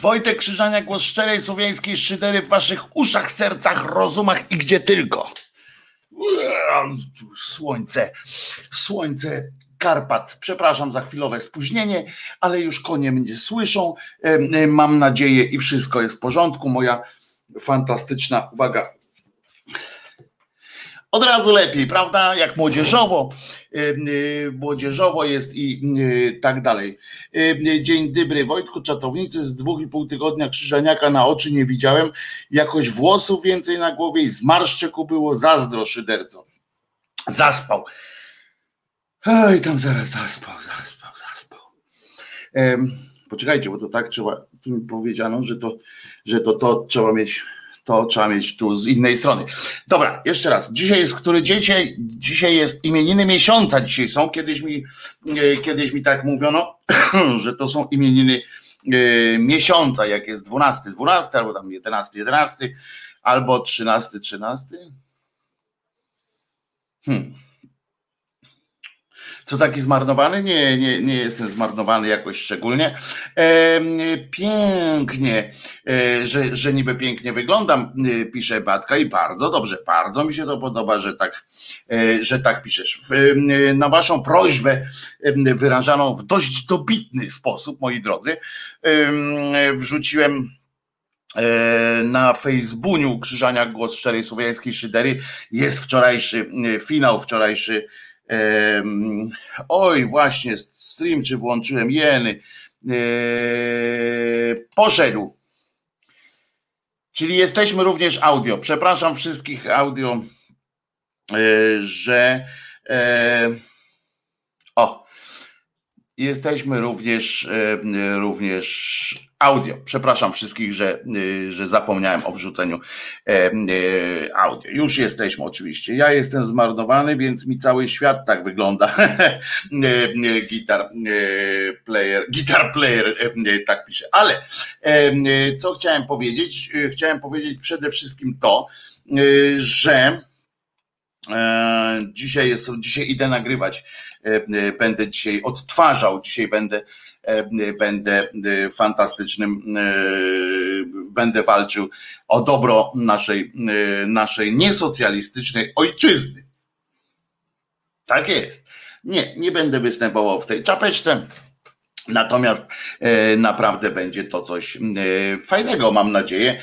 Wojtek Krzyżaniak, głos szczerej słowiańskiej szydery w waszych uszach, sercach, rozumach i gdzie tylko. Słońce Karpat. Przepraszam za chwilowe spóźnienie, ale już konie mnie słyszą. Mam nadzieję i wszystko jest w porządku. Moja fantastyczna uwaga. Od razu lepiej, prawda? Jak młodzieżowo jest i tak dalej. Dzień dobry, Wojtku, czatownicy, z 2,5 tygodnia Krzyżaniaka na oczy nie widziałem, jakoś włosów więcej na głowie i zmarszczek było, zazdro szyderco. Zaspał. Oj, tam zaraz zaspał. Poczekajcie, bo to tak trzeba, tu mi powiedziano, że to trzeba mieć... To trzeba mieć tu z innej strony. Dobra, jeszcze raz. Dzisiaj jest, który dzisiaj? Dzisiaj jest imieniny miesiąca. Dzisiaj są. Kiedyś mi tak mówiono, że to są imieniny miesiąca, jak jest 12, albo tam 11, albo 13. Co taki zmarnowany? Nie jestem zmarnowany jakoś szczególnie. Pięknie, że niby pięknie wyglądam, pisze Batka, i bardzo dobrze, bardzo mi się to podoba, że tak piszesz. Na waszą prośbę wyrażaną w dość dobitny sposób, moi drodzy, wrzuciłem na Facebooku Krzyżaniak, głos szczerej słowiańskiej szydery. Jest finał wczorajszy. Oj, właśnie stream, czy włączyłem jeny. Poszedł. Czyli jesteśmy również audio. Przepraszam wszystkich audio, że jesteśmy również audio. Przepraszam wszystkich, że zapomniałem o wrzuceniu audio. Już jesteśmy oczywiście. Ja jestem zmarnowany, więc mi cały świat tak wygląda. Guitar player tak pisze. Ale co chciałem powiedzieć? Chciałem powiedzieć przede wszystkim to, że dzisiaj idę nagrywać. Będę dzisiaj odtwarzał, będę fantastycznym, będę walczył o dobro naszej niesocjalistycznej ojczyzny. Tak jest. Nie będę występował w tej czapeczce. Natomiast naprawdę będzie to coś fajnego, mam nadzieję.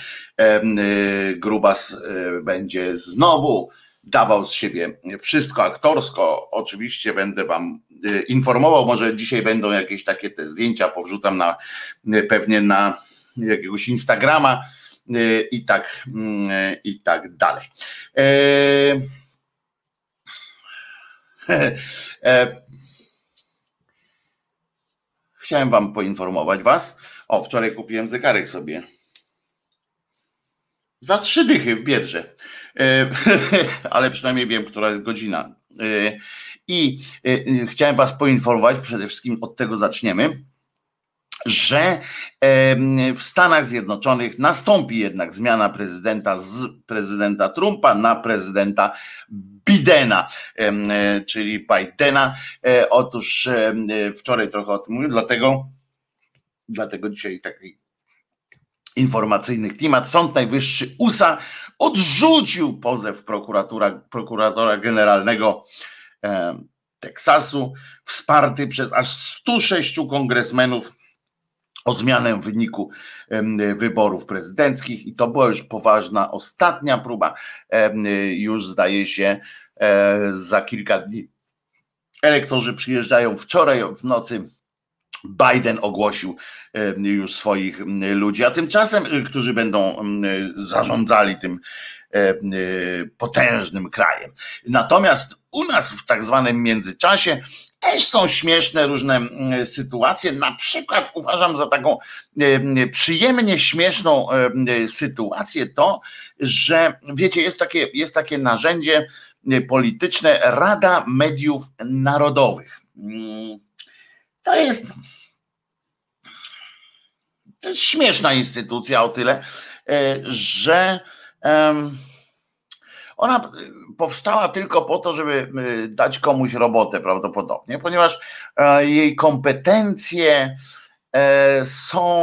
Grubas będzie znowu dawał z siebie wszystko aktorsko. Oczywiście będę wam informował, może dzisiaj będą jakieś takie te zdjęcia, powrzucam pewnie na jakiegoś Instagrama i tak dalej. Chciałem wam poinformować was. Wczoraj kupiłem zegarek sobie. Za 3 dychy w Biedrze. Ale przynajmniej wiem, która jest godzina. I chciałem was poinformować, przede wszystkim od tego zaczniemy, że w Stanach Zjednoczonych nastąpi jednak zmiana prezydenta z prezydenta Trumpa na prezydenta Bidena, czyli Bidena. Otóż wczoraj trochę o tym mówiłem, dlatego dzisiaj taki informacyjny klimat. Sąd Najwyższy USA odrzucił pozew prokuratora generalnego Teksasu, wsparty przez aż 106 kongresmenów, o zmianę wyniku wyborów prezydenckich, i to była już poważna ostatnia próba. Już zdaje się za kilka dni. Elektorzy przyjeżdżają. Wczoraj w nocy Biden ogłosił już swoich ludzi, a tymczasem, którzy będą zarządzali tym potężnym krajem. Natomiast u nas w tak zwanym międzyczasie też są śmieszne różne sytuacje. Na przykład uważam za taką przyjemnie śmieszną sytuację to, że wiecie, jest takie narzędzie polityczne, Rada Mediów Narodowych. To jest śmieszna instytucja o tyle, że ona powstała tylko po to, żeby dać komuś robotę prawdopodobnie, ponieważ jej kompetencje są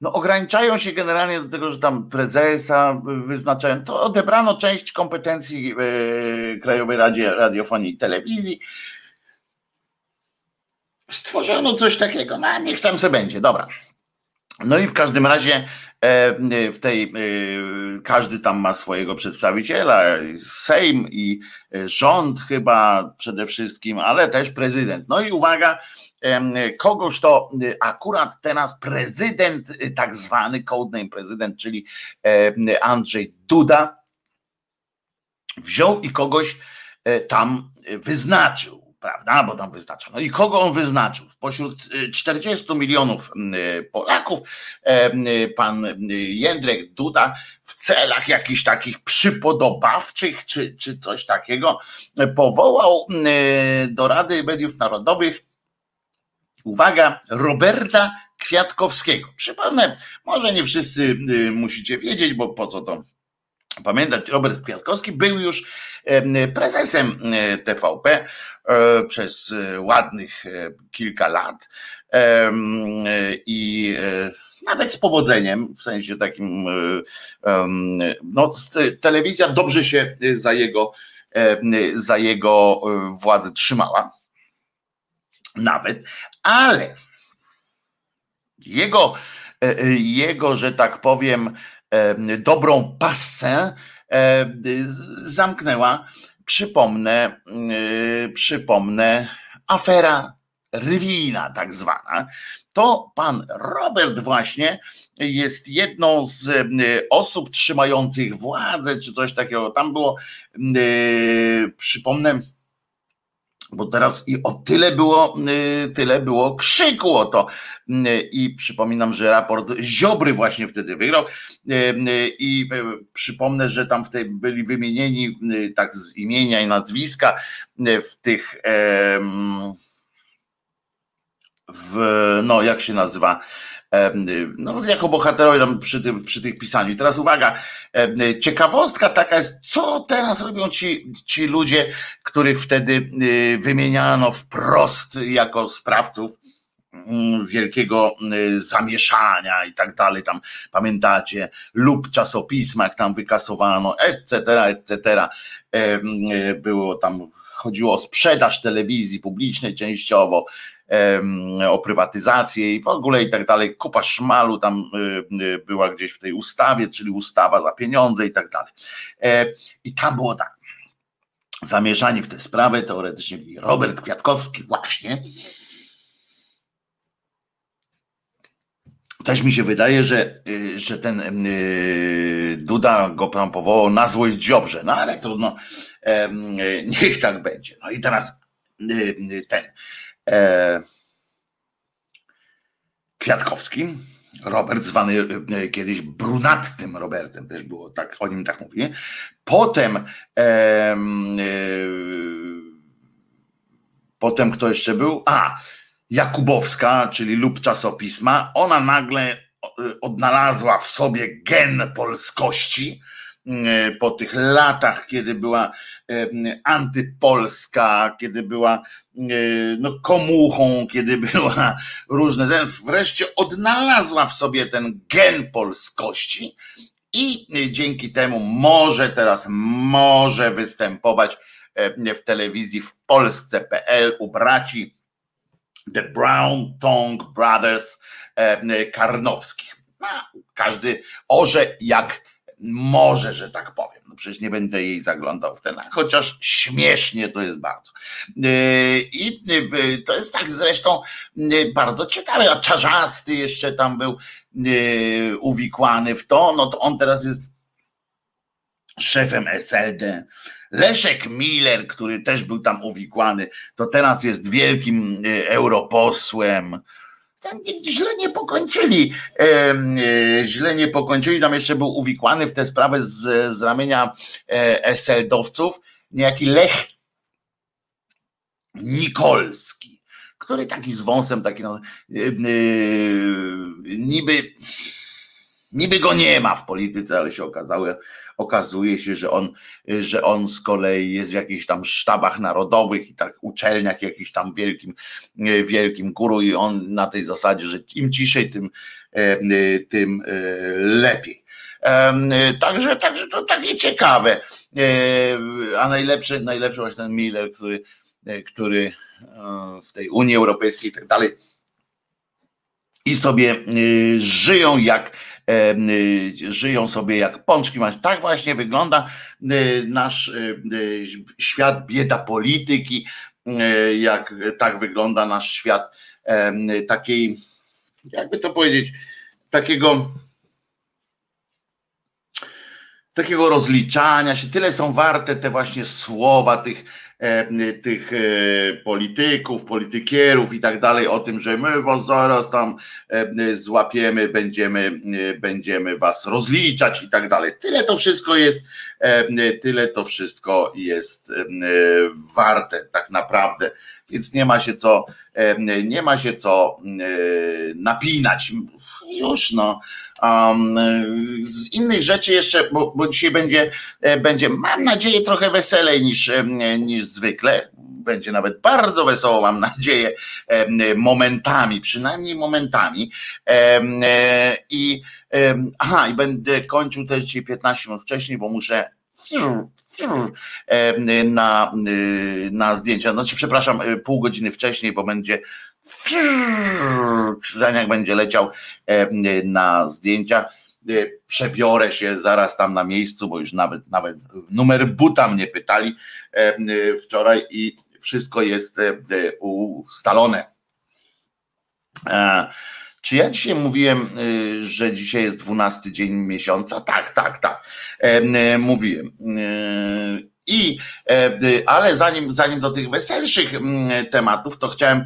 no ograniczają się generalnie do tego, że tam prezesa wyznaczają. To odebrano część kompetencji Krajowej Radzie Radiofonii i Telewizji. Stworzono coś takiego, no niech tam se będzie, dobra. No i w każdym razie w tej każdy tam ma swojego przedstawiciela, Sejm i rząd chyba przede wszystkim, ale też prezydent. No i uwaga, kogoś to akurat teraz prezydent, tak zwany codename prezydent, czyli Andrzej Duda, wziął i kogoś tam wyznaczył. Prawda, bo tam wyznacza. No i kogo on wyznaczył? Pośród 40 milionów Polaków pan Jędrek Duda w celach jakichś takich przypodobawczych czy coś takiego powołał do Rady Mediów Narodowych, uwaga, Roberta Kwiatkowskiego. Przypomnę, może nie wszyscy musicie wiedzieć, bo po co to pamiętać, Robert Kwiatkowski był już prezesem TVP przez ładnych kilka lat i nawet z powodzeniem, w sensie takim, no, telewizja dobrze się za jego władzę trzymała, nawet, ale jego, że tak powiem, dobrą passę zamknęła, przypomnę, afera Rywina tak zwana. To pan Robert właśnie jest jedną z osób trzymających władzę czy coś takiego. Tam było, przypomnę, bo teraz i o tyle było krzyku o to. I przypominam, że raport Ziobry właśnie wtedy wygrał. I przypomnę, że tam wtedy byli wymienieni tak z imienia i nazwiska w tych, no jak się nazywa, no jako bohaterowie tam przy tych pisaniu. Teraz uwaga, ciekawostka taka jest, co teraz robią ci ludzie, których wtedy wymieniano wprost jako sprawców wielkiego zamieszania i tak dalej, tam pamiętacie, lub czasopismach tam wykasowano, etc., etc. Było tam, chodziło o sprzedaż telewizji publicznej częściowo, o prywatyzację i w ogóle i tak dalej, kupa szmalu tam była gdzieś w tej ustawie, czyli ustawa za pieniądze i tak dalej. I tam było tak, zamieszani w tę sprawę teoretycznie byli Robert Kwiatkowski właśnie. Też mi się wydaje, że ten Duda go tam powołał na złość Dziobrze, no ale trudno, niech tak będzie. No i teraz ten Kwiatkowski, Robert, zwany kiedyś brunatnym Robertem, też było tak, o nim tak mówili. Potem kto jeszcze był? Jakubowska, czyli lub czasopisma, ona nagle odnalazła w sobie gen polskości po tych latach, kiedy była antypolska, kiedy była no komuchą, kiedy była różne, ten wreszcie odnalazła w sobie ten gen polskości i dzięki temu może teraz występować w telewizji w Polsce.pl u braci The Brown Tongue Brothers Karnowskich. No, każdy orze jak może, że tak powiem. No przecież nie będę jej zaglądał w ten, chociaż śmiesznie to jest bardzo. I to jest tak zresztą bardzo ciekawe. A Czarzasty jeszcze tam był uwikłany w to. No to on teraz jest szefem SLD. Leszek Miller, który też był tam uwikłany, to teraz jest wielkim europosłem. Źle nie pokończyli, tam jeszcze był uwikłany w tę sprawę z ramienia SLD-owców niejaki Lech Nikolski, który taki z wąsem, taki niby Niby go nie ma w polityce, ale się okazuje się, że on z kolei jest w jakichś tam sztabach narodowych i tak uczelniach, jakiś tam wielkim guru, i on na tej zasadzie, że im ciszej, tym lepiej. Także to takie ciekawe. A najlepszy właśnie ten Miller, który w tej Unii Europejskiej i tak dalej, i sobie żyją jak pączki. Tak właśnie wygląda nasz świat, bieda polityki, jak tak wygląda nasz świat takiej, jakby to powiedzieć, takiego rozliczania się. Tyle są warte te właśnie słowa tych polityków, politykierów i tak dalej, o tym, że my was zaraz tam złapiemy, będziemy was rozliczać i tak dalej. Tyle to wszystko jest warte tak naprawdę, więc nie ma się co napinać. Już no. Z innych rzeczy jeszcze, bo dzisiaj będzie, mam nadzieję, trochę weselej niż zwykle. Będzie nawet bardzo wesoło, mam nadzieję, przynajmniej momentami. I będę kończył też dzisiaj 15 minut wcześniej, bo muszę na zdjęcia, znaczy przepraszam, pół godziny wcześniej, bo będzie Krzyżaniak będzie leciał na zdjęcia. Przebiorę się zaraz tam na miejscu, bo już nawet numer buta mnie pytali wczoraj i wszystko jest ustalone. Czy ja dzisiaj mówiłem, że dzisiaj jest 12 dzień miesiąca? Tak. Mówiłem. Ale zanim do tych weselszych tematów, to chciałem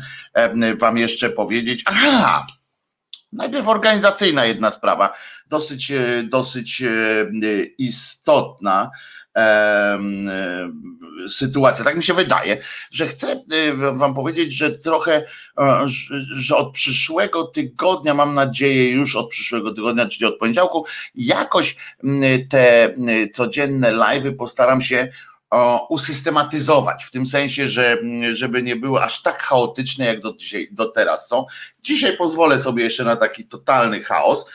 wam jeszcze powiedzieć. Aha! Najpierw organizacyjna jedna sprawa, dosyć istotna sytuacja. Tak mi się wydaje, że chcę wam powiedzieć, że trochę, że od przyszłego tygodnia, mam nadzieję już od przyszłego tygodnia, czyli od poniedziałku, jakoś te codzienne live'y postaram się usystematyzować, w tym sensie, że żeby nie były aż tak chaotyczne, jak do teraz są. Dzisiaj pozwolę sobie jeszcze na taki totalny chaos.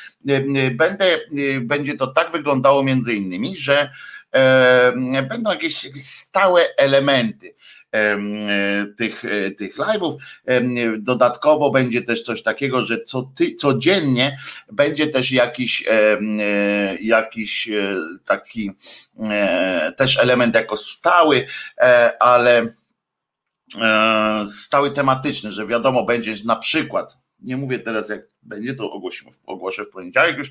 Będzie to tak wyglądało między innymi, że będą jakieś stałe elementy tych live'ów. Dodatkowo będzie też coś takiego, że codziennie będzie też jakiś taki też element jako stały, ale stały tematyczny, że wiadomo, będzie na przykład, nie mówię teraz jak będzie, to ogłoszę w poniedziałek już,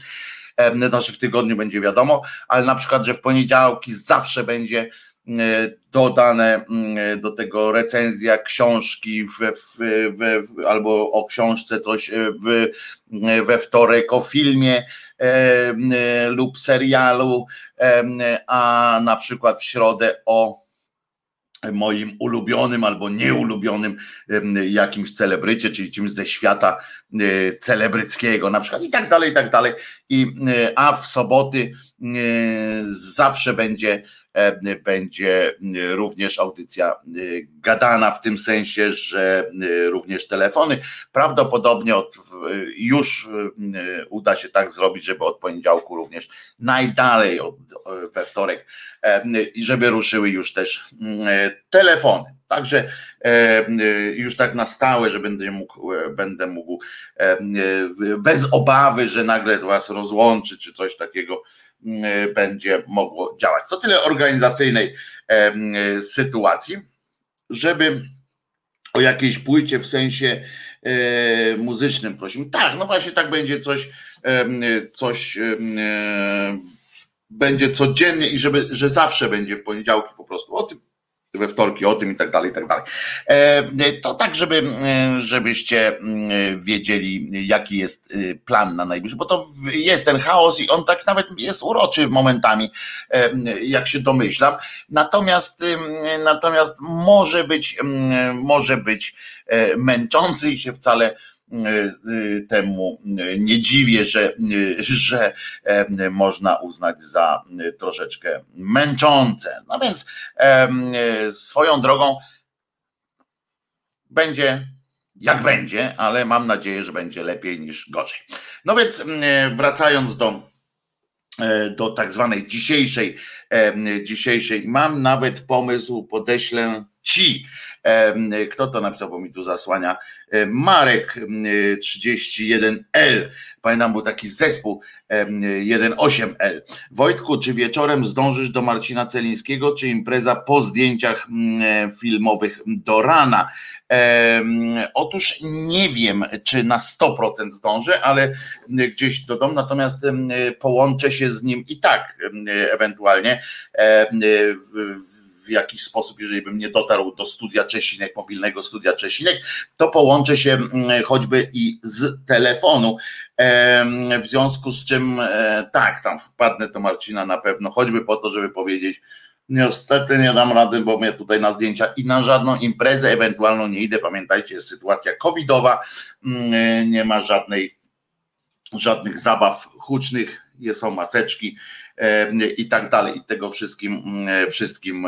znaczy w tygodniu będzie wiadomo, ale na przykład, że w poniedziałki zawsze będzie dodane do tego recenzja książki albo o książce coś we wtorek, o filmie lub serialu, a na przykład w środę o moim ulubionym albo nieulubionym jakimś celebrycie, czyli czymś ze świata celebryckiego na przykład, i tak dalej. A w soboty zawsze będzie również audycja gadana, w tym sensie, że również telefony. Prawdopodobnie już uda się tak zrobić, żeby od poniedziałku również najdalej we wtorek i żeby ruszyły już też telefony. Także już tak na stałe, że będę mógł bez obawy, że nagle was rozłączy czy coś takiego, będzie mogło działać. To tyle organizacyjnej sytuacji, żeby o jakiejś płycie w sensie muzycznym prosimy. Tak, no właśnie tak będzie coś będzie codziennie i że zawsze będzie w poniedziałki po prostu o tym, we wtorki o tym i tak dalej. To tak, żebyście wiedzieli, jaki jest plan na najbliższy, bo to jest ten chaos i on tak nawet jest uroczy momentami, jak się domyślam. Natomiast może być męczący i się wcale temu nie dziwię, że można uznać za troszeczkę męczące. No więc swoją drogą będzie jak będzie, ale mam nadzieję, że będzie lepiej niż gorzej. No więc wracając do tak zwanej dzisiejszej, mam nawet pomysł, podeślę ci. Kto to napisał, bo mi tu zasłania? Marek 31L. Pamiętam, był taki zespół 18L. Wojtku, czy wieczorem zdążysz do Marcina Celińskiego, czy impreza po zdjęciach filmowych do rana? Otóż nie wiem, czy na 100% zdążę, ale gdzieś do domu, natomiast połączę się z nim i tak ewentualnie w jakiś sposób, jeżeli bym nie dotarł do studia Czesinek, mobilnego studia Czesinek, to połączę się choćby i z telefonu. W związku z czym tak, tam wpadnę do Marcina na pewno, choćby po to, żeby powiedzieć: niestety nie dam rady, bo mnie tutaj na zdjęcia i na żadną imprezę ewentualną nie idę. Pamiętajcie, jest sytuacja covidowa, nie ma żadnych zabaw hucznych, są maseczki i tak dalej, i tego wszystkim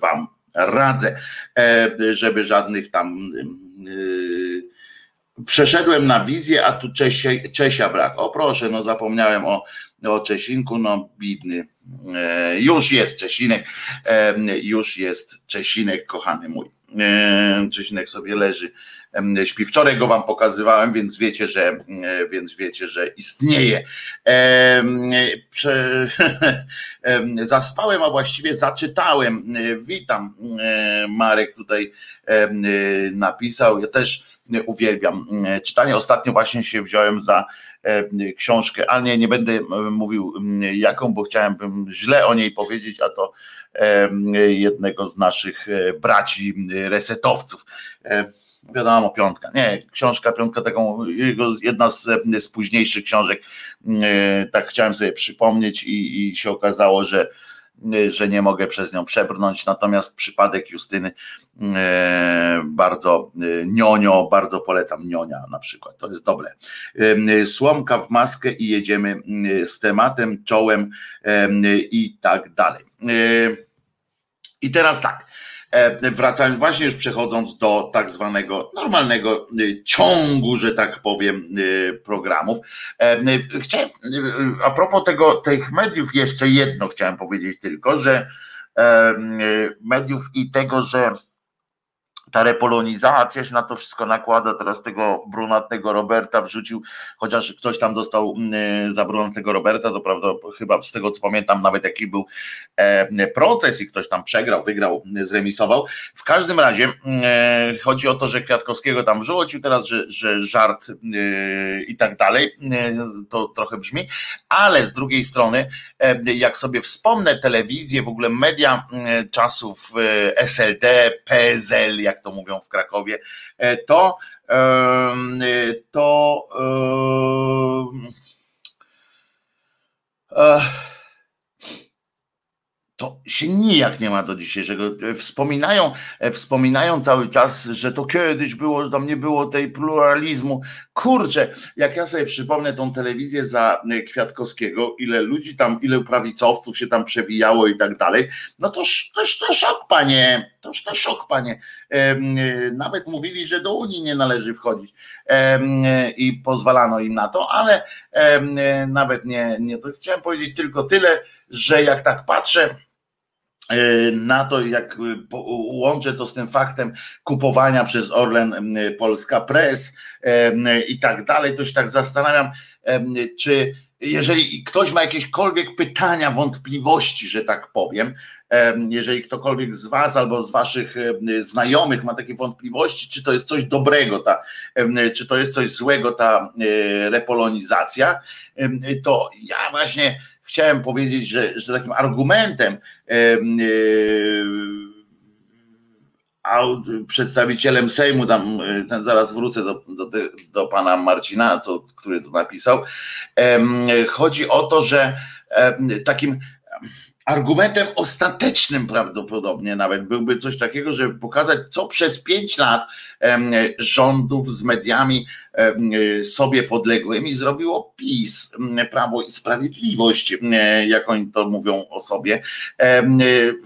wam radzę, żeby żadnych tam... Przeszedłem na wizję, a tu Czesia brak. O proszę, no zapomniałem o Czesinku, no bidny. Już jest Czesinek, kochany mój. Czesinek sobie leży, śpi. Wczoraj go wam pokazywałem, więc wiecie, że istnieje. Zaspałem, a właściwie zaczytałem. Witam, Marek tutaj napisał. Ja też uwielbiam czytanie. Ostatnio właśnie się wziąłem za książkę, ale nie będę mówił jaką, bo chciałbym źle o niej powiedzieć, a to jednego z naszych braci resetowców. Wiadomo, piątka. Nie, piątka, taką jedna z późniejszych książek. Tak chciałem sobie przypomnieć i się okazało, że nie mogę przez nią przebrnąć, natomiast przypadek Justyny bardzo polecam. Nionia na przykład, to jest dobre. Słomka w maskę i jedziemy z tematem, czołem i tak dalej. I teraz tak, wracając, właśnie już przechodząc do tak zwanego normalnego ciągu, że tak powiem, programów. Chciałem, a propos tych mediów, jeszcze jedno chciałem powiedzieć tylko, że mediów i tego, że ta repolonizacja się na to wszystko nakłada. Teraz tego brunatnego Roberta wrzucił, chociaż ktoś tam dostał za brunatnego Roberta, to prawda, chyba z tego co pamiętam nawet jaki był proces i ktoś tam przegrał, wygrał, zremisował. W każdym razie chodzi o to, że Kwiatkowskiego tam wrzucił teraz, że żart i tak dalej, to trochę brzmi, ale z drugiej strony jak sobie wspomnę telewizję, w ogóle media czasów SLD, PSL, jak to mówią w Krakowie, to się nijak nie ma do dzisiejszego. Wspominają cały czas, że to kiedyś było, że tam nie było tej pluralizmu. Kurczę, jak ja sobie przypomnę tą telewizję za Kwiatkowskiego, ile ludzi tam, ile prawicowców się tam przewijało i tak dalej, no to szok, panie. Nawet mówili, że do Unii nie należy wchodzić i pozwalano im na to, ale nawet nie. To chciałem powiedzieć tylko tyle, że jak tak patrzę na to, jak łączę to z tym faktem kupowania przez Orlen Polska Press i tak dalej, to się tak zastanawiam, czy jeżeli ktoś ma jakiekolwiek pytania, wątpliwości, że tak powiem, jeżeli ktokolwiek z was albo z waszych znajomych ma takie wątpliwości, czy to jest coś dobrego, czy to jest coś złego ta repolonizacja, to ja właśnie chciałem powiedzieć, że takim argumentem przedstawicielem Sejmu, tam zaraz wrócę do pana Marcina, który to napisał, chodzi o to, że takim argumentem ostatecznym prawdopodobnie nawet byłby coś takiego, żeby pokazać, co przez 5 lat rządów z mediami sobie podległymi zrobiło PiS, Prawo i Sprawiedliwość, jak oni to mówią o sobie,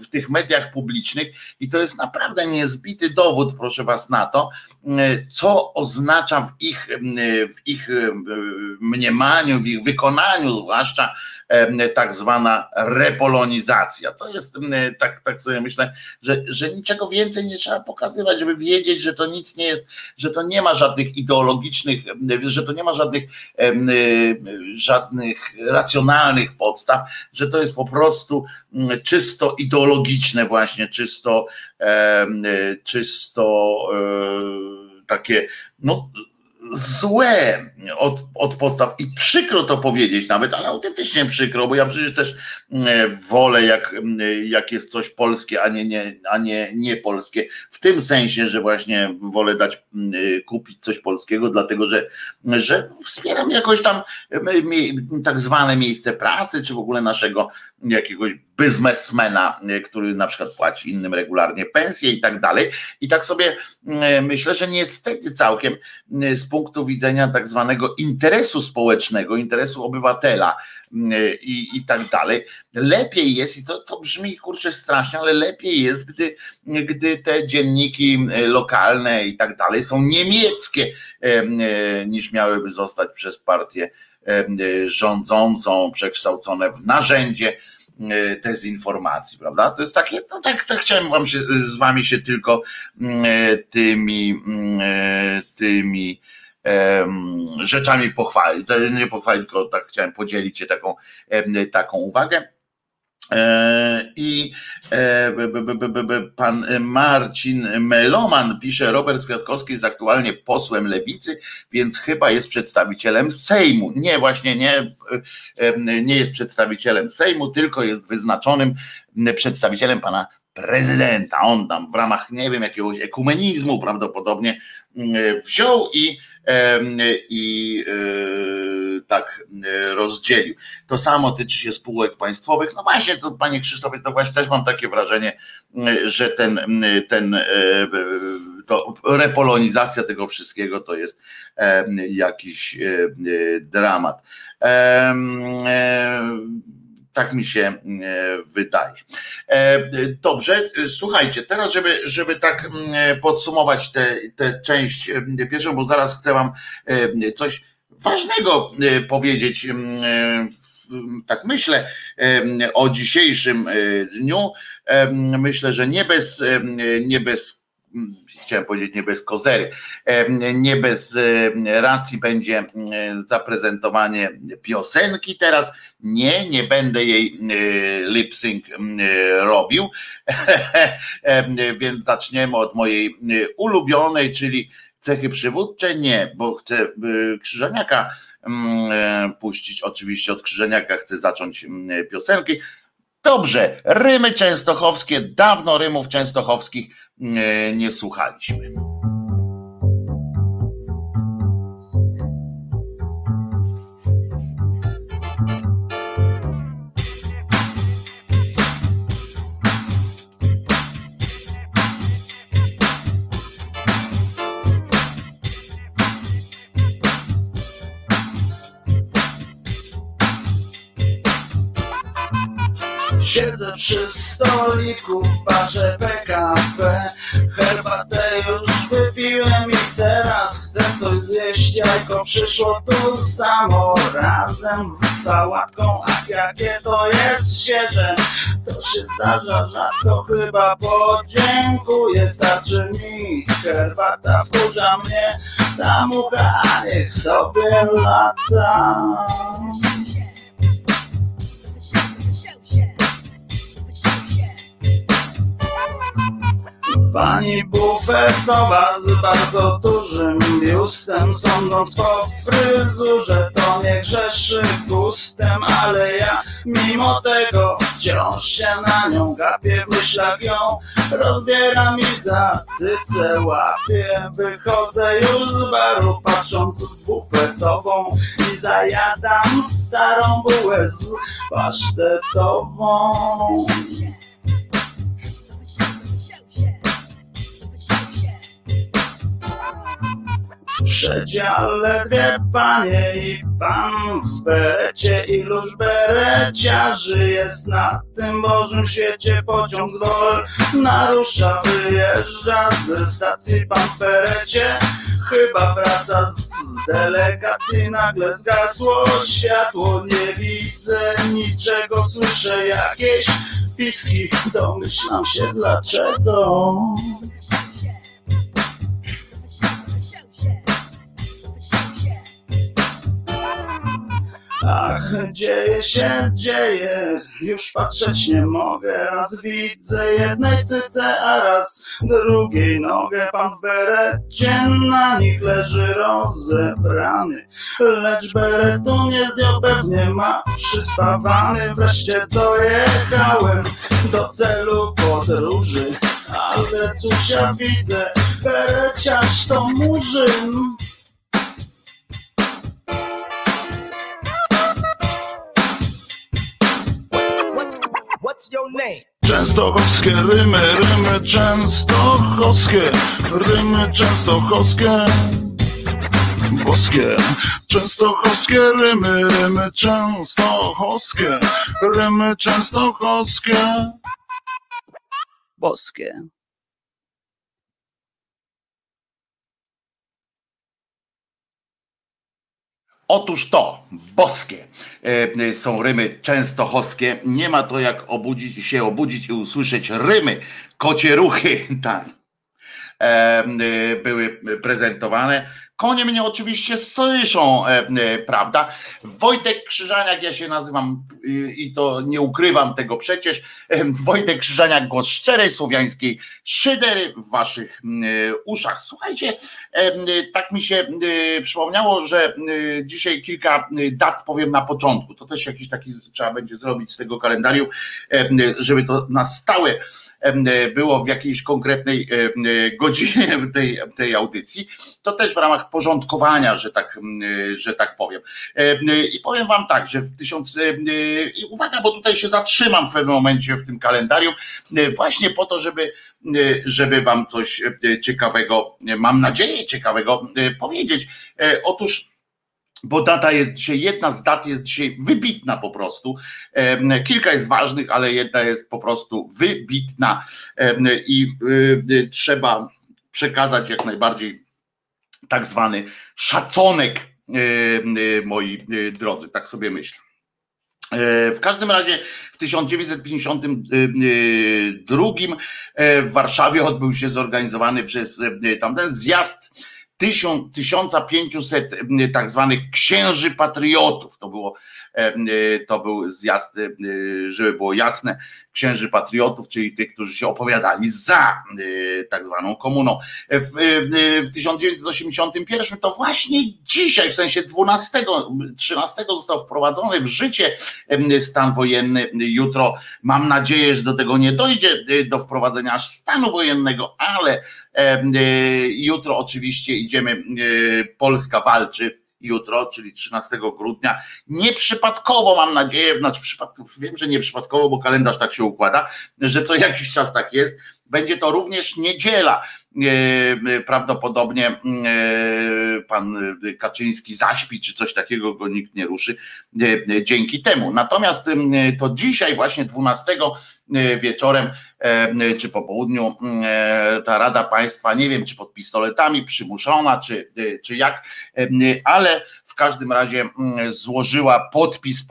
w tych mediach publicznych. I to jest naprawdę niezbity dowód, proszę was, na to, co oznacza w ich mniemaniu, w ich wykonaniu zwłaszcza tak zwana repolonizacja. To jest, tak sobie myślę, że niczego więcej nie trzeba pokazywać, żeby wiedzieć, że to nic nie jest, że to nie ma żadnych ideologicznych, że to nie ma żadnych racjonalnych podstaw, że to jest po prostu czysto ideologiczne właśnie, czysto takie, no, złe od podstaw i przykro to powiedzieć nawet, ale autentycznie przykro, bo ja przecież też wolę, jak jest coś polskie, a nie polskie, w tym sensie, że właśnie wolę dać kupić coś polskiego, dlatego że wspieram jakoś tam tak zwane miejsce pracy, czy w ogóle naszego jakiegoś biznesmena, który na przykład płaci innym regularnie pensje i tak dalej. I tak sobie myślę, że niestety całkiem z punktu widzenia tak zwanego interesu społecznego, interesu obywatela i tak dalej, lepiej jest, i to brzmi kurczę strasznie, ale lepiej jest, gdy te dzienniki lokalne i tak dalej są niemieckie, niż miałyby zostać przez partię rządzącą przekształcone w narzędzie dezinformacji, prawda? To jest takie, no tak chciałem z wami się tylko tymi rzeczami pochwalić. Nie pochwalić, tylko tak chciałem podzielić się taką uwagę. I pan Marcin Meloman pisze, Robert Kwiatkowski jest aktualnie posłem Lewicy, więc chyba jest przedstawicielem Sejmu. Nie, właśnie nie jest przedstawicielem Sejmu, tylko jest wyznaczonym przedstawicielem pana prezydenta. On tam w ramach, nie wiem, jakiegoś ekumenizmu prawdopodobnie wziął i tak rozdzielił. To samo tyczy się spółek państwowych. No właśnie, to panie Krzysztofie, to właśnie też mam takie wrażenie, że to repolonizacja tego wszystkiego to jest jakiś dramat. Tak mi się wydaje. Dobrze, słuchajcie, teraz żeby tak podsumować tę część pierwszą, bo zaraz chcę wam coś ważnego powiedzieć, tak myślę, o dzisiejszym dniu. Myślę, że nie bez kozery, nie bez racji będzie zaprezentowanie piosenki teraz. Nie będę jej lip-sync robił, więc zaczniemy od mojej ulubionej, czyli cechy przywódcze. Nie, bo chcę Krzyżaniaka puścić, oczywiście od Krzyżaniaka chcę zacząć piosenki. Dobrze, rymy częstochowskie, dawno rymów częstochowskich nie słuchaliśmy. Siedzę przy stoliku w barze PKP. Herbatę już wypiłem i teraz chcę coś zjeść. Jajko przyszło tu samo razem z sałatką. Ach, jakie to jest świeże, to się zdarza rzadko. Chyba podziękuję, starczy mi. Herbata wkurza mnie, ta mucha niech sobie lata. Pani bufetowa z bardzo dużym biustem, sądząc po fryzurze to nie grzeszy gustem, ale ja mimo tego wciąż się na nią gapię, w myślach ją rozbieram i za cycę łapię. Wychodzę już z baru patrząc w bufetową i zajadam starą bułę z pasztetową. przedziale, panie i pan w berecie i róż berecia. Żyjesz na tym bożym świecie, pociąg z Dol narusza, wyjeżdża ze stacji pan w berecie. Chyba wraca z delegacji, nagle zgasło światło. Nie widzę niczego, słyszę jakieś piski. Domyślam się dlaczego. Ach, dzieje się, dzieje, już patrzeć nie mogę. Raz widzę jednej cyce, a raz drugiej nogę. Pan w berecie, na nich leży rozebrany, lecz beretu nie zdjął, pewnie ma przyspawany. Wreszcie dojechałem do celu podróży, ale cóż ja widzę, bereciarz to murzyn. Częstochowskie rymy, rymy częstochowskie, rymy częstochowskie, boskie. Częstochowskie rymy, rymy częstochowskie, rymy częstochowskie, boskie. Otóż to, boskie są rymy częstochowskie. Nie ma to jak obudzić, się obudzić i usłyszeć rymy. Kocieruchy tam były prezentowane. Konie mnie oczywiście słyszą, prawda? Wojtek Krzyżaniak, ja się nazywam i to nie ukrywam tego przecież. Wojtek Krzyżaniak, głos szczerej słowiańskiej szydery w waszych uszach. Słuchajcie, tak mi się przypomniało, że dzisiaj kilka dat powiem na początku. To też jakiś taki trzeba będzie zrobić z tego kalendarium, żeby to na stałe było w jakiejś konkretnej godzinie tej audycji. To też w ramach porządkowania, że tak powiem. I powiem wam tak, że i uwaga, bo tutaj się zatrzymam w pewnym momencie w tym kalendarium, właśnie po to, żeby wam coś ciekawego, mam nadzieję ciekawego, powiedzieć. Otóż, bo data jest dzisiaj, jedna z dat jest dzisiaj wybitna po prostu. Kilka jest ważnych, ale jedna jest po prostu wybitna i trzeba przekazać jak najbardziej tak zwany szacunek, moi drodzy, tak sobie myślę. W każdym razie w 1952 w Warszawie odbył się zorganizowany przez tamten zjazd 1500 tak zwanych księży patriotów. To był zjazd, żeby było jasne, księży patriotów, czyli tych, którzy się opowiadali za tak zwaną komuną. W 1981 to właśnie dzisiaj, w sensie 13 został wprowadzony w życie stan wojenny. Jutro mam nadzieję, że do tego nie dojdzie, do wprowadzenia aż stanu wojennego, ale jutro oczywiście idziemy, Polska walczy jutro, czyli 13 grudnia. Nieprzypadkowo mam nadzieję, wiem, że nieprzypadkowo, bo kalendarz tak się układa, że co jakiś czas tak jest. Będzie to również niedziela. Prawdopodobnie pan Kaczyński zaśpi, czy coś takiego, go nikt nie ruszy dzięki temu. Natomiast to dzisiaj właśnie 12 wieczorem czy po południu ta Rada Państwa, nie wiem czy pod pistoletami, przymuszona czy jak, ale w każdym razie złożyła podpis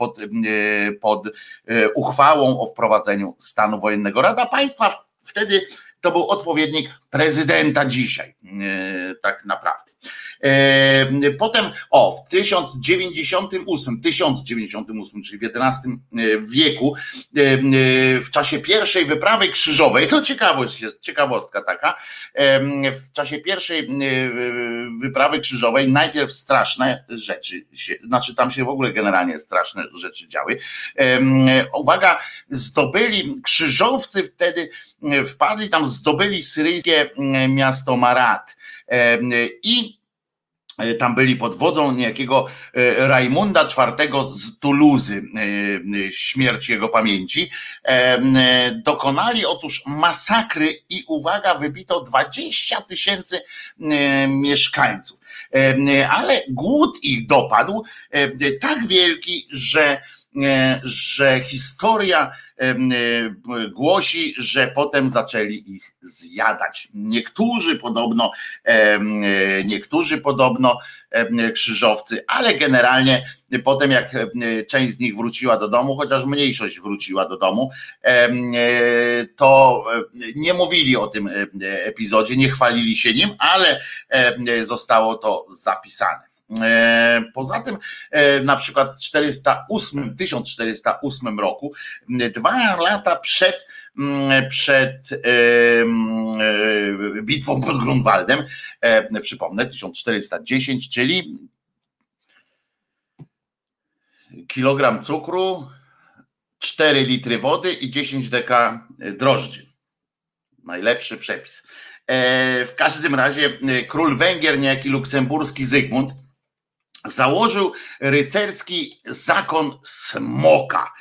pod uchwałą o wprowadzeniu stanu wojennego. Rada Państwa wtedy to był odpowiednik prezydenta dzisiaj, tak naprawdę. Potem w 1098, czyli w XI wieku, w czasie pierwszej wyprawy krzyżowej, to ciekawostka taka, w czasie pierwszej wyprawy krzyżowej najpierw straszne rzeczy, tam się w ogóle generalnie straszne rzeczy działy. Uwaga, krzyżowcy wtedy wpadli tam, zdobyli syryjskie miasto Marat i Tam byli pod wodzą niejakiego Rajmunda IV z Tuluzy, śmierć jego pamięci. Dokonali otóż masakry i uwaga, wybito 20 000 mieszkańców. Ale głód ich dopadł tak wielki, że historia głosi, że potem zaczęli ich zjadać. Niektórzy podobno krzyżowcy, ale generalnie potem jak część z nich wróciła do domu, chociaż mniejszość wróciła do domu, to nie mówili o tym epizodzie, nie chwalili się nim, ale zostało to zapisane. Poza tym na przykład w 1408 roku, 2 lata przed bitwą pod Grunwaldem, przypomnę 1410, czyli kilogram cukru, 4 litry wody i 10 deka drożdży. Najlepszy przepis. W każdym razie król Węgier, niejaki luksemburski Zygmunt, założył rycerski zakon Smoka.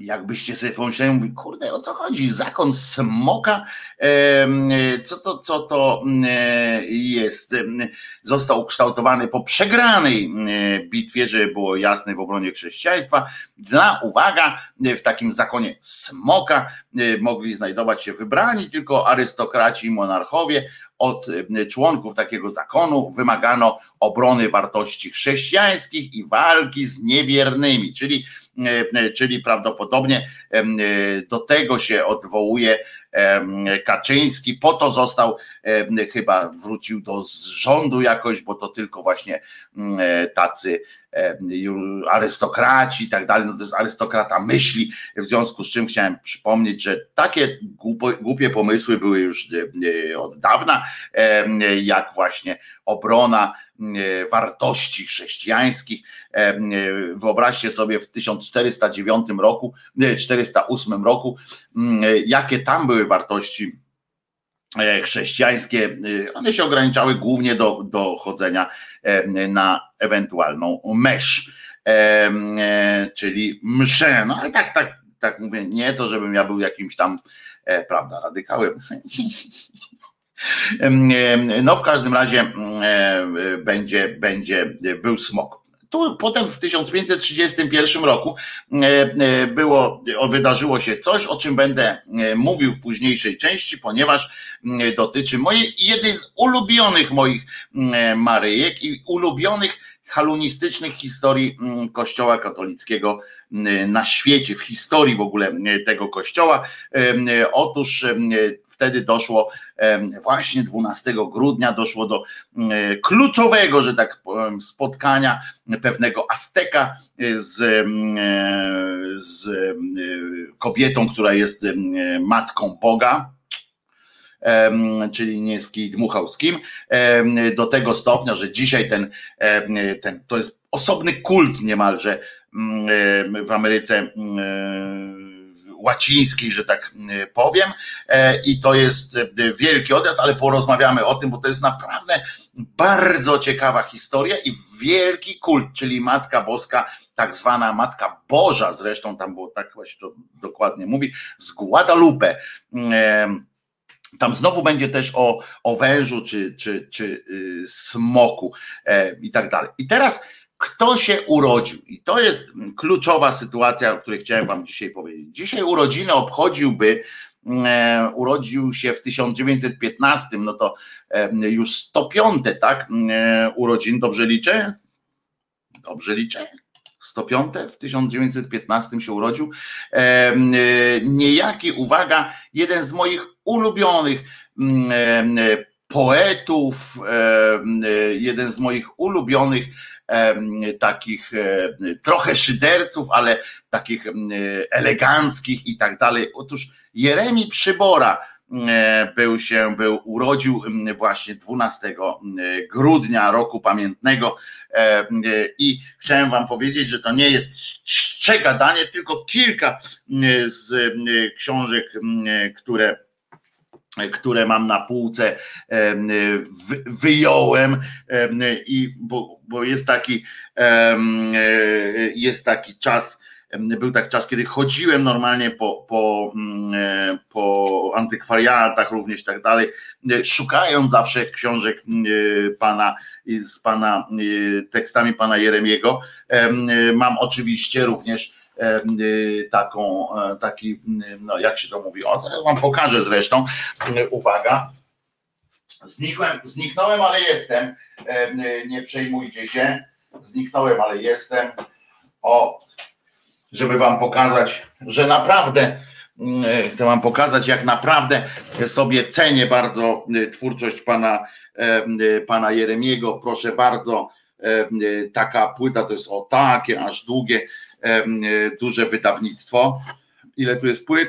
Jakbyście sobie pomyśleli, mówi, kurde, o co chodzi? Zakon Smoka? Co to jest? Został ukształtowany po przegranej bitwie, żeby było jasne, w obronie chrześcijaństwa. Dla, uwaga, w takim zakonie Smoka mogli znajdować się wybrani tylko arystokraci i monarchowie. Od członków takiego zakonu wymagano obrony wartości chrześcijańskich i walki z niewiernymi, czyli prawdopodobnie do tego się odwołuje Kaczyński, po to został, chyba wrócił do rządu jakoś, bo to tylko właśnie tacy arystokraci i tak dalej, no to jest arystokrata myśli, w związku z czym chciałem przypomnieć, że takie głupie pomysły były już od dawna, jak właśnie obrona wartości chrześcijańskich. Wyobraźcie sobie w 1408 roku, jakie tam były wartości chrześcijańskie, one się ograniczały głównie do chodzenia na ewentualną mesz, czyli mszę. No ale tak mówię, nie to, żebym ja był jakimś tam, prawda, radykałem. No w każdym razie będzie był smok. Tu potem w 1531 roku wydarzyło się coś, o czym będę mówił w późniejszej części, ponieważ dotyczy jednej z ulubionych moich Maryjek i ulubionych halunistycznych historii Kościoła katolickiego na świecie, w historii w ogóle tego Kościoła. Otóż wtedy doszło, właśnie 12 grudnia doszło do kluczowego, że tak powiem, spotkania pewnego Azteka z kobietą, która jest matką Boga, czyli nie jest w kij dmuchał z kim, do tego stopnia, że dzisiaj to jest osobny kult niemalże w Ameryce Łacińskiej, że tak powiem, i to jest wielki odjazd, ale porozmawiamy o tym, bo to jest naprawdę bardzo ciekawa historia i wielki kult, czyli Matka Boska, tak zwana Matka Boża, zresztą tam było tak właśnie to dokładnie mówi, z Guadalupe. Tam znowu będzie też o wężu czy smoku i tak dalej. I teraz kto się urodził? I to jest kluczowa sytuacja, o której chciałem wam dzisiaj powiedzieć. Dzisiaj urodziny urodził się w 1915, no to już 105, tak? Urodzin, dobrze liczę? 105 w 1915 się urodził. Niejaki, uwaga, jeden z moich ulubionych poetów, jeden z moich ulubionych takich trochę szyderców, ale takich eleganckich i tak dalej. Otóż Jeremi Przybora urodził właśnie 12 grudnia roku pamiętnego i chciałem wam powiedzieć, że to nie jest czcze gadanie, tylko kilka z książek, które które mam na półce, wyjąłem, i bo jest taki czas, był taki czas, kiedy chodziłem normalnie po antykwariatach również i tak dalej, szukając zawsze książek pana, z pana tekstami pana Jeremiego. Mam oczywiście również taki, no jak się to mówi, o, zaraz wam pokażę zresztą, uwaga, zniknąłem, ale jestem, nie przejmujcie się, zniknąłem, ale jestem, o, żeby wam pokazać, że naprawdę, chcę wam pokazać, jak naprawdę sobie cenię bardzo twórczość pana Jeremiego, proszę bardzo, taka płyta, to jest o takie, aż długie, duże wydawnictwo. Ile tu jest płyt?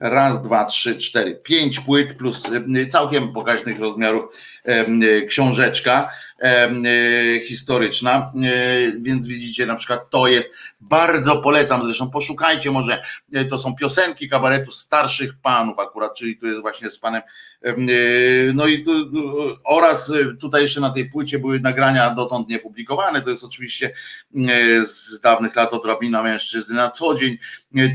Raz, dwa, trzy, cztery, 5 płyt plus całkiem pokaźnych rozmiarów książeczka historyczna, więc widzicie, na przykład to jest, bardzo polecam, zresztą poszukajcie, może to są piosenki kabaretu starszych panów akurat, czyli tu jest właśnie z panem, no i tu, oraz tutaj jeszcze na tej płycie były nagrania dotąd niepublikowane, to jest oczywiście z dawnych lat Odrobina mężczyzny na co dzień,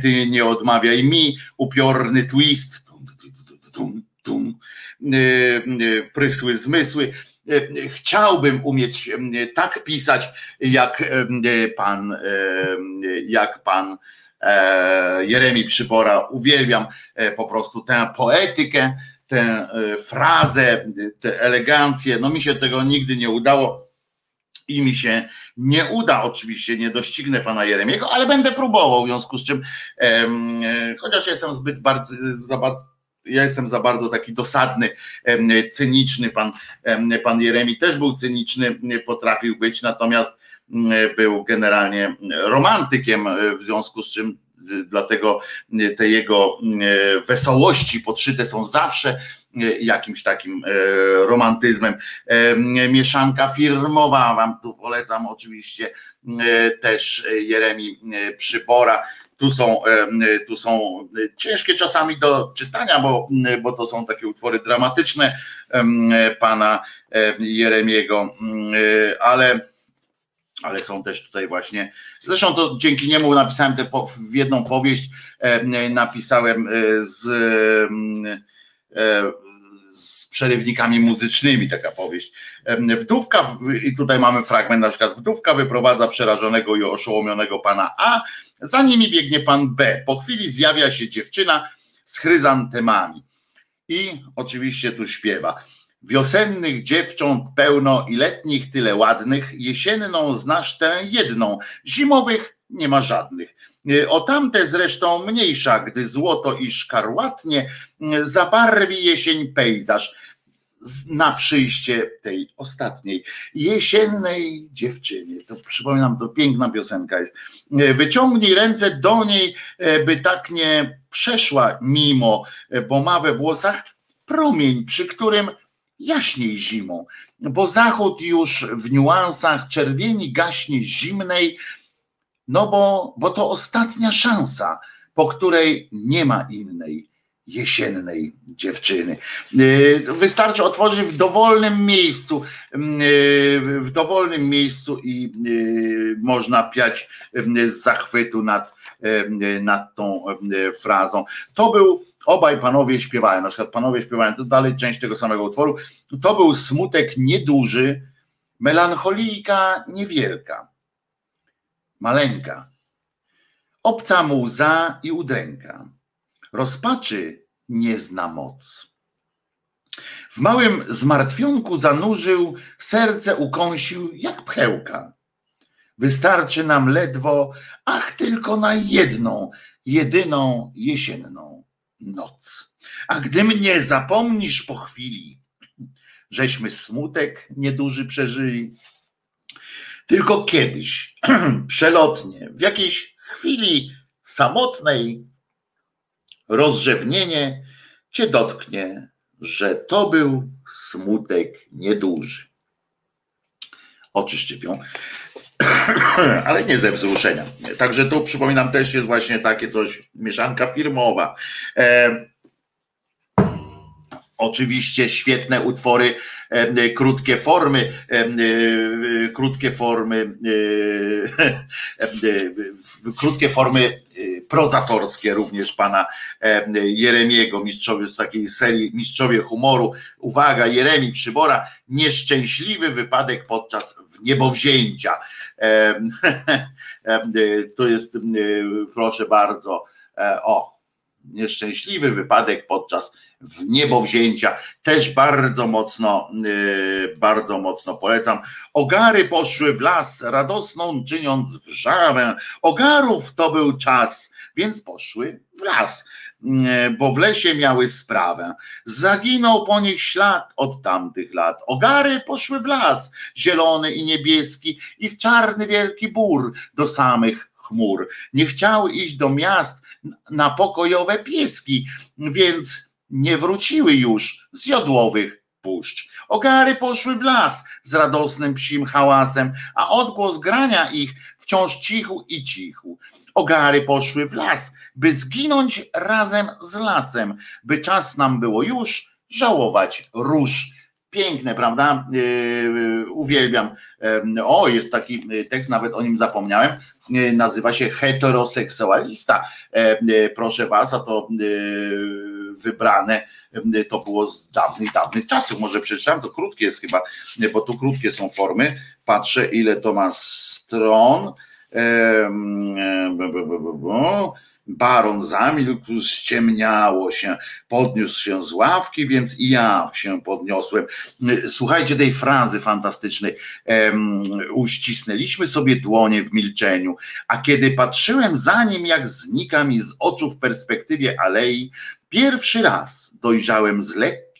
Ty nie odmawiaj mi, Upiorny twist, tum, tum, tum, tum, tum, Prysły zmysły. Chciałbym umieć tak pisać jak pan Jeremi Przybora. Uwielbiam po prostu tę poetykę, tę frazę, tę elegancję. No mi się tego nigdy nie udało i mi się nie uda, oczywiście nie doścignę pana Jeremiego, ale będę próbował, w związku z czym chociaż jestem ja jestem za bardzo taki dosadny, cyniczny. Pan Jeremi też był cyniczny, potrafił być, natomiast był generalnie romantykiem, w związku z czym dlatego te jego wesołości podszyte są zawsze jakimś takim romantyzmem. Mieszanka firmowa, wam tu polecam oczywiście, też Jeremi Przybora. Tu są ciężkie czasami do czytania, bo to są takie utwory dramatyczne pana Jeremiego, ale są też tutaj właśnie, zresztą to dzięki niemu napisałem jedną powieść, napisałem z przerywnikami muzycznymi, taka powieść. Wdówka, i tutaj mamy fragment, na przykład: wdówka wyprowadza przerażonego i oszołomionego pana A, za nimi biegnie pan B. Po chwili zjawia się dziewczyna z chryzantemami. I oczywiście tu śpiewa: wiosennych dziewcząt pełno i letnich tyle ładnych, jesienną znasz tę jedną, zimowych nie ma żadnych. O tamte zresztą mniejsza, gdy złoto i szkarłatnie zabarwi jesień pejzaż, na przyjście tej ostatniej, jesiennej dziewczynie. To przypominam, to piękna piosenka jest. Wyciągnij ręce do niej, by tak nie przeszła mimo, bo ma we włosach promień, przy którym jaśniej zimą, bo zachód już w niuansach czerwieni gaśnie zimnej, no bo to ostatnia szansa, po której nie ma innej, jesiennej dziewczyny. Wystarczy otworzyć w dowolnym miejscu i można piać z zachwytu nad tą frazą. To był, obaj panowie śpiewają, na przykład panowie śpiewają, to dalej część tego samego utworu, to był smutek nieduży, melancholijka niewielka, maleńka, obca mu łza i udręka, rozpaczy nie zna moc. W małym zmartwionku zanurzył, serce ukąsił jak pchełka. Wystarczy nam ledwo, ach tylko na jedną, jedyną jesienną noc. A gdy mnie zapomnisz po chwili, żeśmy smutek nieduży przeżyli, tylko kiedyś, przelotnie, w jakiejś chwili samotnej, rozrzewnienie cię dotknie, że to był smutek nieduży. Oczy szczypią, ale nie ze wzruszenia. Także tu przypominam, też jest właśnie takie coś, mieszanka firmowa. Oczywiście świetne utwory, krótkie formy prozatorskie również pana Jeremiego, mistrzowie z takiej serii Mistrzowie Humoru. Uwaga, Jeremi Przybora, nieszczęśliwy wypadek podczas wniebowzięcia. To jest, proszę bardzo, nieszczęśliwy wypadek podczas wniebowzięcia. Też bardzo mocno polecam. Ogary poszły w las, radosną czyniąc wrzawę. Ogarów to był czas, więc poszły w las, bo w lesie miały sprawę. Zaginął po nich ślad od tamtych lat. Ogary poszły w las, zielony i niebieski i w czarny wielki bór do samych chmur. Nie chciały iść do miast na pokojowe pieski, więc nie wróciły już z jodłowych puszcz. Ogary poszły w las z radosnym psim hałasem, a odgłos grania ich wciąż cichł i cichł. Ogary poszły w las, by zginąć razem z lasem, by czas nam było już żałować róż. Piękne, prawda? Uwielbiam. O, jest taki tekst, nawet o nim zapomniałem. Nazywa się Heteroseksualista. Proszę was, a to wybrane to było z dawnych czasów. Może przeczytam, to krótkie jest chyba, bo tu krótkie są formy. Patrzę, ile to ma stron. Baron zamilkł, ściemniało się, podniósł się z ławki, więc i ja się podniosłem. Słuchajcie tej frazy fantastycznej. Uścisnęliśmy sobie dłonie w milczeniu, a kiedy patrzyłem za nim, jak znika mi z oczu w perspektywie alei, pierwszy raz dojrzałem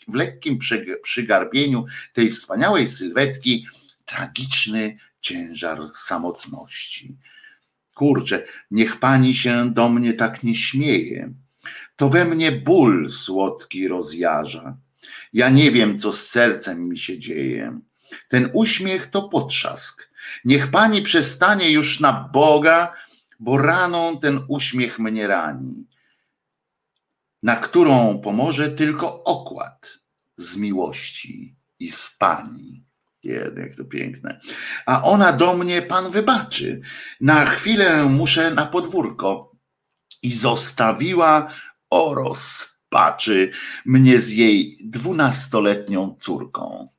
w lekkim przygarbieniu tej wspaniałej sylwetki tragiczny ciężar samotności. Kurczę, niech pani się do mnie tak nie śmieje. To we mnie ból słodki rozjarza. Ja nie wiem, co z sercem mi się dzieje. Ten uśmiech to potrzask. Niech pani przestanie już na Boga, bo raną ten uśmiech mnie rani, na którą pomoże tylko okład z miłości i z pani. Jak to piękne. A ona do mnie, pan wybaczy, na chwilę muszę na podwórko. I zostawiła o rozpaczy mnie z jej 12-letnią córką.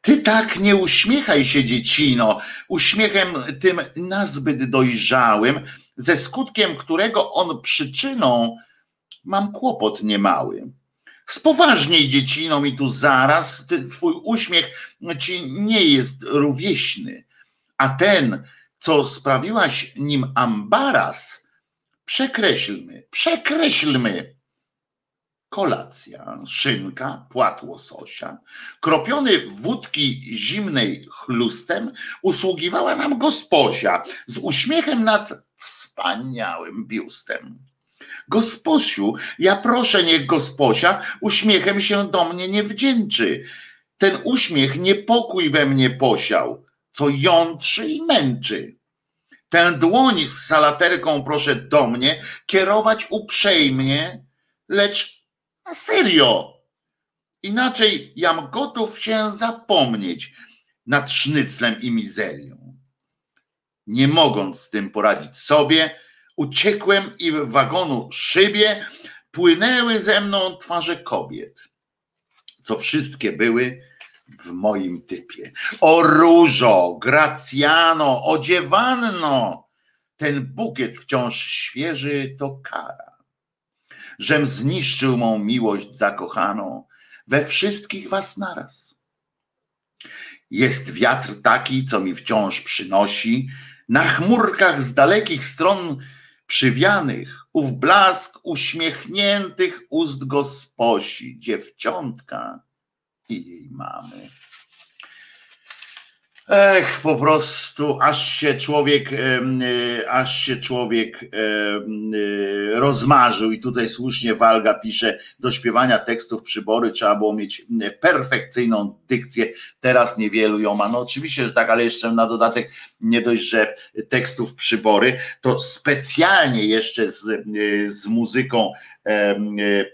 Ty tak nie uśmiechaj się, dziecino, uśmiechem tym nazbyt dojrzałym, ze skutkiem którego on przyczyną mam kłopot niemały. Spoważniej, dziecino, mi tu zaraz, twój uśmiech ci nie jest rówieśny, a ten, co sprawiłaś nim ambaras, przekreślmy. Kolacja, szynka, płatło sosia, kropiony wódki zimnej chlustem, usługiwała nam gosposia z uśmiechem nad wspaniałym biustem. Gosposiu, ja proszę, niech gosposia uśmiechem się do mnie nie wdzięczy. Ten uśmiech niepokój we mnie posiał, co jątrzy i męczy. Tę dłoń z salaterką proszę do mnie kierować uprzejmie, lecz na serio. Inaczej jam gotów się zapomnieć nad sznyclem i mizerią. Nie mogąc z tym poradzić sobie, uciekłem i w wagonu szybie płynęły ze mną twarze kobiet, co wszystkie były w moim typie. O różo, gracjano, odziewanno, ten bukiet wciąż świeży to kara, żem zniszczył mą miłość zakochaną we wszystkich was naraz. Jest wiatr taki, co mi wciąż przynosi na chmurkach z dalekich stron przywianych ów blask uśmiechniętych ust gosposi, dziewczątka i jej mamy. Ech, po prostu aż się człowiek rozmarzył. I tutaj słusznie Walga pisze, do śpiewania tekstów Przybory trzeba było mieć perfekcyjną dykcję, teraz niewielu ją ma. No oczywiście, że tak, ale jeszcze na dodatek nie dość, że tekstów Przybory, to specjalnie jeszcze z muzyką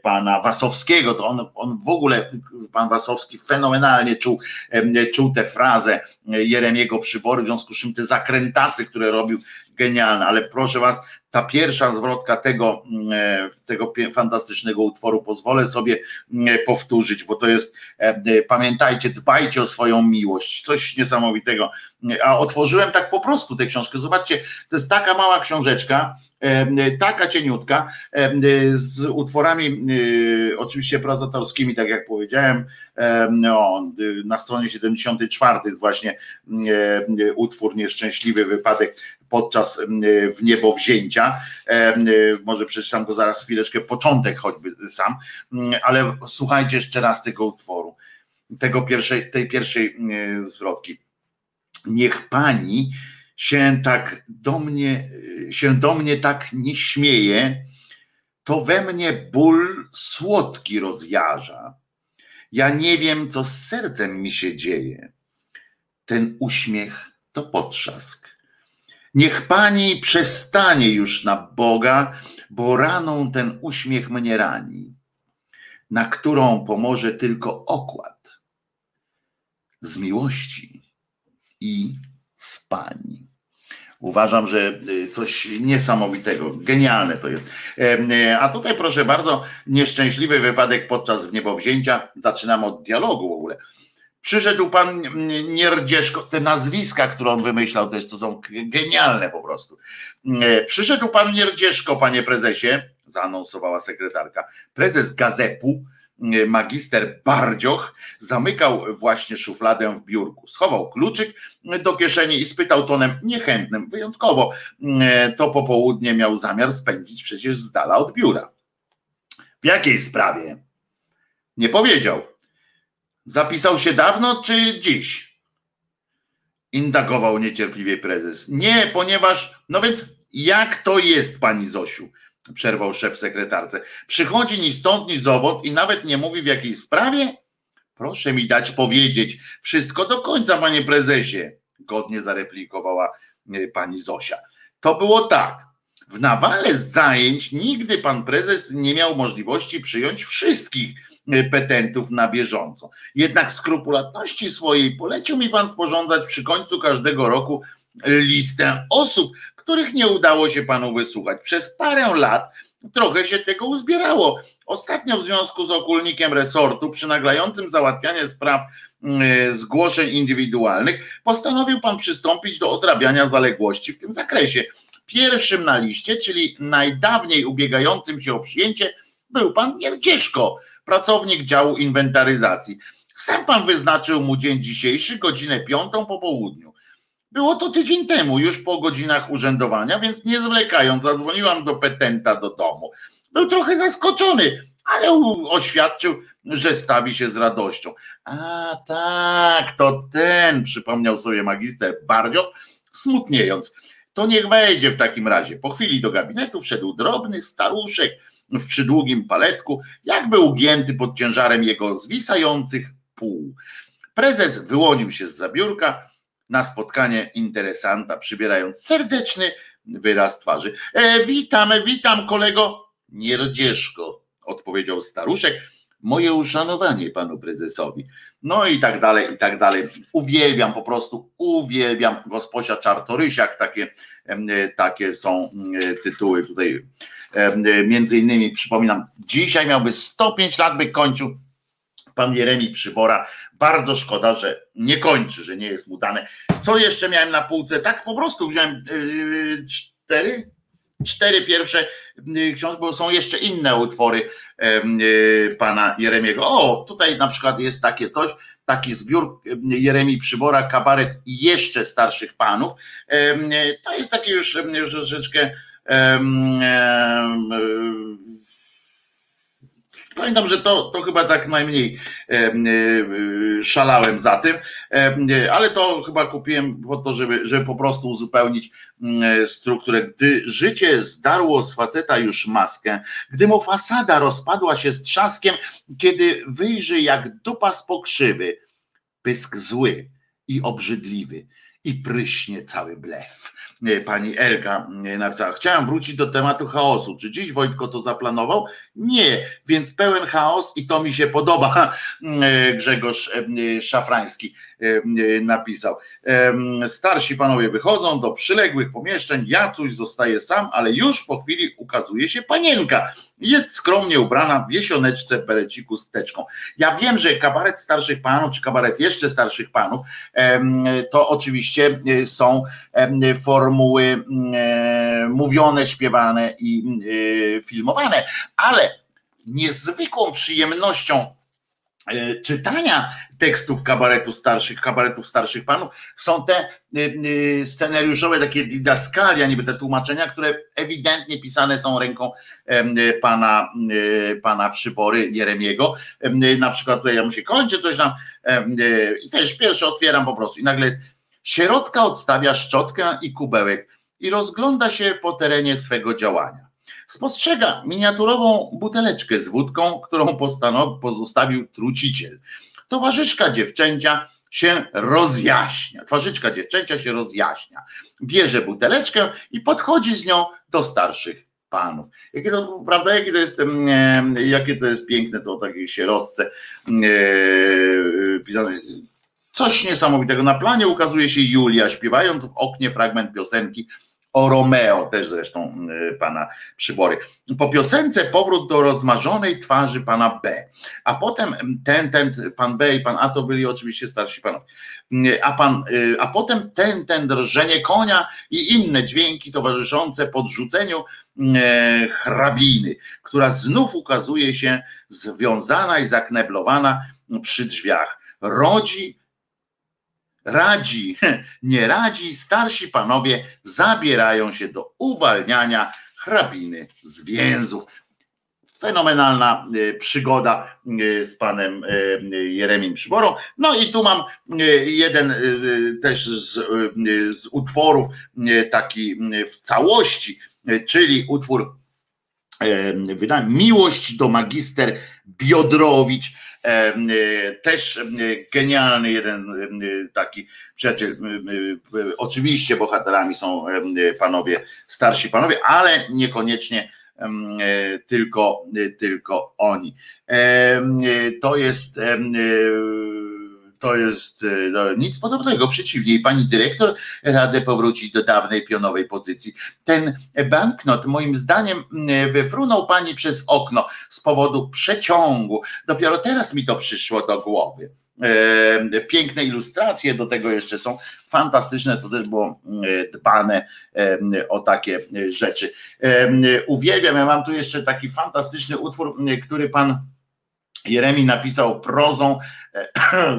pana Wasowskiego, to on w ogóle, pan Wasowski fenomenalnie czuł tę frazę Jeremiego Przybory, w związku z czym te zakrętasy, które robił, genialne, ale proszę was, ta pierwsza zwrotka tego fantastycznego utworu pozwolę sobie powtórzyć, bo to jest, pamiętajcie, dbajcie o swoją miłość, coś niesamowitego, a otworzyłem tak po prostu tę książkę, zobaczcie, to jest taka mała książeczka, taka cieniutka, z utworami oczywiście prozatorskimi, tak jak powiedziałem, na stronie 74 jest właśnie utwór Nieszczęśliwy wypadek podczas wniebowzięcia, może przeczytam go zaraz chwileczkę, początek choćby sam, ale słuchajcie jeszcze raz tego utworu, tej pierwszej zwrotki. Niech pani się do mnie tak nie śmieje, to we mnie ból słodki rozjarza. Ja nie wiem, co z sercem mi się dzieje. Ten uśmiech to potrzask. Niech pani przestanie już na Boga, bo raną ten uśmiech mnie rani, na którą pomoże tylko okład z miłości i z pani. Uważam, że coś niesamowitego, genialne to jest. A tutaj proszę bardzo, Nieszczęśliwy wypadek podczas wniebowzięcia. Zaczynam od dialogu w ogóle. Przyszedł pan Nierdzieszko, te nazwiska, które on wymyślał też, to są genialne po prostu. Przyszedł pan Nierdzieszko, panie prezesie, zaanonsowała sekretarka. Prezes Gazepu, magister Bardzioch, zamykał właśnie szufladę w biurku. Schował kluczyk do kieszeni i spytał tonem niechętnym, wyjątkowo, to popołudnie miał zamiar spędzić przecież z dala od biura. W jakiej sprawie? Nie powiedział. Zapisał się dawno czy dziś? Indagował niecierpliwie prezes. Nie, ponieważ, no więc jak to jest, pani Zosiu? Przerwał szef sekretarce. Przychodzi ni stąd, ni zowąd i nawet nie mówi w jakiej sprawie? Proszę mi dać powiedzieć. Wszystko do końca, panie prezesie. Godnie zareplikowała pani Zosia. To było tak. W nawale zajęć nigdy pan prezes nie miał możliwości przyjąć wszystkich petentów na bieżąco. Jednak w skrupulatności swojej polecił mi pan sporządzać przy końcu każdego roku listę osób, których nie udało się panu wysłuchać. Przez parę lat trochę się tego uzbierało. Ostatnio w związku z okulnikiem resortu przynaglającym załatwianie spraw zgłoszeń indywidualnych postanowił pan przystąpić do odrabiania zaległości w tym zakresie. Pierwszym na liście, czyli najdawniej ubiegającym się o przyjęcie, był pan Nierdzieszko, pracownik działu inwentaryzacji. Sam pan wyznaczył mu dzień dzisiejszy, godzinę 5 po południu. Było to tydzień temu, już po godzinach urzędowania, więc nie zwlekając, zadzwoniłam do petenta do domu. Był trochę zaskoczony, ale oświadczył, że stawi się z radością. A tak, to ten, przypomniał sobie magister Bardzio, smutniejąc. To niech wejdzie w takim razie. Po chwili do gabinetu wszedł drobny staruszek w przydługim paletku, jakby ugięty pod ciężarem jego zwisających pół. Prezes wyłonił się zza biurka na spotkanie interesanta, przybierając serdeczny wyraz twarzy. Witam kolego Nierdzieszko, odpowiedział staruszek. Moje uszanowanie panu prezesowi. No i tak dalej, i tak dalej. Uwielbiam, po prostu uwielbiam gosposia Czartorysiak, takie są tytuły tutaj. Między innymi przypominam, dzisiaj miałby 105 lat, by kończył pan Jeremi Przybora. Bardzo szkoda, że nie kończy, że nie jest mu dane. Co jeszcze miałem na półce? Tak po prostu wziąłem cztery pierwsze książki, bo są jeszcze inne utwory pana Jeremiego. O, tutaj na przykład jest takie coś, taki zbiór Jeremi Przybora, Kabaret jeszcze starszych panów. To jest takie już troszeczkę... Pamiętam, że to chyba tak najmniej szalałem za tym, ale to chyba kupiłem po to, żeby po prostu uzupełnić strukturę. Gdy życie zdarło z faceta już maskę, gdy mu fasada rozpadła się z trzaskiem, kiedy wyjrzy jak dupa z pokrzywy, pysk zły i obrzydliwy i pryśnie cały blef. Pani Elka napisała, chciałem wrócić do tematu chaosu. Czy dziś Wojtko to zaplanował? Nie, więc pełen chaos i to mi się podoba, Grzegorz Szafrański napisał. Starsi panowie wychodzą do przyległych pomieszczeń, Jacuś zostaje sam, ale już po chwili ukazuje się panienka. Jest skromnie ubrana w jesioneczce, bereciku z teczką. Ja wiem, że kabaret starszych panów, czy kabaret jeszcze starszych panów, to oczywiście są formuły mówione, śpiewane i filmowane, ale niezwykłą przyjemnością czytania tekstów kabaretów starszych panów są te scenariuszowe takie didaskalia, niby te tłumaczenia, które ewidentnie pisane są ręką pana Przybory, Jeremiego. Na przykład tutaj ja mu się kończy coś tam i też pierwszy otwieram po prostu i nagle jest: środka odstawia szczotkę i kubełek i rozgląda się po terenie swego działania. Spostrzega miniaturową buteleczkę z wódką, którą pozostawił truciciel. Twarzyczka dziewczęcia się rozjaśnia. Bierze buteleczkę i podchodzi z nią do starszych panów. Jakie to, prawda, jakie to jest piękne, to o takiej sierotce pisane. Coś niesamowitego. Na planie ukazuje się Julia, śpiewając w oknie fragment piosenki o Romeo, też zresztą pana Przybory. Po piosence powrót do rozmarzonej twarzy pana B. A potem pan B i pan A to byli oczywiście starsi panowie. A potem ten drżenie konia i inne dźwięki towarzyszące podrzuceniu hrabiny, która znów ukazuje się związana i zakneblowana przy drzwiach. Nie radzi, starsi panowie zabierają się do uwalniania hrabiny z więzów. Fenomenalna przygoda z panem Jeremim Przyborą. No i tu mam jeden też z utworów taki w całości, czyli utwór Miłość do magister Biodrowicz. Też genialny jeden taki przyjaciel. Oczywiście bohaterami są panowie, starsi panowie, ale niekoniecznie tylko oni. To jest nic podobnego, przeciwnie. Pani dyrektor, radzę powrócić do dawnej pionowej pozycji. Ten banknot moim zdaniem wyfrunął pani przez okno z powodu przeciągu. Dopiero teraz mi to przyszło do głowy. Piękne ilustracje do tego jeszcze są, fantastyczne, to też było dbane o takie rzeczy. Uwielbiam, ja mam tu jeszcze taki fantastyczny utwór, który pan Jeremi napisał prozą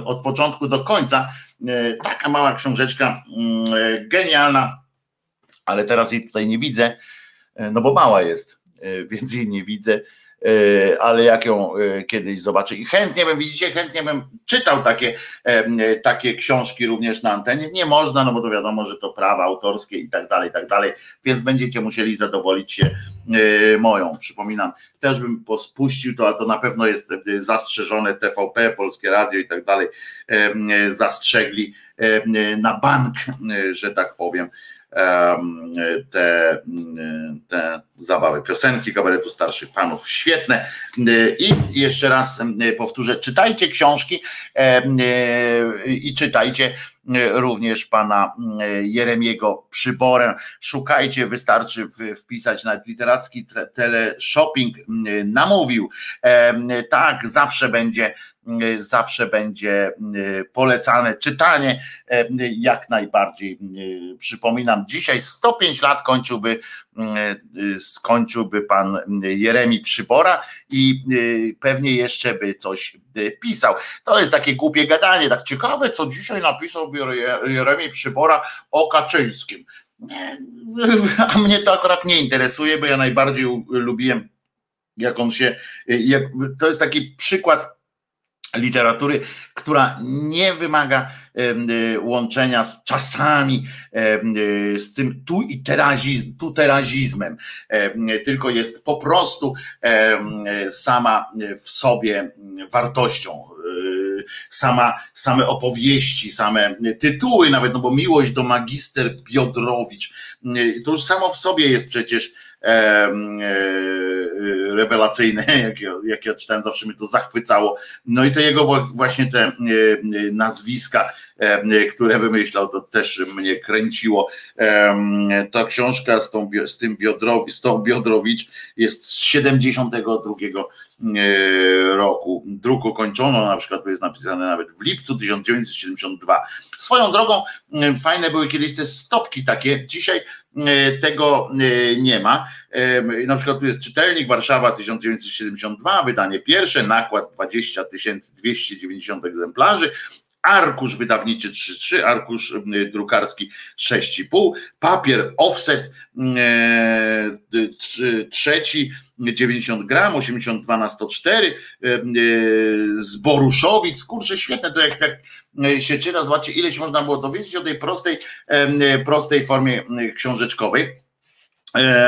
od początku do końca. Taka mała książeczka, genialna, ale teraz jej tutaj nie widzę, no bo mała jest, więc jej nie widzę, ale jak ją kiedyś zobaczę i chętnie bym czytał takie książki również na antenie. Nie można, no bo to wiadomo, że to prawa autorskie i tak dalej, więc będziecie musieli zadowolić się moją. Przypominam, też bym pospuścił to, a to na pewno jest zastrzeżone, TVP, Polskie Radio i tak dalej, zastrzegli na bank, że tak powiem, te zabawy, piosenki kabaretu starszych panów, świetne. I jeszcze raz powtórzę, czytajcie książki i czytajcie również pana Jeremiego Przyborę. Szukajcie, wystarczy wpisać na literacki teleshopping. Namówił. Tak, zawsze będzie polecane czytanie jak najbardziej. Przypominam, dzisiaj 105 lat skończyłby pan Jeremi Przybora i pewnie jeszcze by coś pisał. To jest takie głupie gadanie, tak ciekawe, co dzisiaj napisałby Jeremi Przybora o Kaczyńskim. A mnie to akurat nie interesuje, bo ja najbardziej lubiłem, jak on się... to jest taki przykład literatury, która nie wymaga łączenia z czasami, z tym tu terazizmem, tylko jest po prostu sama w sobie wartością same opowieści, same tytuły nawet, no bo Miłość do magister Piotrowicz, to już samo w sobie jest przecież rewelacyjne, jak ja czytałem, zawsze mnie to zachwycało. No i te jego właśnie te nazwiska, które wymyślał, to też mnie kręciło. Ta książka z tą Biodrowicz jest z 72 roku. Druk ukończono, na przykład tu jest napisane nawet w lipcu 1972. Swoją drogą fajne były kiedyś te stopki takie, dzisiaj tego nie ma. Na przykład tu jest Czytelnik, Warszawa 1972, wydanie pierwsze, nakład 20 290 egzemplarzy, arkusz wydawniczy 3,3, arkusz drukarski 6,5, papier offset 3, 90 gram, 82 na 104, z Boruszowic, kurczę świetne, to jak się czyta, zobaczcie ileś można było dowiedzieć o tej prostej formie książeczkowej.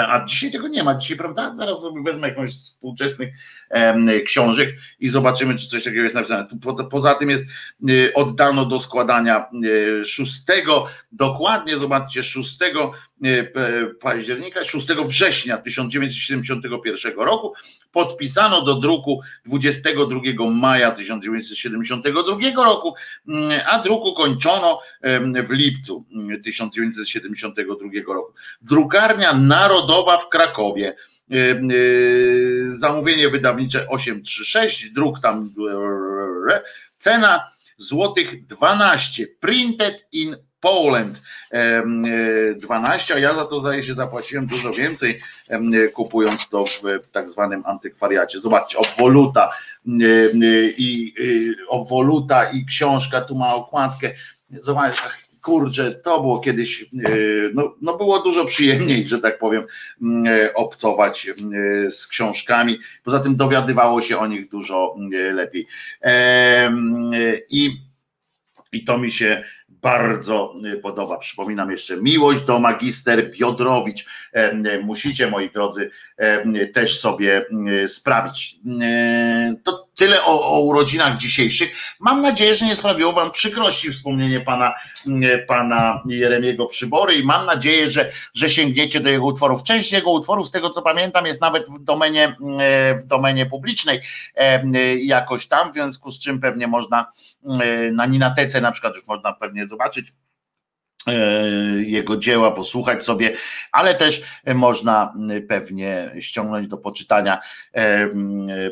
A dzisiaj tego nie ma, dzisiaj, prawda? Zaraz sobie wezmę jakąś z współczesnych książek i zobaczymy, czy coś takiego jest napisane. Poza tym jest, oddano do składania 6, dokładnie, zobaczcie, 6 października, 6 września 1971 roku, podpisano do druku 22 maja 1972 roku, a druku kończono w lipcu 1972 roku. Drukarnia Narodowa w Krakowie, zamówienie wydawnicze 836, druk tam, cena złotych 12, printed in Poland 12, a ja za to, zdaje się, zapłaciłem dużo więcej, kupując to w tak zwanym antykwariacie. Zobaczcie, obwoluta i książka, tu ma okładkę. Zobaczcie, kurczę, to było kiedyś, no było dużo przyjemniej, że tak powiem, obcować z książkami. Poza tym dowiadywało się o nich dużo lepiej. I to mi się bardzo podoba. Przypominam jeszcze Miłość do magister Piotrowicz. Musicie, moi drodzy, też sobie sprawić. To tyle o urodzinach dzisiejszych. Mam nadzieję, że nie sprawiło wam przykrości wspomnienie pana Jeremiego Przybory i mam nadzieję, że sięgniecie do jego utworów. Część jego utworów, z tego co pamiętam, jest nawet w domenie publicznej jakoś tam, w związku z czym pewnie można na Ninatece na przykład już można pewnie zobaczyć jego dzieła, posłuchać sobie, ale też można pewnie ściągnąć do poczytania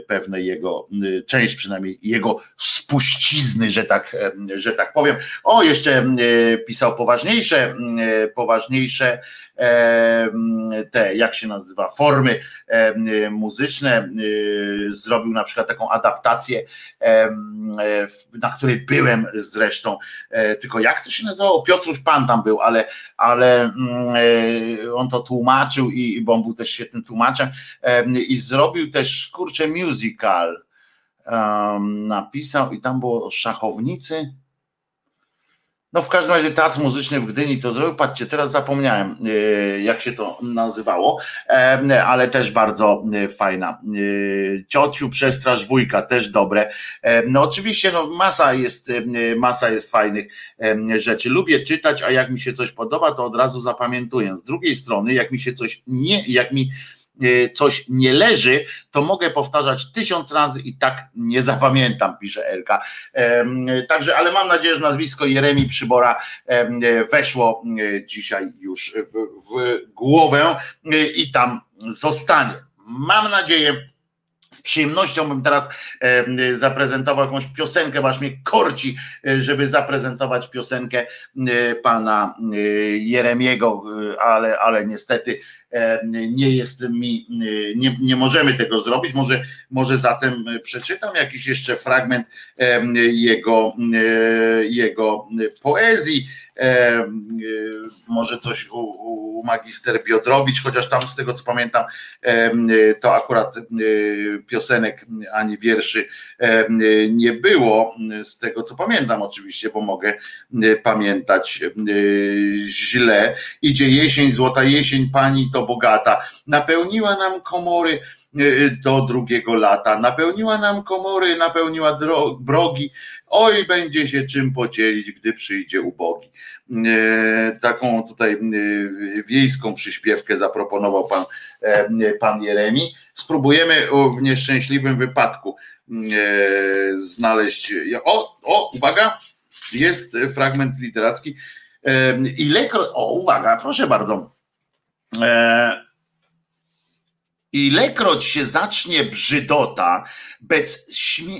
pewne jego, część przynajmniej jego spuścizny, że tak powiem. O, jeszcze pisał poważniejsze te, jak się nazywa, formy muzyczne. Zrobił na przykład taką adaptację, na której byłem zresztą, tylko jak to się nazywało? Piotruś Pan tam był, ale on to tłumaczył bo on był też świetnym tłumaczem i zrobił też, kurczę, musical. Napisał i tam było Szachownicy. No w każdym razie Teatr Muzyczny w Gdyni to zrobił, patrzcie, teraz zapomniałem, jak się to nazywało, ale też bardzo fajna. Ciociu, przestrasz wujka, też dobre. No oczywiście, no masa jest fajnych rzeczy. Lubię czytać, a jak mi się coś podoba, to od razu zapamiętuję. Z drugiej strony, jak mi coś nie leży, to mogę powtarzać 1000 razy i tak nie zapamiętam, pisze Elka. Także, ale mam nadzieję, że nazwisko Jeremi Przybora weszło dzisiaj już w głowę i tam zostanie. Mam nadzieję. Z przyjemnością bym teraz zaprezentował jakąś piosenkę, bo aż mnie korci, żeby zaprezentować piosenkę pana Jeremiego, ale niestety nie możemy tego zrobić. Może zatem przeczytam jakiś jeszcze fragment jego poezji. Może coś u magister Piotrowicz, chociaż tam z tego co pamiętam to akurat piosenek ani wierszy nie było, z tego co pamiętam oczywiście, bo mogę pamiętać źle. Idzie jesień, złota jesień, pani to bogata, napełniła nam komory do drugiego lata. Napełniła nam komory, napełniła brogi, oj będzie się czym podzielić, gdy przyjdzie ubogi. Taką tutaj wiejską przyśpiewkę zaproponował pan Jeremi. Spróbujemy w nieszczęśliwym wypadku znaleźć. O, uwaga, jest fragment literacki. Uwaga, proszę bardzo. Ilekroć się zacznie brzydota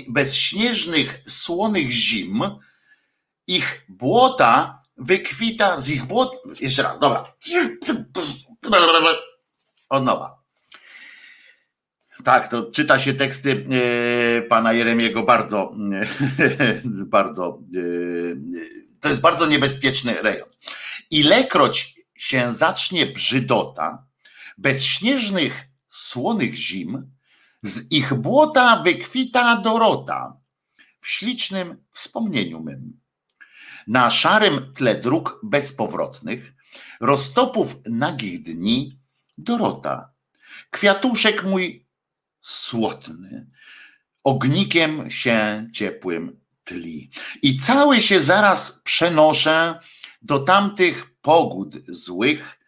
bez śnieżnych, słonych zim, ich błota wykwita z ich błot. Jeszcze raz, dobra. Od nowa. Tak, to czyta się teksty pana Jeremiego bardzo, bardzo. To jest bardzo niebezpieczny rejon. Ilekroć się zacznie brzydota bez śnieżnych, słonych zim, z ich błota wykwita Dorota w ślicznym wspomnieniu mym. Na szarym tle dróg bezpowrotnych, roztopów nagich dni, Dorota, kwiatuszek mój słodny, ognikiem się ciepłym tli. I cały się zaraz przenoszę do tamtych pogód złych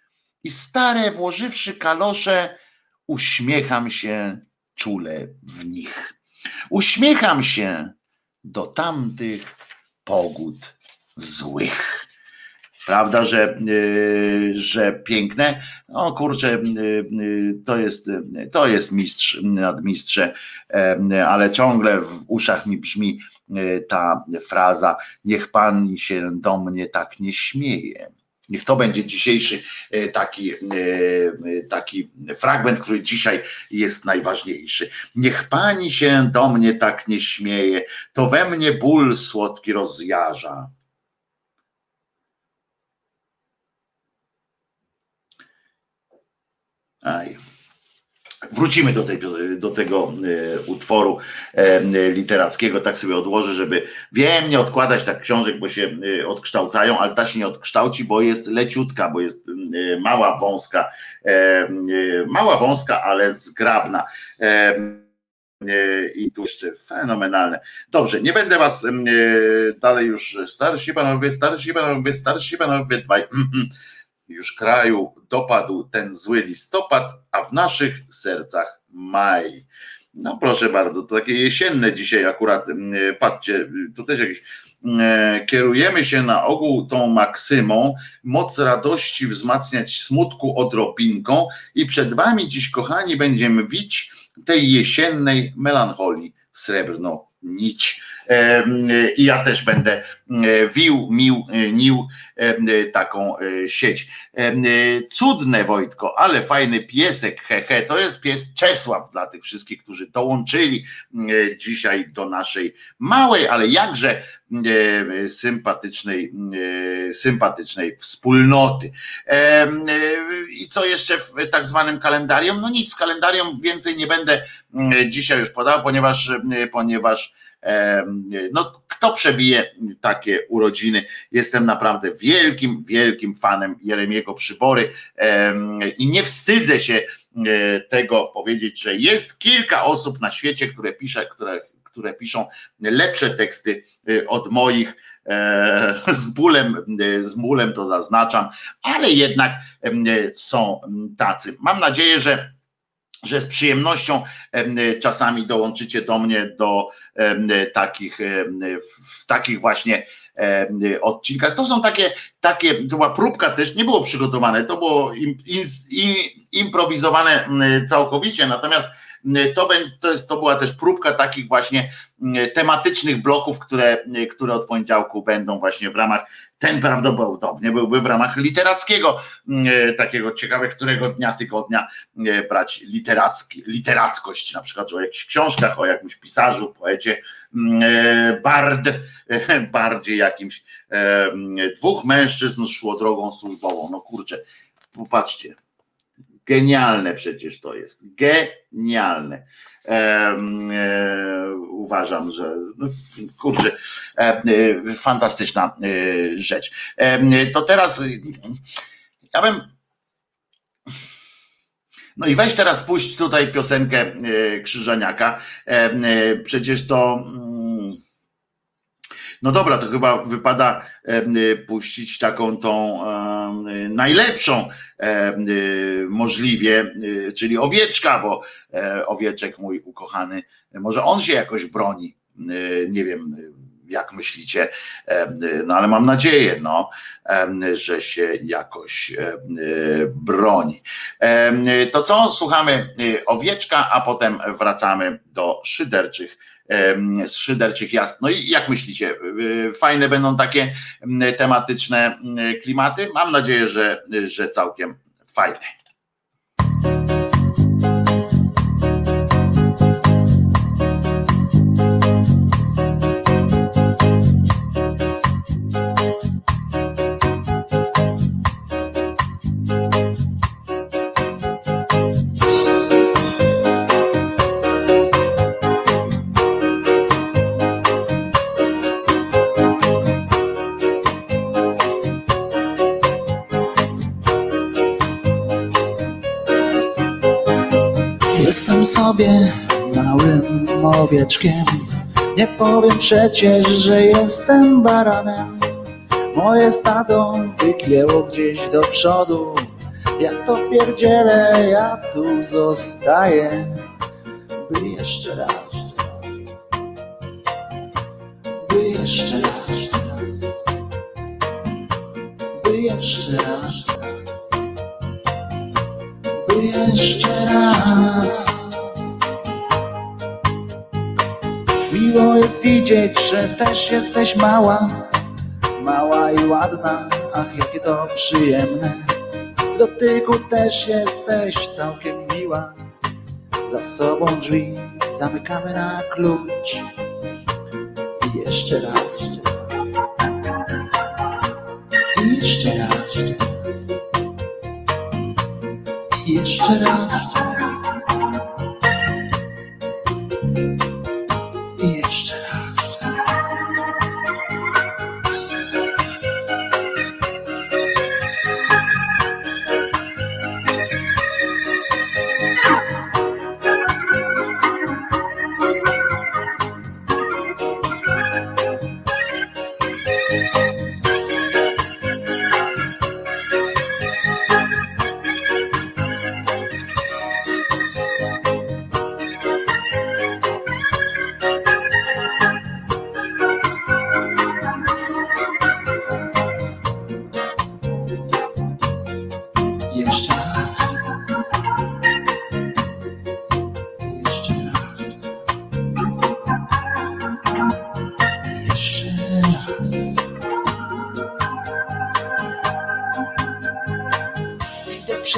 i stare włożywszy kalosze, uśmiecham się czule w nich. Uśmiecham się do tamtych pogód złych. Prawda, że piękne. O kurczę, to jest mistrz, nadmistrze, ale ciągle w uszach mi brzmi ta fraza: niech pan się do mnie tak nie śmieje. Niech to będzie dzisiejszy taki fragment, który dzisiaj jest najważniejszy. Niech pani się do mnie tak nie śmieje, to we mnie ból słodki rozjarza. Aj. Wrócimy do tego utworu literackiego, tak sobie odłożę, żeby wiem, nie odkładać tak książek, bo się odkształcają, ale ta się nie odkształci, bo jest leciutka, bo jest mała, wąska, ale zgrabna. I tu jeszcze fenomenalne. Dobrze, nie będę was dalej już starsi panowie, dwaj. Już kraju dopadł ten zły listopad, a w naszych sercach maj. No proszę bardzo, to takie jesienne dzisiaj akurat, patrzcie, to też jakieś... Kierujemy się na ogół tą maksymą, moc radości wzmacniać smutku odrobinką i przed wami dziś, kochani, będziemy wić tej jesiennej melancholii srebrno nić. I ja też będę nił taką sieć. Cudne, Wojtko, ale fajny piesek, hehe, to jest pies Czesław dla tych wszystkich, którzy dołączyli dzisiaj do naszej małej, ale jakże sympatycznej wspólnoty. I co jeszcze w tak zwanym kalendarium? No nic, kalendarium więcej nie będę dzisiaj już podał, ponieważ no, kto przebije takie urodziny? Jestem naprawdę wielkim, wielkim fanem Jeremiego Przybory i nie wstydzę się tego powiedzieć, że jest kilka osób na świecie, które piszą lepsze teksty od moich. Z bólem to zaznaczam, ale jednak są tacy. Mam nadzieję, że z przyjemnością czasami dołączycie do mnie do takich właśnie odcinkach. To są takie, to była próbka, też nie było przygotowane, to było improwizowane całkowicie, natomiast to była też próbka takich właśnie tematycznych bloków, które od poniedziałku będą właśnie w ramach, ten prawdopodobnie byłby w ramach literackiego, takiego ciekawe, którego dnia tygodnia brać literackość, na przykład o jakichś książkach, o jakimś pisarzu, poecie, bardziej jakimś. Dwóch mężczyzn szło drogą służbową, no kurczę, popatrzcie. Genialne przecież to jest. Genialne. Uważam, że no, kurczę, fantastyczna rzecz. To teraz ja bym No i weź teraz puść tutaj piosenkę Krzyżaniaka. Przecież to... No dobra, to chyba wypada puścić taką tą najlepszą możliwie, czyli Owieczka, bo Owieczek mój ukochany, może on się jakoś broni, nie wiem jak myślicie, no ale mam nadzieję, no, że się jakoś broni. To co? Słuchamy Owieczka, a potem wracamy do szyderczych z szyderczych jazd. No i jak myślicie, fajne będą takie tematyczne klimaty? Mam nadzieję, że całkiem fajne. Jestem sobie małym owieczkiem, nie powiem przecież, że jestem baranem. Moje stado wygięło gdzieś do przodu, ja to pierdzielę, ja tu zostaję. By jeszcze raz. Miło jest widzieć, że też jesteś mała, mała i ładna, ach jakie to przyjemne. W dotyku też jesteś całkiem miła. Za sobą drzwi zamykamy na klucz. I jeszcze raz. I jeszcze raz. Jeszcze raz. I jeszcze raz.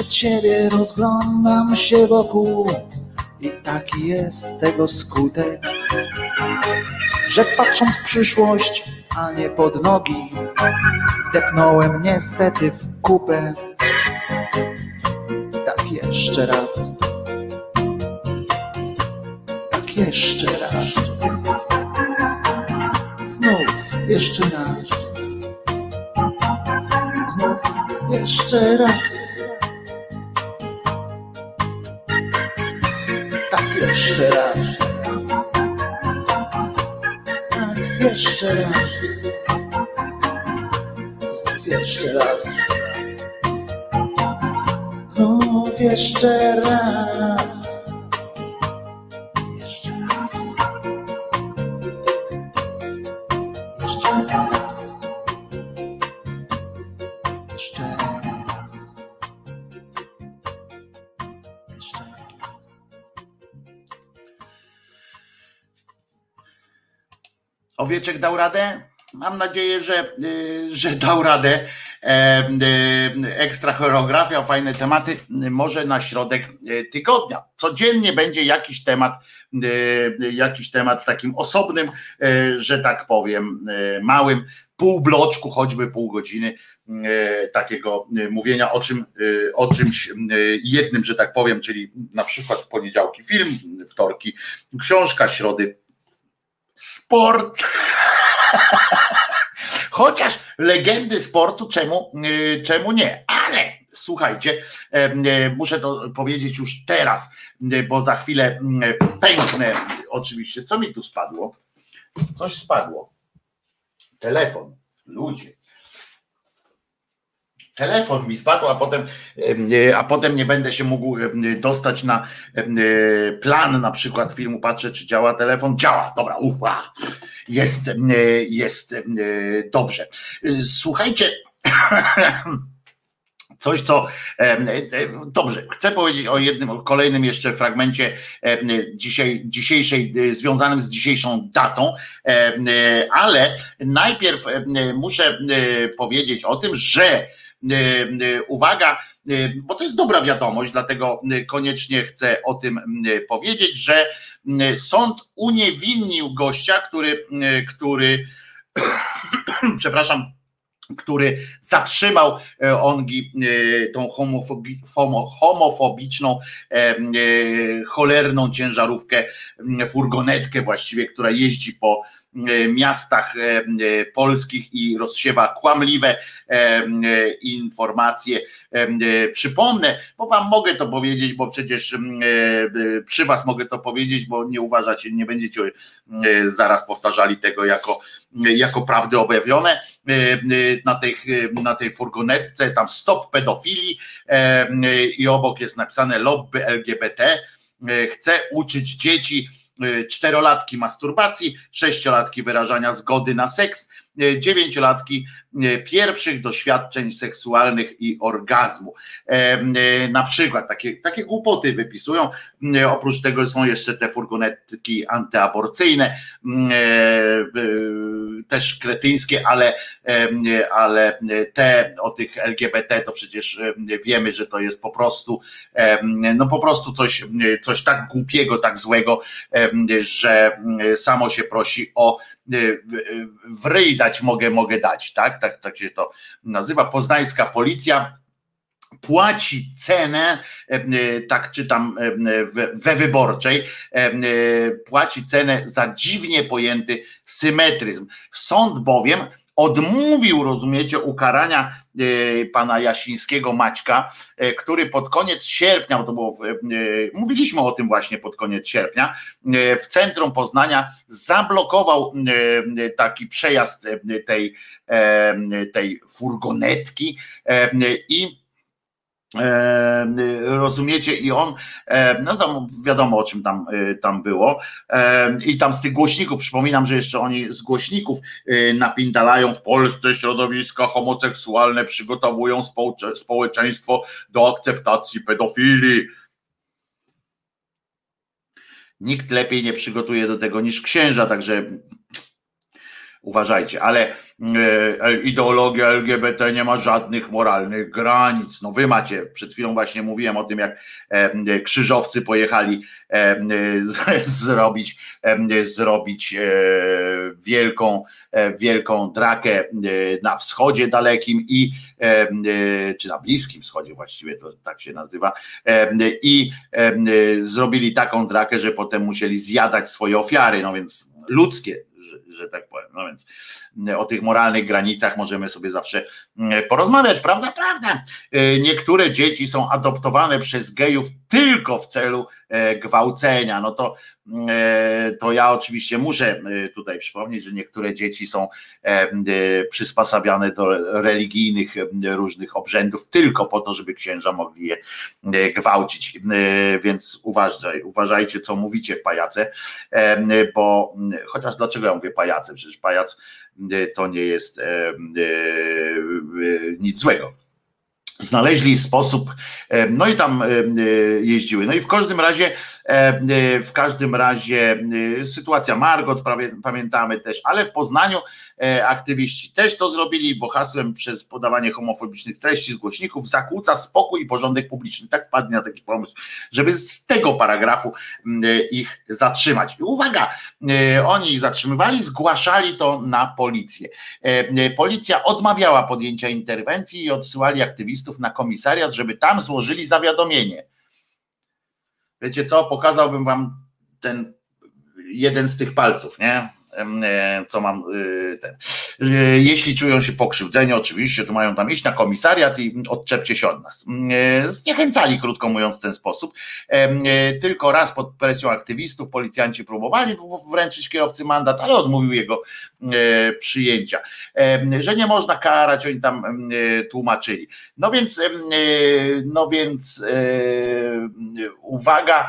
Ciebie rozglądam się wokół i taki jest tego skutek, że patrząc w przyszłość, a nie pod nogi, wdepnąłem niestety w kupę. Tak jeszcze raz. Tak jeszcze raz. Znów jeszcze raz. Znów jeszcze raz. Jeszcze raz. Tak, jeszcze raz. Znów jeszcze raz. Znów jeszcze raz. Jeszcze raz. Jeszcze raz. Jeszcze raz. Owieczek dał radę? Mam nadzieję, że dał radę. Ekstra choreografia, fajne tematy. Może na środek tygodnia. Codziennie będzie jakiś temat w takim osobnym, że tak powiem, małym półbloczku, choćby pół godziny takiego mówienia o czymś jednym, że tak powiem, czyli na przykład w poniedziałki film, wtorki książka, środy sport. Chociaż legendy sportu, czemu nie? Ale Słuchajcie, muszę to powiedzieć już teraz, bo za chwilę pęknę oczywiście. Co mi tu spadło? Coś spadło. Telefon. Ludzie. Telefon mi spadł, a potem nie będę się mógł dostać na plan na przykład filmu. Patrzę, czy działa telefon. Działa, dobra, ufa. Jest dobrze. Słuchajcie, coś co... Dobrze, chcę powiedzieć o jednym, o kolejnym jeszcze fragmencie dzisiejszej, związanym z dzisiejszą datą, ale najpierw muszę powiedzieć o tym, że uwaga, bo to jest dobra wiadomość, dlatego koniecznie chcę o tym powiedzieć, że sąd uniewinnił gościa, który przepraszam, który zatrzymał ongi tą homofobiczną, cholerną ciężarówkę, furgonetkę właściwie, która jeździ po miastach polskich i rozsiewa kłamliwe informacje. Przypomnę, bo wam mogę to powiedzieć, bo przecież przy was mogę to powiedzieć, bo nie uważacie, nie będziecie zaraz powtarzali tego jako prawdy objawione. Na tej furgonetce tam stop pedofilii i obok jest napisane lobby LGBT chce uczyć dzieci 4-latki masturbacji, 6-latki wyrażania zgody na seks, 9-latki pierwszych doświadczeń seksualnych i orgazmu. Na przykład takie głupoty wypisują. Oprócz tego są jeszcze te furgonetki antyaborcyjne, też kretyńskie, ale te o tych LGBT to przecież wiemy, że to jest po prostu coś tak głupiego, tak złego, że samo się prosi o w ryj dać mogę dać, tak? Tak się to nazywa. Poznańska policja płaci cenę, tak czytam we Wyborczej, płaci cenę za dziwnie pojęty symetryzm. Sąd bowiem odmówił, rozumiecie, ukarania pana Jasińskiego Maćka, który pod koniec sierpnia, to było, mówiliśmy o tym właśnie pod koniec sierpnia, w centrum Poznania zablokował taki przejazd tej furgonetki i rozumiecie, i on, no tam wiadomo o czym tam było, i tam z tych głośników, przypominam, że jeszcze oni z głośników napindalają: w Polsce środowiska homoseksualne przygotowują społeczeństwo do akceptacji pedofilii. Nikt lepiej nie przygotuje do tego niż księża, także uważajcie, ale ideologia LGBT nie ma żadnych moralnych granic. No wy macie, przed chwilą właśnie mówiłem o tym, jak krzyżowcy pojechali zrobić wielką drakę na wschodzie dalekim i czy na Bliskim Wschodzie właściwie to tak się nazywa, i zrobili taką drakę, że potem musieli zjadać swoje ofiary, no więc ludzkie, że tak powiem. No więc o tych moralnych granicach możemy sobie zawsze porozmawiać, prawda? Prawda. Niektóre dzieci są adoptowane przez gejów tylko w celu gwałcenia. No to ja oczywiście muszę tutaj przypomnieć, że niektóre dzieci są przysposabiane do religijnych różnych obrzędów tylko po to, żeby księża mogli je gwałcić. Więc uważajcie, co mówicie, pajace, bo chociaż dlaczego ja mówię pajace? Przecież pajac to nie jest nic złego. Znaleźli sposób, no i tam jeździły. No i w każdym razie sytuacja Margot, pamiętamy też, ale w Poznaniu aktywiści też to zrobili, bo hasłem przez podawanie homofobicznych treści z głośników zakłóca spokój i porządek publiczny. Tak wpadli na taki pomysł, żeby z tego paragrafu ich zatrzymać. I uwaga, oni ich zatrzymywali, zgłaszali to na policję. Policja odmawiała podjęcia interwencji i odsyłali aktywistów na komisariat, żeby tam złożyli zawiadomienie. Wiecie co, pokazałbym wam ten jeden z tych palców, nie? co mam ten. Jeśli czują się pokrzywdzeni, oczywiście, to mają tam iść na komisariat i odczepcie się od nas. Zniechęcali, krótko mówiąc, w ten sposób. Tylko raz pod presją aktywistów policjanci próbowali wręczyć kierowcy mandat, ale odmówił jego przyjęcia. Że nie można karać, oni tam tłumaczyli. No więc uwaga,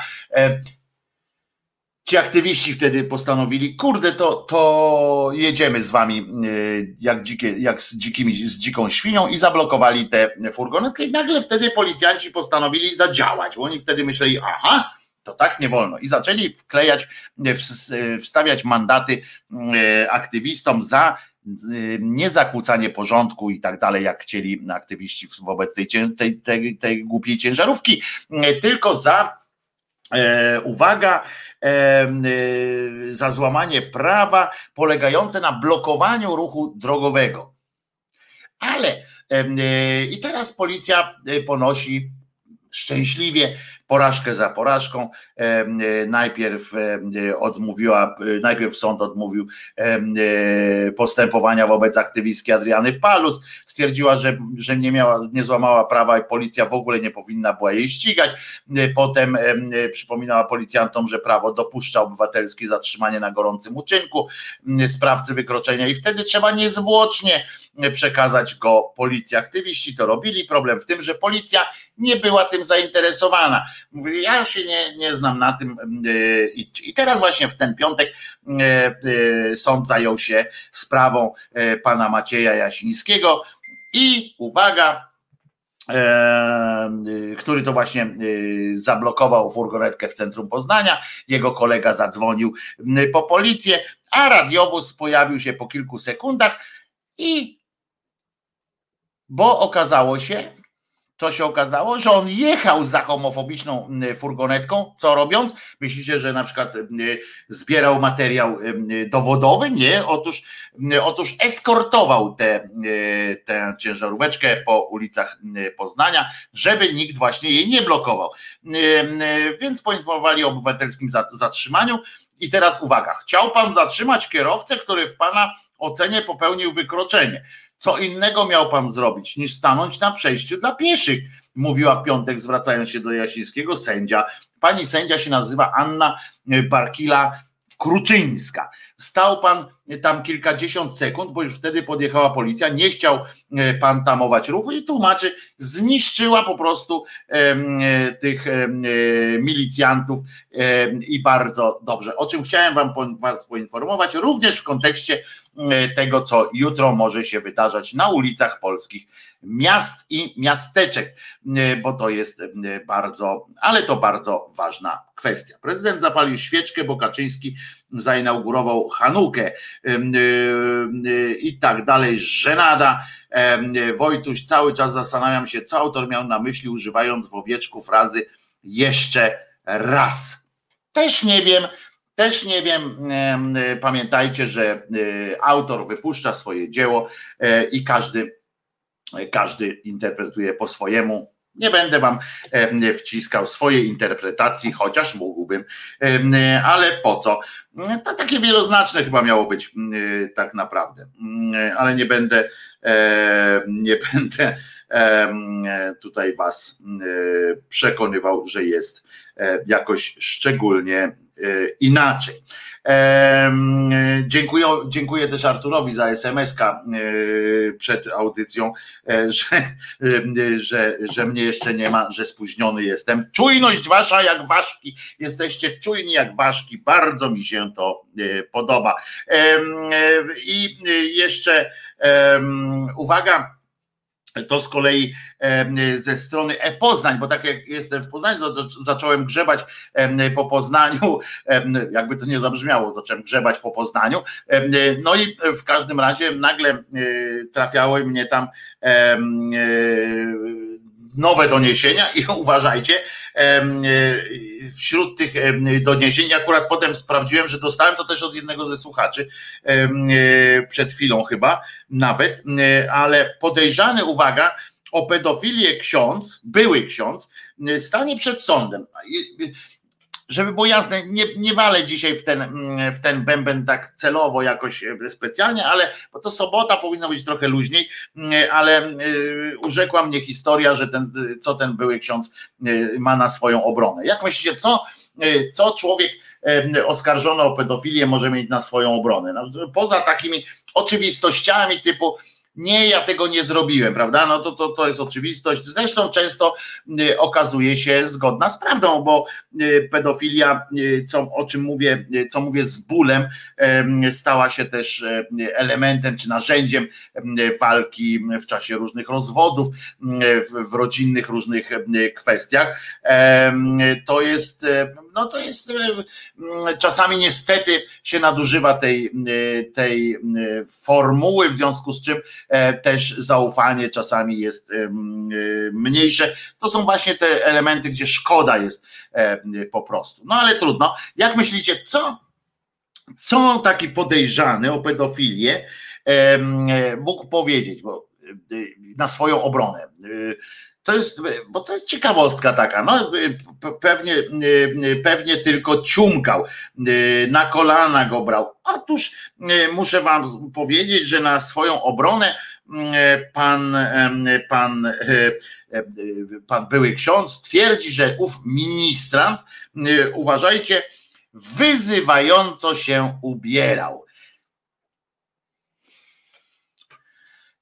ci aktywiści wtedy postanowili, kurde, to jedziemy z wami jak z dziką świnią i zablokowali tę furgonetkę i nagle wtedy policjanci postanowili zadziałać, bo oni wtedy myśleli, aha, to tak nie wolno i zaczęli wstawiać mandaty aktywistom za niezakłócanie porządku i tak dalej, jak chcieli aktywiści wobec tej głupiej ciężarówki, tylko za uwaga, za złamanie prawa polegające na blokowaniu ruchu drogowego. Ale i teraz policja ponosi szczęśliwie porażkę za porażką. Najpierw sąd odmówił postępowania wobec aktywistki Adriany Palus. Stwierdziła, że nie złamała prawa i policja w ogóle nie powinna była jej ścigać. Potem przypominała policjantom, że prawo dopuszcza obywatelskie zatrzymanie na gorącym uczynku sprawcy wykroczenia i wtedy trzeba niezwłocznie przekazać go policji. Aktywiści to robili. Problem w tym, że policja nie była tym zainteresowana. Mówili, ja się nie znam na tym i teraz właśnie w ten piątek sąd zajął się sprawą pana Macieja Jasińskiego i uwaga, który to właśnie zablokował furgonetkę w centrum Poznania, jego kolega zadzwonił po policję, a radiowóz pojawił się po kilku sekundach i bo okazało się, co się okazało? Że on jechał za homofobiczną furgonetką, co robiąc? Myślicie, że na przykład zbierał materiał dowodowy? Nie, otóż eskortował tę ciężaróweczkę po ulicach Poznania, żeby nikt właśnie jej nie blokował. Więc poinformowali o obywatelskim zatrzymaniu i teraz uwaga, chciał pan zatrzymać kierowcę, który w pana ocenie popełnił wykroczenie. Co innego miał pan zrobić, niż stanąć na przejściu dla pieszych, mówiła w piątek, zwracając się do Jasińskiego, sędzia. Pani sędzia się nazywa Anna Barkila-Kruczyńska. Stał pan tam kilkadziesiąt sekund, bo już wtedy podjechała policja, nie chciał pan tamować ruchu i tłumaczy, zniszczyła po prostu tych milicjantów i bardzo dobrze. O czym chciałem was poinformować, również w kontekście tego, co jutro może się wydarzać na ulicach polskich miast i miasteczek, bo to jest bardzo ważna kwestia. Prezydent zapalił świeczkę, bo Kaczyński zainaugurował Hanukę i tak dalej, żenada. Wojtuś, cały czas zastanawiam się, co autor miał na myśli, używając w owieczku frazy jeszcze raz. Też nie wiem, pamiętajcie, że autor wypuszcza swoje dzieło i każdy interpretuje po swojemu. Nie będę wam wciskał swojej interpretacji, chociaż mógłbym, ale po co? To takie wieloznaczne chyba miało być tak naprawdę, ale nie będę tutaj was przekonywał, że jest jakoś szczególnie inaczej. Dziękuję też Arturowi za SMS-ka przed audycją, że mnie jeszcze nie ma, że spóźniony jestem. Czujność wasza jak ważki, jesteście czujni jak ważki, bardzo mi się to podoba. I jeszcze uwaga, to z kolei ze strony Poznań, bo tak jak jestem w Poznaniu, zacząłem grzebać po Poznaniu, jakby to nie zabrzmiało, zacząłem grzebać po Poznaniu, no i w każdym razie nagle trafiały mnie tam nowe doniesienia i uważajcie, wśród tych doniesień, akurat potem sprawdziłem, że dostałem to też od jednego ze słuchaczy, przed chwilą chyba nawet, ale podejrzany, uwaga, o pedofilię ksiądz, były ksiądz, stanie przed sądem. żeby było jasne, nie walę dzisiaj w ten bęben tak celowo jakoś specjalnie, ale bo to sobota powinno być trochę luźniej, ale urzekła mnie historia, że co ten były ksiądz ma na swoją obronę. Jak myślicie, co człowiek oskarżony o pedofilię może mieć na swoją obronę? No, poza takimi oczywistościami typu nie, ja tego nie zrobiłem, prawda? No to jest oczywistość. Zresztą często okazuje się zgodna z prawdą, bo pedofilia, o czym mówię z bólem, stała się też elementem czy narzędziem walki w czasie różnych rozwodów, w rodzinnych różnych kwestiach. To jest czasami niestety się nadużywa tej formuły, w związku z czym też zaufanie czasami jest mniejsze. To są właśnie te elementy, gdzie szkoda jest po prostu. No ale trudno. Jak myślicie, co taki podejrzany o pedofilię mógł powiedzieć bo na swoją obronę? To jest ciekawostka taka, no pewnie tylko ciumkał, na kolana go brał. Otóż muszę wam powiedzieć, że na swoją obronę pan były ksiądz twierdzi, że ów ministrant, uważajcie, wyzywająco się ubierał.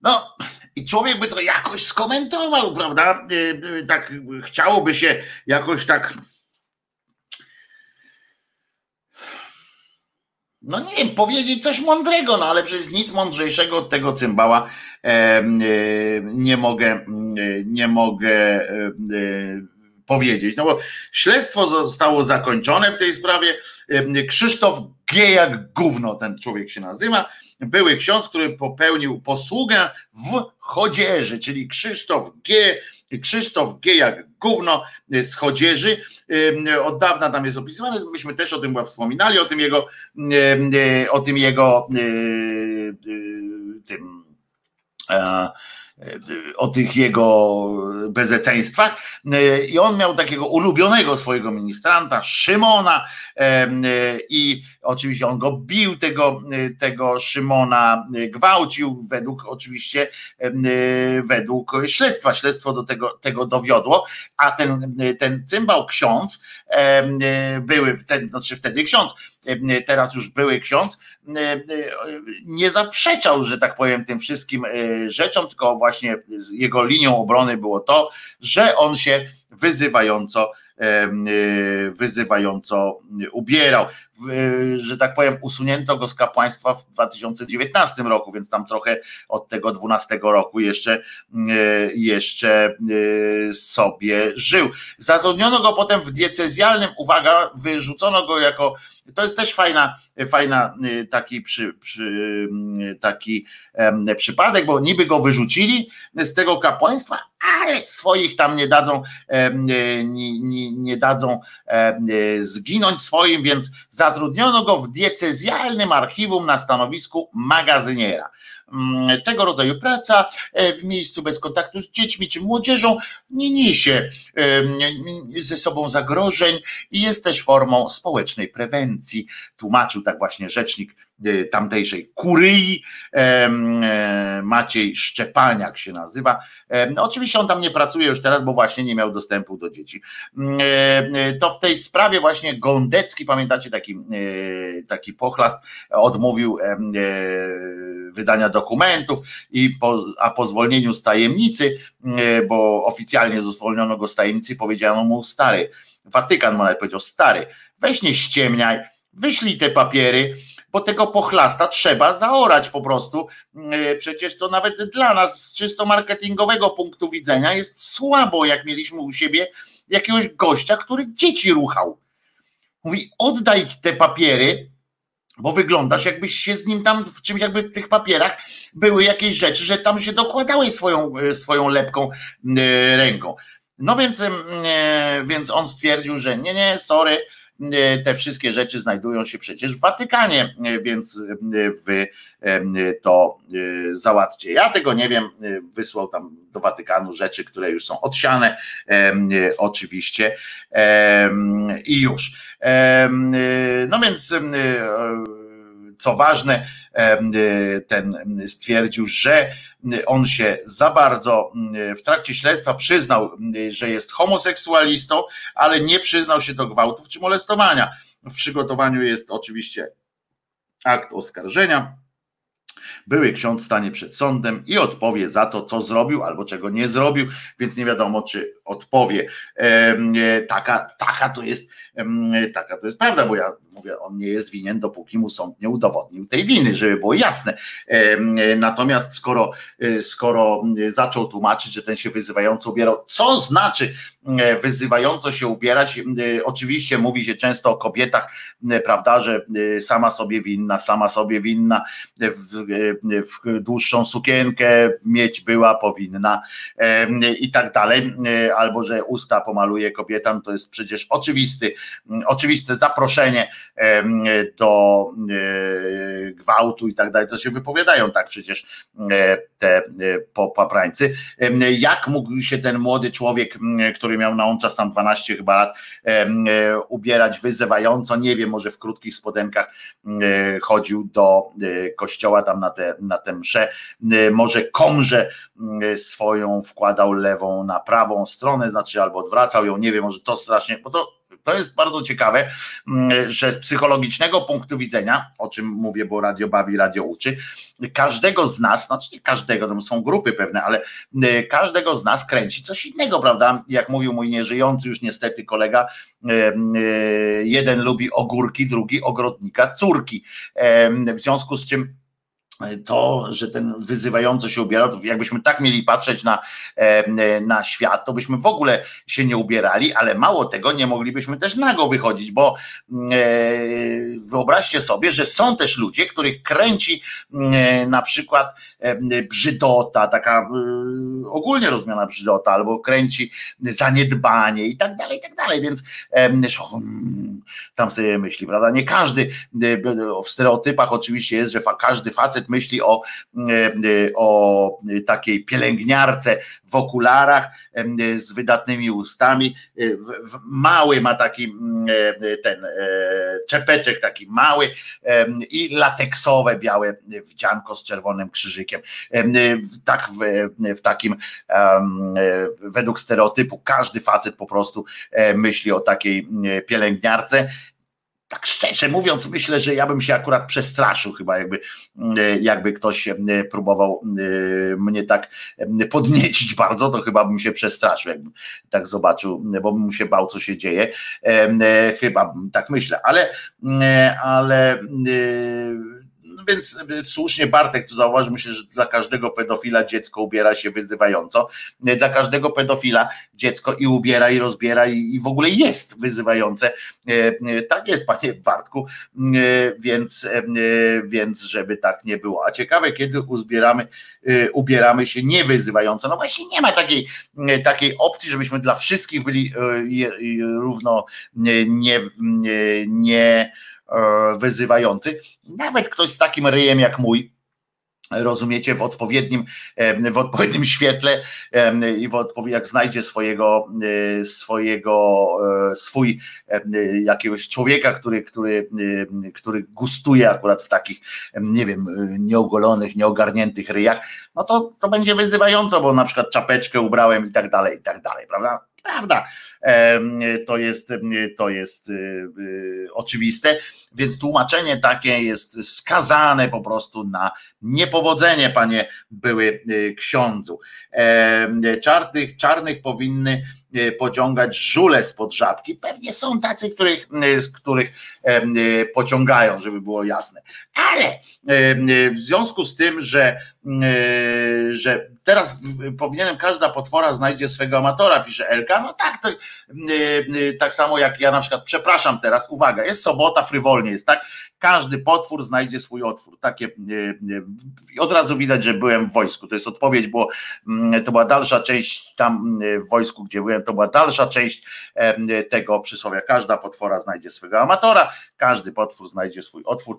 No i człowiek by to jakoś skomentował, prawda? Tak chciałoby się jakoś tak. No nie wiem, powiedzieć coś mądrego, no ale przecież nic mądrzejszego od tego cymbała nie mogę powiedzieć. No bo śledztwo zostało zakończone w tej sprawie. Krzysztof G. jak gówno ten człowiek się nazywa. Były ksiądz, który popełnił posługę w chodzieży, czyli Krzysztof G. jak gówno z chodzieży. Od dawna tam jest opisywany, myśmy też o tym chyba wspominali, o tych jego bezeceństwach, i on miał takiego ulubionego swojego ministranta Szymona i oczywiście on go bił, tego Szymona gwałcił, według śledztwa. Śledztwo do tego dowiodło, a ten cymbał ksiądz, wtedy ksiądz, teraz już były ksiądz, nie zaprzeczał, że tak powiem, tym wszystkim rzeczom, tylko właśnie jego linią obrony było to, że on się wyzywająco ubierał. Że tak powiem, usunięto go z kapłaństwa w 2019 roku, więc tam trochę od tego 12 roku jeszcze sobie żył. Zatrudniono go potem w diecezjalnym, uwaga, wyrzucono go jako, to jest też fajna taki przypadek, bo niby go wyrzucili z tego kapłaństwa, ale swoich tam nie dadzą zginąć swoim, więc zatrudniono go w diecezjalnym archiwum na stanowisku magazyniera. Tego rodzaju praca w miejscu bez kontaktu z dziećmi czy młodzieżą nie niesie ze sobą zagrożeń i jest też formą społecznej prewencji, tłumaczył tak właśnie rzecznik tamtejszej kuryi, Maciej Szczepaniak się nazywa. Oczywiście on tam nie pracuje już teraz, bo właśnie nie miał dostępu do dzieci. To w tej sprawie właśnie Gądecki, pamiętacie, taki pochlast, odmówił wydania dokumentów, a po zwolnieniu z tajemnicy, bo oficjalnie zwolniono go z tajemnicy, powiedziano mu: stary, Watykan mu nawet powiedział: stary, weź nie ściemniaj, wyślij te papiery, bo tego pochlasta trzeba zaorać po prostu. Przecież to nawet dla nas z czysto marketingowego punktu widzenia jest słabo, jak mieliśmy u siebie jakiegoś gościa, który dzieci ruchał. Mówi: oddaj te papiery, bo wyglądasz, jakbyś się z nim tam w czymś, jakby w tych papierach były jakieś rzeczy, że tam się dokładałeś swoją lepką ręką. No więc on stwierdził, że nie, sorry, te wszystkie rzeczy znajdują się przecież w Watykanie, więc wy to załatwcie. Ja tego nie wiem, wysłał tam do Watykanu rzeczy, które już są odsiane oczywiście i już. No więc co ważne, ten stwierdził, że on się za bardzo w trakcie śledztwa przyznał, że jest homoseksualistą, ale nie przyznał się do gwałtów czy molestowania. W przygotowaniu jest oczywiście akt oskarżenia. Były ksiądz stanie przed sądem i odpowie za to, co zrobił albo czego nie zrobił, więc nie wiadomo, czy odpowie. Taka to jest prawda, bo ja mówię, on nie jest winien, dopóki mu sąd nie udowodnił tej winy, żeby było jasne. Natomiast skoro zaczął tłumaczyć, że ten się wyzywająco ubierał, co znaczy wyzywająco się ubierać? Oczywiście mówi się często o kobietach, prawda, że sama sobie winna w dłuższą sukienkę mieć była, powinna i tak dalej, albo że usta pomaluje kobietom, to jest przecież oczywiste zaproszenie do gwałtu i tak dalej, to się wypowiadają tak przecież te paprańcy. Jak mógł się ten młody człowiek, który miał na on czas tam 12 chyba lat, ubierać wyzywająco, nie wiem, może w krótkich spodenkach chodził do kościoła tam na tę mszę, może komrze swoją wkładał lewą na prawą stronę, znaczy albo odwracał ją, nie wiem, może to strasznie, bo to jest bardzo ciekawe, że z psychologicznego punktu widzenia, o czym mówię, bo radio bawi, radio uczy, każdego z nas, znaczy nie każdego, tam są grupy pewne, ale każdego z nas kręci coś innego, prawda? Jak mówił mój nieżyjący już niestety kolega, jeden lubi ogórki, drugi ogrodnika córki, w związku z czym to, że ten wyzywająco się ubiera, to jakbyśmy tak mieli patrzeć na świat, to byśmy w ogóle się nie ubierali, ale mało tego, nie moglibyśmy też nago wychodzić, bo wyobraźcie sobie, że są też ludzie, których kręci na przykład brzydota, taka ogólnie rozumiana brzydota, albo kręci zaniedbanie i tak dalej, więc tam sobie myśli, prawda, nie każdy, w stereotypach oczywiście jest, że każdy facet myśli o takiej pielęgniarce w okularach z wydatnymi ustami, mały ma taki ten czepeczek taki mały i lateksowe białe wdzianko z czerwonym krzyżykiem, tak w takim według stereotypu każdy facet po prostu myśli o takiej pielęgniarce. Tak szczerze mówiąc, myślę, że ja bym się akurat przestraszył chyba, jakby ktoś próbował mnie tak podniecić bardzo, to chyba bym się przestraszył, jakbym tak zobaczył, bo bym się bał, co się dzieje. Chyba tak myślę, ale więc słusznie Bartek tu zauważył, myślę, że dla każdego pedofila dziecko ubiera się wyzywająco, dla każdego pedofila dziecko i ubiera, i rozbiera, i w ogóle jest wyzywające, tak jest, panie Bartku, więc żeby tak nie było. A ciekawe, kiedy ubieramy się niewyzywająco, no właśnie nie ma takiej opcji, żebyśmy dla wszystkich byli równo nie wyzywający, nawet ktoś z takim ryjem jak mój, rozumiecie, w odpowiednim świetle i jak znajdzie swój jakiegoś człowieka, który gustuje akurat w takich, nie wiem, nieogolonych, nieogarniętych ryjach, no to będzie wyzywająco, bo na przykład czapeczkę ubrałem i tak dalej, prawda? Prawda, to jest oczywiste, więc tłumaczenie takie jest skazane po prostu na niepowodzenie, panie były ksiądzu. Czarnych powinny pociągać żule spod żabki. Pewnie są tacy, z których pociągają, żeby było jasne. Ale w związku z tym, że Teraz powinienem, każda potwora znajdzie swego amatora, pisze Elka. No tak, to, tak samo jak ja na przykład, przepraszam teraz, uwaga, jest sobota, frywolnie jest, tak? Każdy potwór znajdzie swój otwór. Takie, od razu widać, że byłem w wojsku. To jest odpowiedź, bo to była dalsza część tam w wojsku, gdzie byłem, to była dalsza część tego przysłowia. Każda potwora znajdzie swego amatora, każdy potwór znajdzie swój otwór.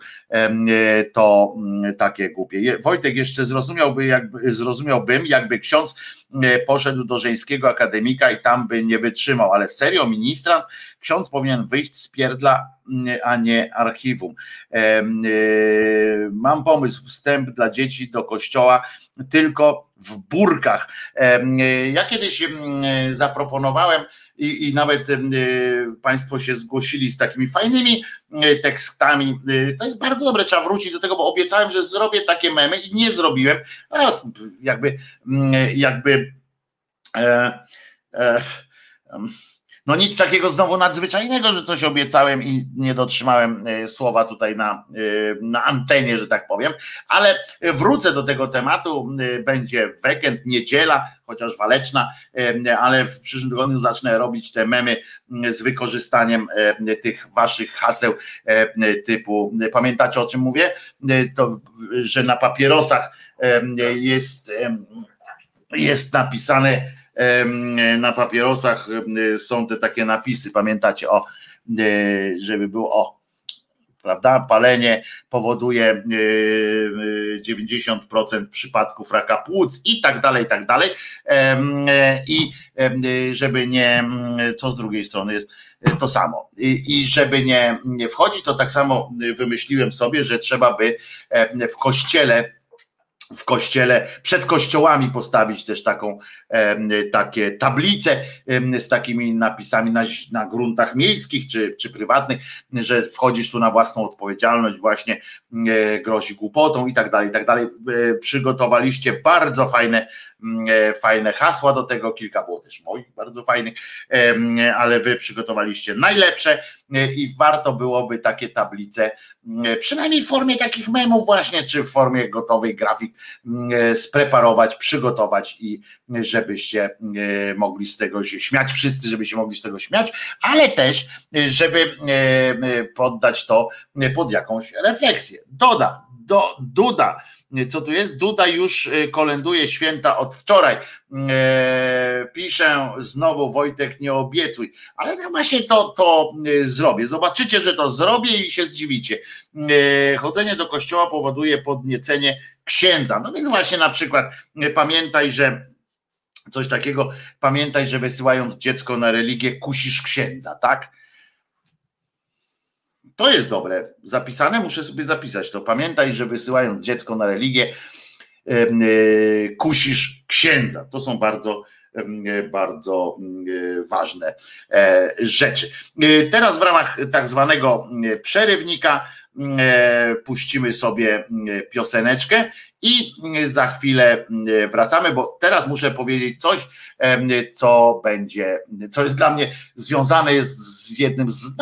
To takie głupie. Wojtek jeszcze zrozumiałbym, jakby ksiądz poszedł do żeńskiego akademika i tam by nie wytrzymał, ale serio ministrant, ksiądz powinien wyjść z pierdla, a nie archiwum. Mam pomysł, wstęp dla dzieci do kościoła tylko w burkach. Ja kiedyś zaproponowałem i nawet Państwo się zgłosili z takimi fajnymi tekstami. To jest bardzo dobre, trzeba wrócić do tego, bo obiecałem, że zrobię takie memy i nie zrobiłem. No nic takiego znowu nadzwyczajnego, że coś obiecałem i nie dotrzymałem słowa tutaj na antenie, że tak powiem, ale wrócę do tego tematu, będzie weekend, niedziela, chociaż waleczna, ale w przyszłym tygodniu zacznę robić te memy z wykorzystaniem tych waszych haseł typu, pamiętacie o czym mówię? To, że na papierosach jest napisane, na papierosach są te takie napisy, pamiętacie, o, żeby było o, prawda, palenie powoduje 90% przypadków raka płuc i tak dalej, i żeby nie, co z drugiej strony jest to samo, i żeby nie wchodzić, to tak samo wymyśliłem sobie, że trzeba by w kościele, przed kościołami postawić też takie tablice z takimi napisami na gruntach miejskich czy prywatnych, że wchodzisz tu na własną odpowiedzialność, właśnie grozi głupotą i tak dalej, przygotowaliście bardzo fajne hasła do tego, kilka było też moich bardzo fajnych, ale wy przygotowaliście najlepsze i warto byłoby takie tablice, przynajmniej w formie takich memów właśnie, czy w formie gotowej grafik spreparować, przygotować i żebyście mogli z tego się śmiać, wszyscy, żeby się mogli z tego śmiać, ale też, żeby poddać to pod jakąś refleksję. Duda, co tu jest? Duda już kolenduje święta od wczoraj. Piszę znowu, Wojtek, nie obiecuj, ale ja właśnie to zrobię. Zobaczycie, że to zrobię i się zdziwicie. Chodzenie do kościoła powoduje podniecenie księdza. No więc właśnie na przykład pamiętaj, że coś takiego, pamiętaj, że wysyłając dziecko na religię kusisz księdza, tak? To jest dobre, zapisane, muszę sobie zapisać to. Pamiętaj, że wysyłając dziecko na religię kusisz księdza. To są bardzo, bardzo ważne rzeczy. Teraz w ramach tak zwanego przerywnika puścimy sobie pioseneczkę i za chwilę wracamy, bo teraz muszę powiedzieć coś, co będzie, co jest dla mnie związane jest z jednym z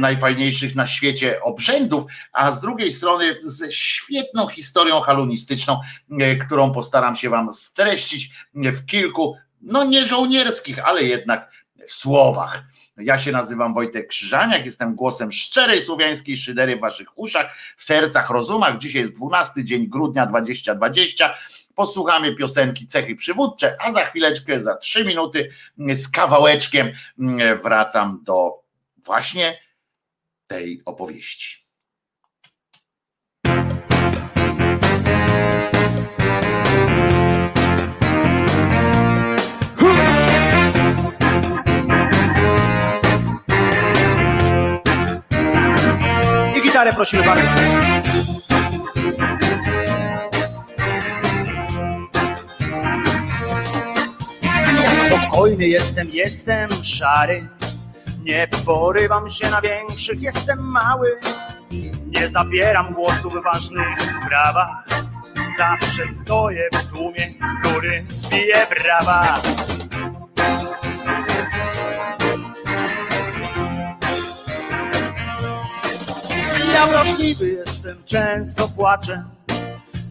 najfajniejszych na świecie obrzędów, a z drugiej strony ze świetną historią halunistyczną, którą postaram się wam streścić w kilku, no nie żołnierskich, ale jednak słowach. Ja się nazywam Wojtek Krzyżaniak, jestem głosem szczerej słowiańskiej szydery w waszych uszach, sercach, rozumach. Dzisiaj jest 12 dzień grudnia 2020. Posłuchamy piosenki Cechy Przywódcze, a za chwileczkę, za 3 minuty z kawałeczkiem wracam do właśnie tej opowieści. Prosimy bardzo. Ja spokojny jestem szary, nie porywam się na większych, jestem mały, nie zabieram głosu w ważnych sprawach, zawsze stoję w tłumie, który bije brawa. Ja wrażliwy jestem, często płaczę,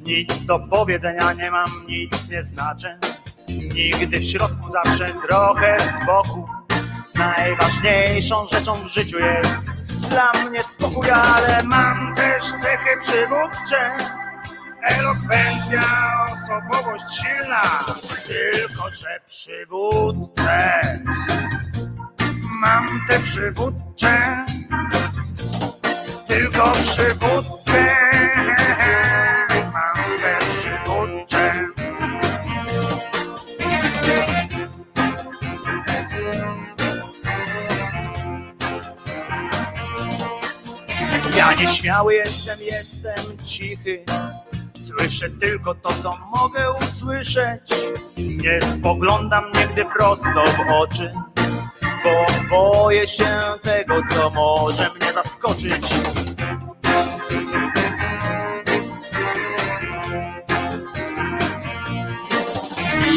Nic do powiedzenia nie mam, nic nie znaczę. Nigdy w środku, zawsze trochę z boku. Najważniejszą rzeczą w życiu jest dla mnie spokój, ale mam też cechy przywódcze. Elokwencja, osobowość silna, tylko że przywódcę. Mam te przywódcze, tylko przywódcę. Mam te przywódcze. Ja nieśmiały jestem cichy. Słyszę tylko to, co mogę usłyszeć. Nie spoglądam nigdy prosto w oczy, bo boję się tego, co może mnie zaskoczyć.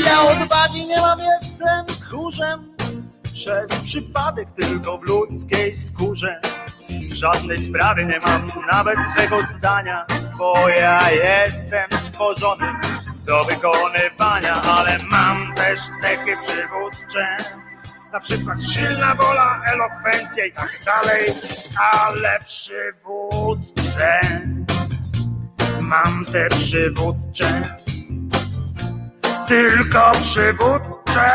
Ja odwagi nie mam, jestem tchórzem. Przez przypadek tylko w ludzkiej skórze. Żadnej sprawy nie mam, nawet swego zdania, bo ja jestem stworzony do wykonywania, ale mam też cechy przywódcze, na przykład silna wola, elokwencja i tak dalej, ale przywódcę, mam te przywódcze, tylko przywódcze,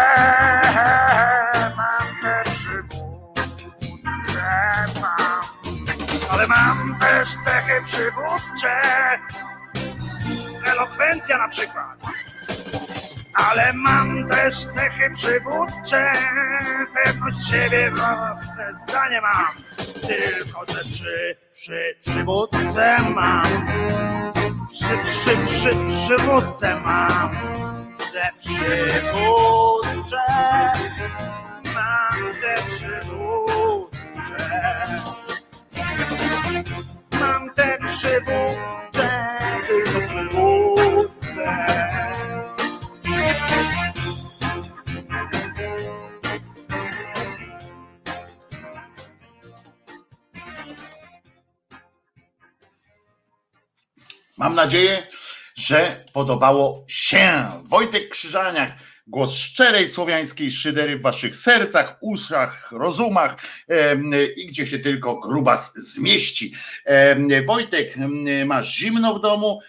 mam te przywódcze, ale mam też cechy przywódcze, elokwencja na przykład. Ale mam też cechy przywódcze, pewność siebie, własne zdanie mam. Tylko że przywódcę mam, przywódcę mam, że przywódcze, mam te przywódcze. Mam te przywódcze, tylko przywódce. Mam nadzieję, że podobało się. Wojtek Krzyżaniak. Głos szczerej słowiańskiej szydery w waszych sercach, uszach, rozumach i gdzie się tylko grubas zmieści. Wojtek, masz zimno w domu,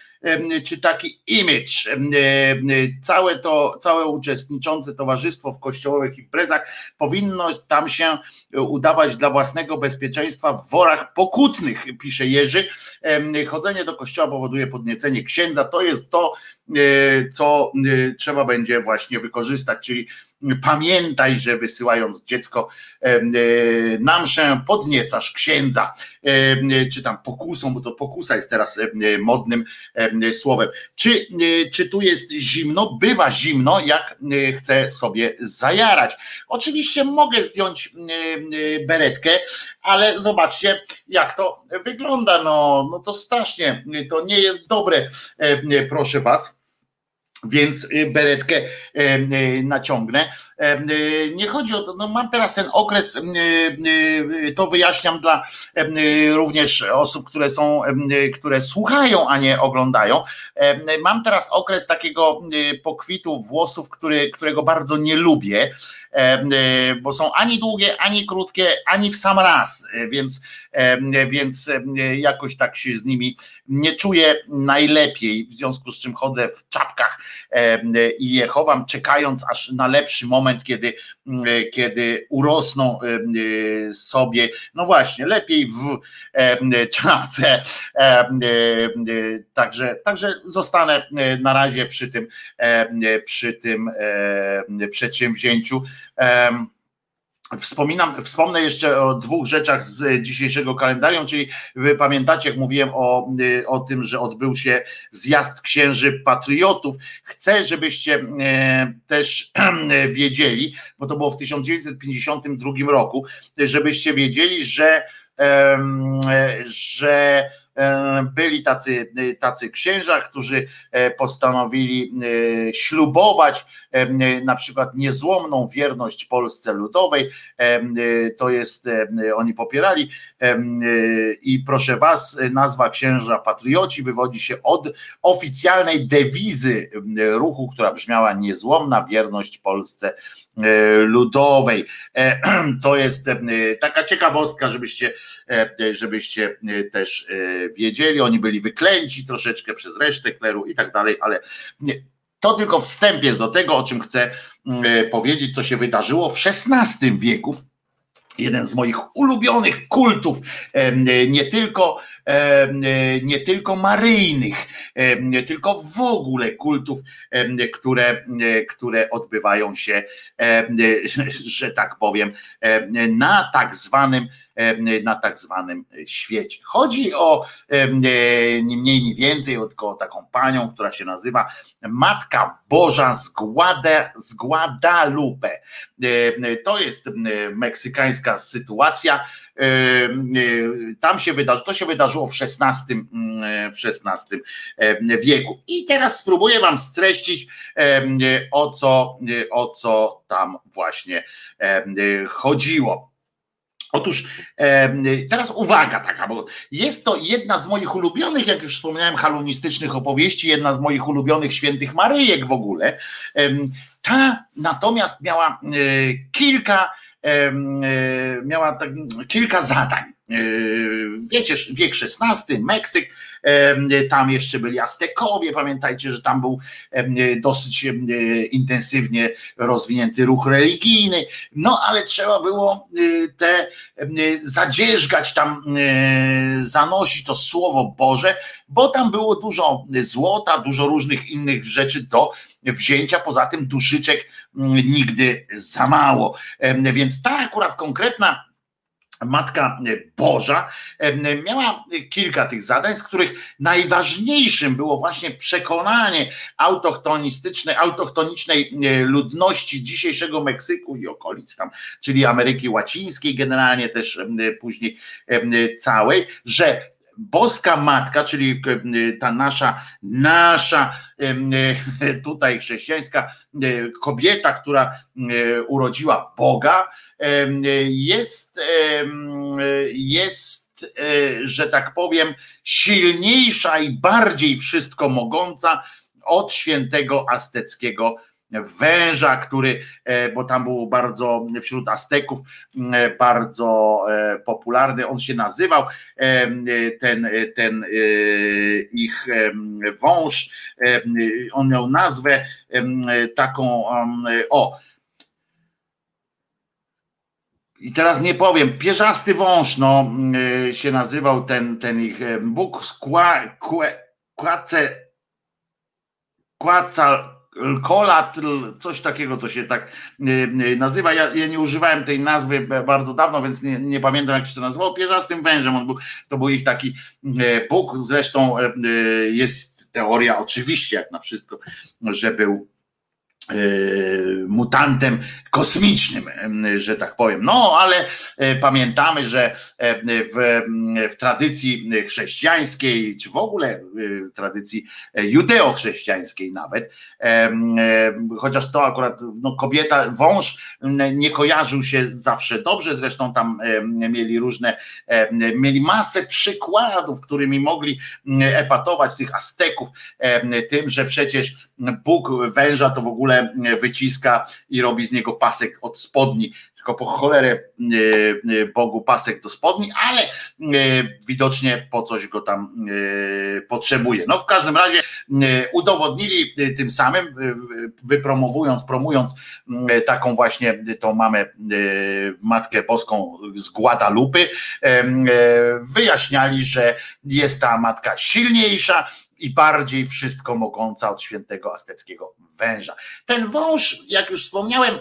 czy taki imidż? Całe uczestniczące towarzystwo w kościołowych imprezach powinno tam się udawać dla własnego bezpieczeństwa w worach pokutnych, pisze Jerzy. Chodzenie do kościoła powoduje podniecenie księdza. To jest to, co trzeba będzie właśnie wykorzystać, czyli pamiętaj, że wysyłając dziecko na mszę podniecasz księdza, czy tam pokusą, bo to pokusa jest teraz modnym słowem. Czy tu jest zimno? Bywa zimno, jak chcę sobie zajarać. Oczywiście mogę zdjąć beretkę, ale zobaczcie, jak to wygląda. No to strasznie, to nie jest dobre, proszę was. Więc beretkę naciągnę. Nie chodzi o to, no mam teraz ten okres, to wyjaśniam dla również osób, które słuchają, a nie oglądają. Mam teraz okres takiego pokwitu włosów, którego bardzo nie lubię, bo są ani długie, ani krótkie, ani w sam raz, więc jakoś tak się z nimi nie czuję najlepiej, w związku z czym chodzę w czapkach i je chowam, czekając aż na lepszy moment, kiedy urosną sobie, no właśnie, lepiej w czapce, także zostanę na razie przy tym przedsięwzięciu. Wspomnę jeszcze o dwóch rzeczach z dzisiejszego kalendarium, czyli wy pamiętacie, jak mówiłem o tym, że odbył się zjazd księży patriotów. Chcę, żebyście też wiedzieli, bo to było w 1952 roku, żebyście wiedzieli, że byli tacy księża, którzy postanowili ślubować na przykład niezłomną wierność Polsce Ludowej, to jest, oni popierali, i proszę was, nazwa księża patrioci wywodzi się od oficjalnej dewizy ruchu, która brzmiała niezłomna wierność Polsce Ludowej. To jest taka ciekawostka, żebyście też wiedzieli. Oni byli wyklęci troszeczkę przez resztę kleru i tak dalej, ale to tylko wstęp jest do tego, o czym chcę powiedzieć, co się wydarzyło w XVI wieku. Jeden z moich ulubionych kultów, nie tylko maryjnych, nie tylko w ogóle kultów, które odbywają się, że tak powiem, na tak zwanym świecie. Chodzi o nie mniej, nie więcej, tylko o taką panią, która się nazywa Matka Boża z Guadalupe. To jest meksykańska sytuacja. Tam się wydarzyło, to się wydarzyło w XVI wieku. I teraz spróbuję wam streścić, o co tam właśnie chodziło. Otóż teraz uwaga taka, bo jest to jedna z moich ulubionych, jak już wspomniałem, halunistycznych opowieści, jedna z moich ulubionych świętych Maryjek w ogóle. Ta natomiast miała kilka zadań. Wiecie, wiek XVI, Meksyk, tam jeszcze byli Aztekowie, pamiętajcie, że tam był dosyć intensywnie rozwinięty ruch religijny, no ale trzeba było te zadzierzgać tam, zanosić to Słowo Boże, bo tam było dużo złota, dużo różnych innych rzeczy do wzięcia, poza tym duszyczek nigdy za mało, więc ta akurat konkretna Matka Boża miała kilka tych zadań, z których najważniejszym było właśnie przekonanie autochtonicznej ludności dzisiejszego Meksyku i okolic tam, czyli Ameryki Łacińskiej, generalnie też później całej, że Boska Matka, czyli ta nasza tutaj chrześcijańska kobieta, która urodziła Boga, jest, że tak powiem, silniejsza i bardziej wszystko mogąca od świętego azteckiego węża, który, bo tam był bardzo wśród Azteków bardzo popularny, on się nazywał ten ich wąż, on miał nazwę taką, i teraz nie powiem, pierzasty wąż, no, się nazywał ten ich bóg Quetzalcoatl, coś takiego to się tak nazywa. Ja nie używałem tej nazwy bardzo dawno, więc nie pamiętam, jak się to nazywało. Pierzastym wężem on był, to był ich taki bóg. Zresztą jest teoria, oczywiście, jak na wszystko, że był mutantem kosmicznym, że tak powiem. No, ale pamiętamy, że w tradycji chrześcijańskiej, czy w ogóle w tradycji judeochrześcijańskiej nawet, chociaż to akurat kobieta, wąż nie kojarzył się zawsze dobrze, zresztą tam mieli masę przykładów, którymi mogli epatować tych Azteków, tym, że przecież Bóg węża to w ogóle wyciska i robi z niego pasek od spodni, tylko po cholerę Bogu pasek do spodni, ale widocznie po coś go tam potrzebuje. No w każdym razie udowodnili tym samym, promując taką właśnie tą mamę, Matkę Boską z Guadalupy, wyjaśniali, że jest ta matka silniejsza i bardziej wszystko mogąca od świętego azteckiego węża. Ten wąż, jak już wspomniałem,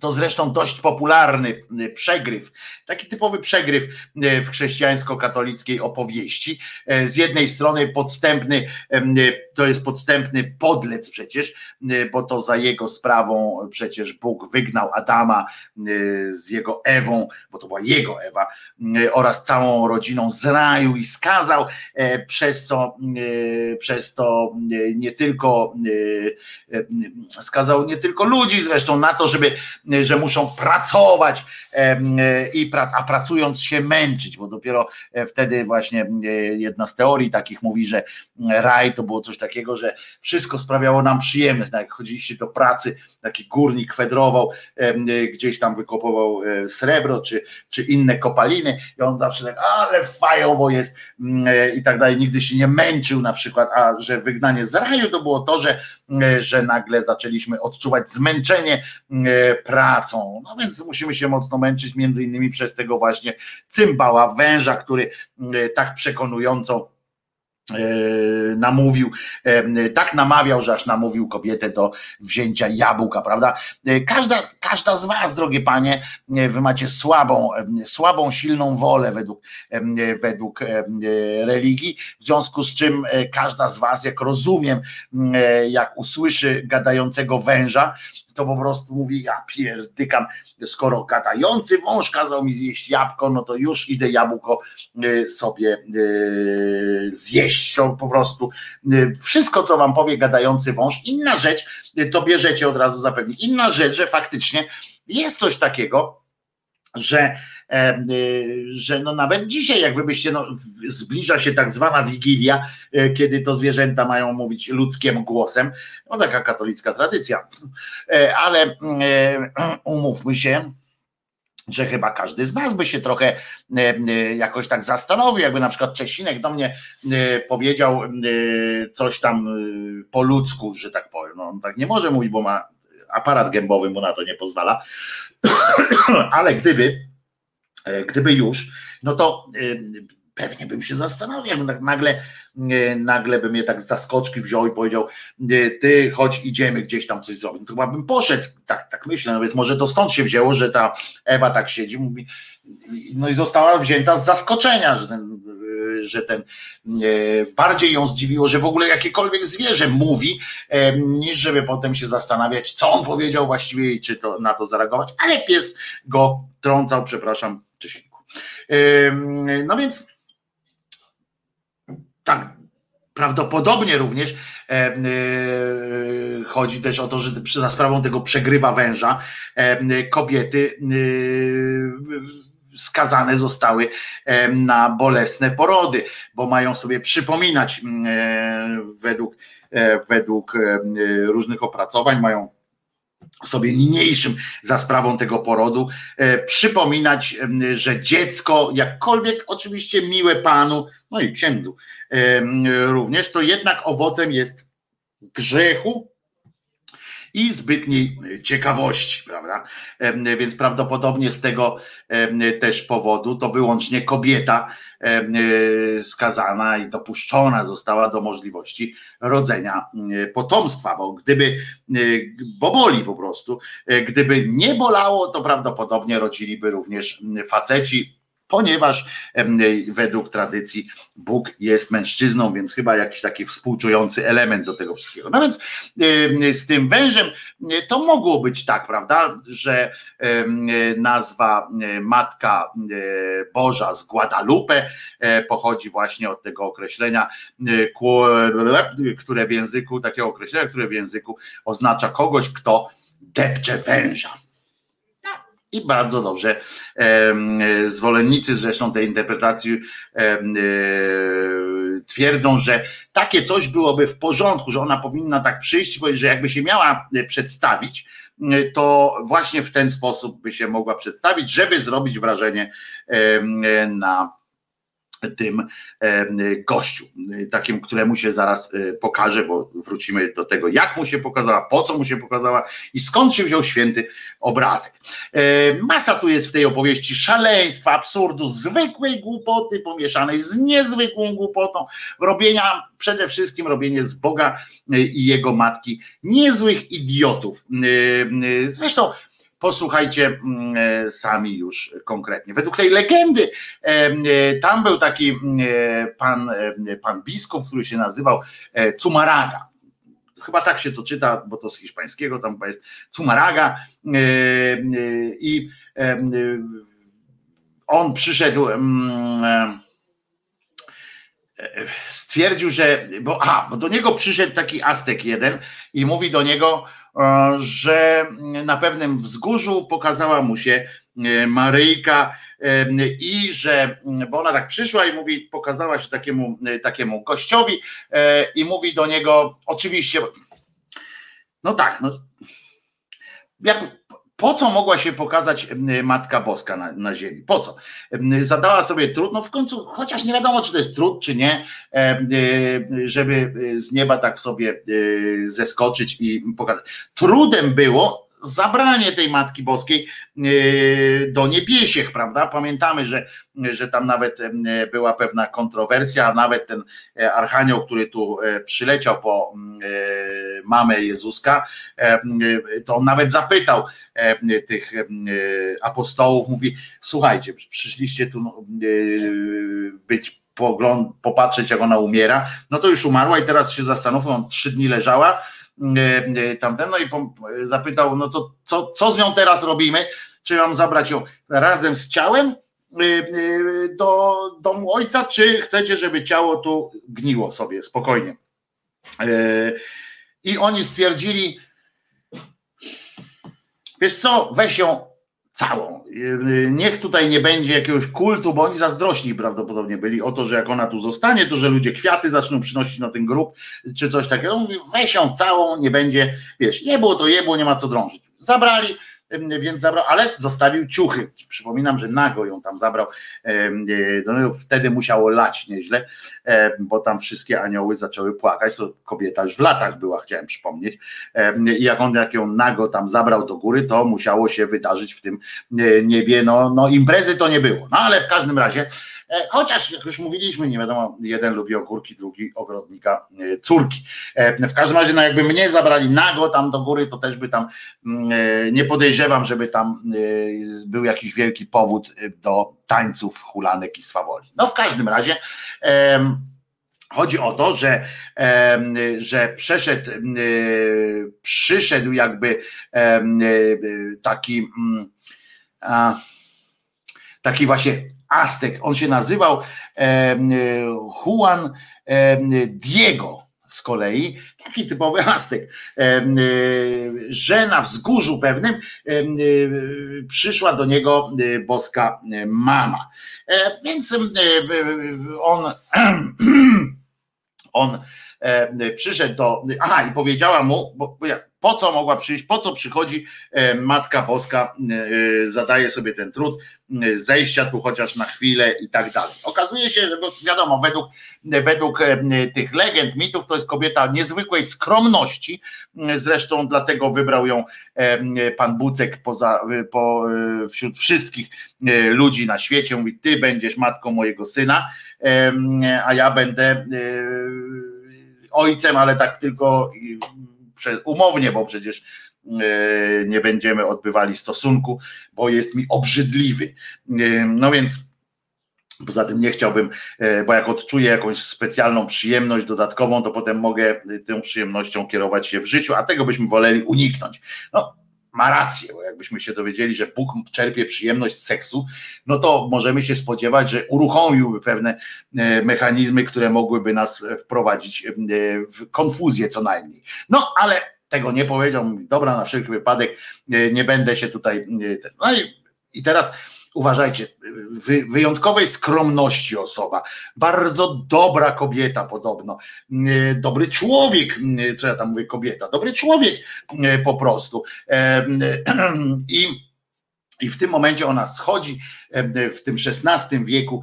To zresztą dość popularny przegryw, taki typowy przegryw w chrześcijańsko-katolickiej opowieści. Z jednej strony podstępny, to jest podstępny podlec przecież, bo to za jego sprawą przecież Bóg wygnał Adama z jego Ewą, bo to była jego Ewa, oraz całą rodziną z raju i skazał, przez to skazał nie tylko ludzi zresztą na to, że muszą pracować, a pracując się męczyć, bo dopiero wtedy właśnie jedna z teorii takich mówi, że raj to było coś takiego, że wszystko sprawiało nam przyjemność, jak chodziliście do pracy, taki górnik kwedrował, gdzieś tam wykopował srebro, czy inne kopaliny i on zawsze tak, ale fajowo jest i tak dalej, nigdy się nie męczył na przykład, a że wygnanie z raju to było to, że nagle zaczęliśmy odczuwać zmęczenie pracą, no więc musimy się mocno męczyć, między innymi przez tego właśnie cymbała, węża, który tak przekonująco namówił, tak namawiał, że aż namówił kobietę do wzięcia jabłka, prawda? Każda z was, drogie panie, wy macie słabą, silną wolę według religii, w związku z czym każda z was, jak rozumiem, jak usłyszy gadającego węża, to po prostu mówi, ja pierdykam, skoro gadający wąż kazał mi zjeść jabłko, no to już idę jabłko sobie zjeść, po prostu wszystko, co wam powie gadający wąż. Inna rzecz, to bierzecie od razu zapewne, inna rzecz, że faktycznie jest coś takiego, że no nawet dzisiaj, jak wy byście, no, zbliża się tak zwana Wigilia, kiedy to zwierzęta mają mówić ludzkim głosem, no taka katolicka tradycja, ale umówmy się, że chyba każdy z nas by się trochę jakoś tak zastanowił, jakby na przykład Czesinek do mnie powiedział coś tam po ludzku, że tak powiem, no on tak nie może mówić, bo ma aparat gębowy, mu na to nie pozwala, ale gdyby już, no to pewnie bym się zastanowił, jakbym tak nagle bym je tak z zaskoczki wziął i powiedział, ty chodź, idziemy gdzieś tam coś zrobić, no to chyba bym poszedł, tak myślę, no więc może to stąd się wzięło, że ta Ewa tak siedzi, mówi, no i została wzięta z zaskoczenia, że ten bardziej ją zdziwiło, że w ogóle jakiekolwiek zwierzę mówi, niż żeby potem się zastanawiać, co on powiedział właściwie i czy to, na to zareagować, ale pies go trącał, przepraszam, Czesinku. No więc tak, prawdopodobnie również chodzi też o to, że za sprawą tego przegrywa węża kobiety skazane zostały na bolesne porody, bo mają sobie przypominać według różnych opracowań, mają sobie niniejszym za sprawą tego porodu przypominać, że dziecko, jakkolwiek oczywiście miłe Panu, no i księdzu również, to jednak owocem jest grzechu i zbytniej ciekawości, prawda? Więc prawdopodobnie z tego też powodu to wyłącznie kobieta skazana i dopuszczona została do możliwości rodzenia potomstwa, bo gdyby, bo boli po prostu, gdyby nie bolało, to prawdopodobnie rodziliby również faceci, ponieważ według tradycji Bóg jest mężczyzną, więc chyba jakiś taki współczujący element do tego wszystkiego. No więc z tym wężem to mogło być tak, prawda, że nazwa Matka Boża z Guadalupe pochodzi właśnie od tego określenia, które w języku, takiego określenia, które w języku oznacza kogoś, kto depcze węża. I bardzo dobrze zwolennicy zresztą tej interpretacji twierdzą, że takie coś byłoby w porządku, że ona powinna tak przyjść, bo że jakby się miała przedstawić, to właśnie w ten sposób by się mogła przedstawić, żeby zrobić wrażenie na tym gościu, takim, któremu się zaraz pokaże, bo wrócimy do tego, jak mu się pokazała, po co mu się pokazała i skąd się wziął święty obrazek. Masa tu jest w tej opowieści szaleństwa, absurdu, zwykłej głupoty pomieszanej z niezwykłą głupotą, przede wszystkim robienie z Boga i jego matki niezłych idiotów. Zresztą Posłuchajcie sami już konkretnie. Według tej legendy tam był taki pan biskup, który się nazywał Zumárraga. Chyba tak się to czyta, bo to z hiszpańskiego, tam jest Zumárraga i on przyszedł, stwierdził, że, bo do niego przyszedł taki Aztek jeden i mówi do niego, że na pewnym wzgórzu pokazała mu się Maryjka i że, bo ona tak przyszła i mówi, pokazała się takiemu gościowi i mówi do niego, oczywiście, po co mogła się pokazać Matka Boska na ziemi? Po co? Zadała sobie trud, w końcu, chociaż nie wiadomo, czy to jest trud, czy nie, żeby z nieba tak sobie zeskoczyć i pokazać. Trudem było zabranie tej Matki Boskiej do niebiesiech, prawda? Pamiętamy, że tam nawet była pewna kontrowersja, a nawet ten archanioł, który tu przyleciał po mamę Jezuska, to on nawet zapytał tych apostołów, mówi, słuchajcie, przyszliście tu popatrzeć, jak ona umiera, to już umarła i teraz się zastanówmy, on 3 dni leżała, tamten, i zapytał, to co z nią teraz robimy, czy mam zabrać ją razem z ciałem do domu ojca, czy chcecie, żeby ciało tu gniło sobie spokojnie. I oni stwierdzili, wiesz co, weź ją całą, niech tutaj nie będzie jakiegoś kultu, bo oni zazdrośni prawdopodobnie byli o to, że jak ona tu zostanie, to że ludzie kwiaty zaczną przynosić na ten grób, czy coś takiego. Mówi, weź ją całą, nie będzie, wiesz, jebło to jebło, nie ma co drążyć. Zabrali, więc zabrał, ale zostawił ciuchy. Przypominam, że nago ją tam zabrał. Wtedy musiało lać nieźle, bo tam wszystkie anioły zaczęły płakać. To kobieta już w latach była, chciałem przypomnieć. I jak ją nago tam zabrał do góry, to musiało się wydarzyć w tym niebie. Imprezy to nie było. Ale w każdym razie, chociaż jak już mówiliśmy, nie wiadomo, jeden lubi ogórki, drugi ogrodnika córki. W każdym razie, jakby mnie zabrali nago tam do góry, to też by tam nie podejrzewam, żeby tam był jakiś wielki powód do tańców, hulanek i swawoli. W każdym razie chodzi o to, że przyszedł jakby taki właśnie Aztek. On się nazywał Juan Diego. Z kolei taki typowy Aztek, że na wzgórzu pewnym przyszła do niego boska mama. Więc on przyszedł do... Aha, i powiedziała mu, po co mogła przyjść, po co przychodzi Matka Boska, zadaje sobie ten trud zejścia tu chociaż na chwilę i tak dalej. Okazuje się, że wiadomo, według tych legend, mitów, to jest kobieta niezwykłej skromności, zresztą dlatego wybrał ją pan Bucek wśród wszystkich ludzi na świecie, mówi, ty będziesz matką mojego syna, a ja będę ojcem, ale tak tylko... umownie, bo przecież nie będziemy odbywali stosunku, bo jest mi obrzydliwy. Więc poza tym nie chciałbym, bo jak odczuję jakąś specjalną przyjemność dodatkową, to potem mogę tą przyjemnością kierować się w życiu, a tego byśmy woleli uniknąć. Ma rację, bo jakbyśmy się dowiedzieli, że Bóg czerpie przyjemność z seksu, to możemy się spodziewać, że uruchomiłby pewne mechanizmy, które mogłyby nas wprowadzić w konfuzję co najmniej. Ale tego nie powiedział, dobra, na wszelki wypadek nie będę się tutaj... I teraz uważajcie, wyjątkowej skromności osoba, bardzo dobra kobieta podobno, dobry człowiek, co ja tam mówię kobieta, dobry człowiek po prostu. I w tym momencie ona schodzi w tym XVI wieku,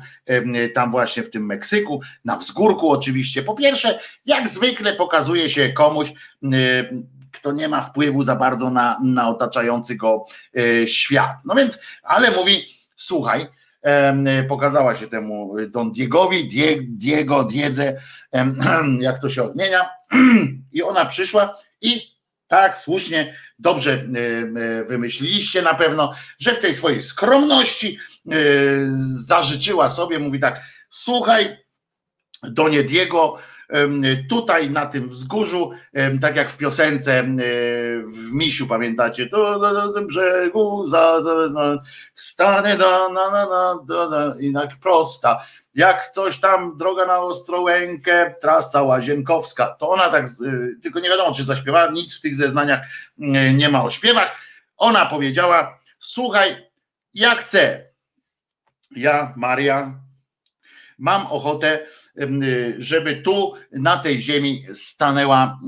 tam właśnie w tym Meksyku, na wzgórku oczywiście. Po pierwsze, jak zwykle pokazuje się komuś, kto nie ma wpływu za bardzo na otaczający go świat. Ale mówi, słuchaj, pokazała się temu Don Diegowi, Diedze, jak to się odmienia, i ona przyszła i tak słusznie dobrze wymyśliliście na pewno, że w tej swojej skromności zażyczyła sobie, mówi tak: słuchaj, Donie Diego, tutaj na tym wzgórzu, tak jak w piosence w Misiu, pamiętacie, to na tym brzegu stanę i tak prosta, jak coś tam, droga na Ostrołękę, trasa Łazienkowska, to ona tak, tylko nie wiadomo czy zaśpiewała, nic w tych zeznaniach nie ma o śpiewach. Ona powiedziała: słuchaj, ja chcę, ja, Maria, mam ochotę, żeby tu na tej ziemi stanęła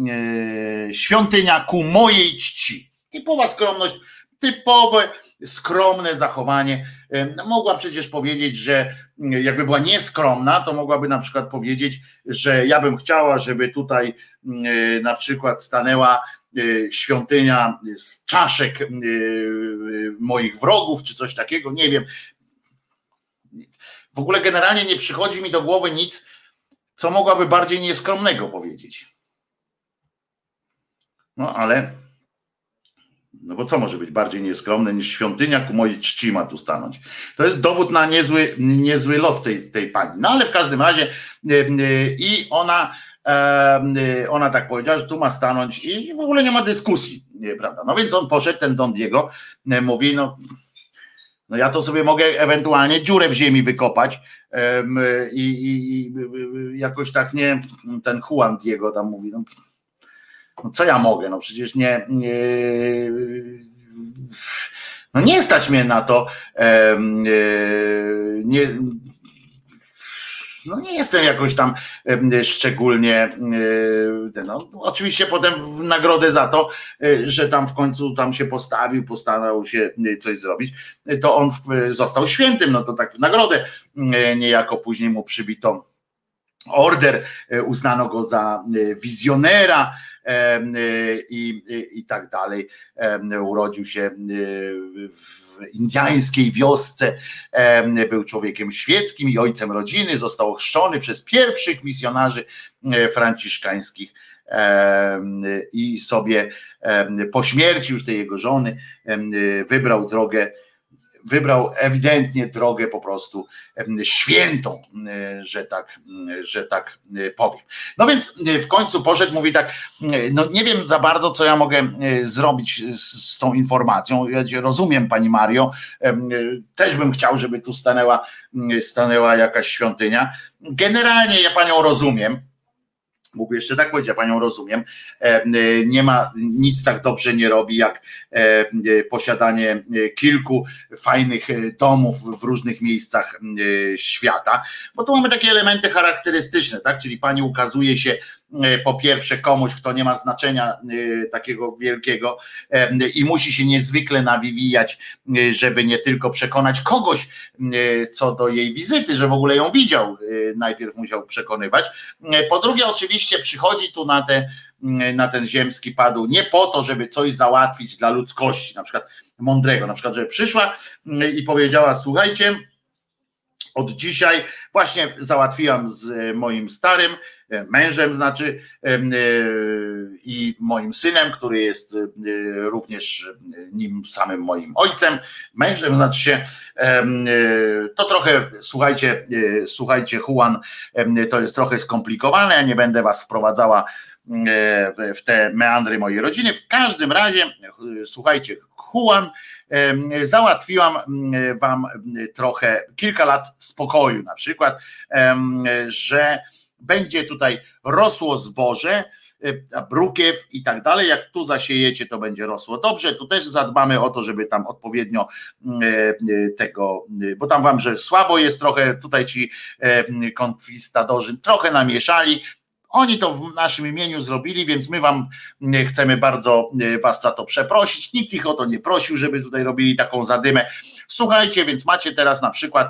świątynia ku mojej czci. Typowa skromność, typowe skromne zachowanie. Mogła przecież powiedzieć, że jakby była nieskromna, to mogłaby na przykład powiedzieć, że ja bym chciała, żeby tutaj na przykład stanęła świątynia z czaszek moich wrogów, czy coś takiego, nie wiem. W ogóle generalnie nie przychodzi mi do głowy nic, co mogłaby bardziej nieskromnego powiedzieć. No ale, no bo co może być bardziej nieskromne niż świątynia ku mojej czci ma tu stanąć. To jest dowód na niezły lot tej pani. No ale w każdym razie i ona tak powiedziała, że tu ma stanąć i w ogóle nie ma dyskusji, prawda? No więc on poszedł, ten Don Diego, mówi: no ja to sobie mogę ewentualnie dziurę w ziemi wykopać i jakoś tak, nie, ten Juan Diego tam mówi, no co ja mogę, no przecież nie no nie stać mnie na to, nie jestem jakoś tam szczególnie, no, oczywiście potem w nagrodę za to, że tam w końcu tam się postawił, postarał się coś zrobić, to on został świętym, no to tak w nagrodę niejako później mu przybito order, uznano go za wizjonera i tak dalej. Urodził się w indiańskiej wiosce, był człowiekiem świeckim i ojcem rodziny, został ochrzczony przez pierwszych misjonarzy franciszkańskich i sobie po śmierci już tej jego żony wybrał ewidentnie drogę po prostu świętą, że tak powiem. No więc w końcu poszedł, mówi tak: no nie wiem za bardzo, co ja mogę zrobić z tą informacją. Ja rozumiem, pani Mario, też bym chciał, żeby tu stanęła jakaś świątynia. Generalnie ja panią rozumiem. Mógłby jeszcze tak powiedzieć: ja panią rozumiem, nie ma, nic tak dobrze nie robi jak posiadanie kilku fajnych domów w różnych miejscach świata, bo tu mamy takie elementy charakterystyczne, tak? Czyli pani ukazuje się po pierwsze komuś, kto nie ma znaczenia takiego wielkiego i musi się niezwykle nawijać, żeby nie tylko przekonać kogoś co do jej wizyty, że w ogóle ją widział, najpierw musiał przekonywać. Po drugie, oczywiście przychodzi tu na ten ziemski padł nie po to, żeby coś załatwić dla ludzkości, na przykład mądrego, na przykład, że przyszła i powiedziała: słuchajcie, od dzisiaj właśnie załatwiłam z moim starym mężem, znaczy, i moim synem, który jest również nim samym moim ojcem, mężem, znaczy się, to trochę, słuchajcie, Juan, to jest trochę skomplikowane, ja nie będę was wprowadzała w te meandry mojej rodziny. W każdym razie, słuchajcie, Juan, załatwiłam wam trochę, kilka lat spokoju, na przykład, że będzie tutaj rosło zboże, brukiew i tak dalej, jak tu zasiejecie, to będzie rosło dobrze, tu też zadbamy o to, żeby tam odpowiednio tego, bo tam wam, że słabo jest trochę, tutaj ci konkwistadorzy trochę namieszali, oni to w naszym imieniu zrobili, więc my wam chcemy bardzo was za to przeprosić, nikt ich o to nie prosił, żeby tutaj robili taką zadymę, słuchajcie, więc macie teraz na przykład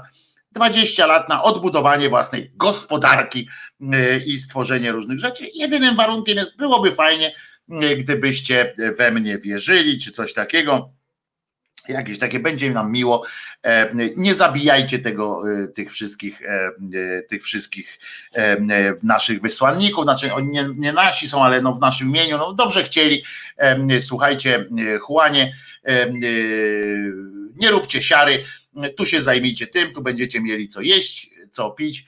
20 lat na odbudowanie własnej gospodarki i stworzenie różnych rzeczy. Jedynym warunkiem jest, byłoby fajnie, gdybyście we mnie wierzyli, czy coś takiego. jakieś takie, będzie nam miło. Nie zabijajcie tego, tych wszystkich naszych wysłanników, znaczy oni nie nasi są, ale no w naszym imieniu, no dobrze chcieli. Słuchajcie, Juanie, nie róbcie siary, tu się zajmijcie tym, tu będziecie mieli co jeść, co pić,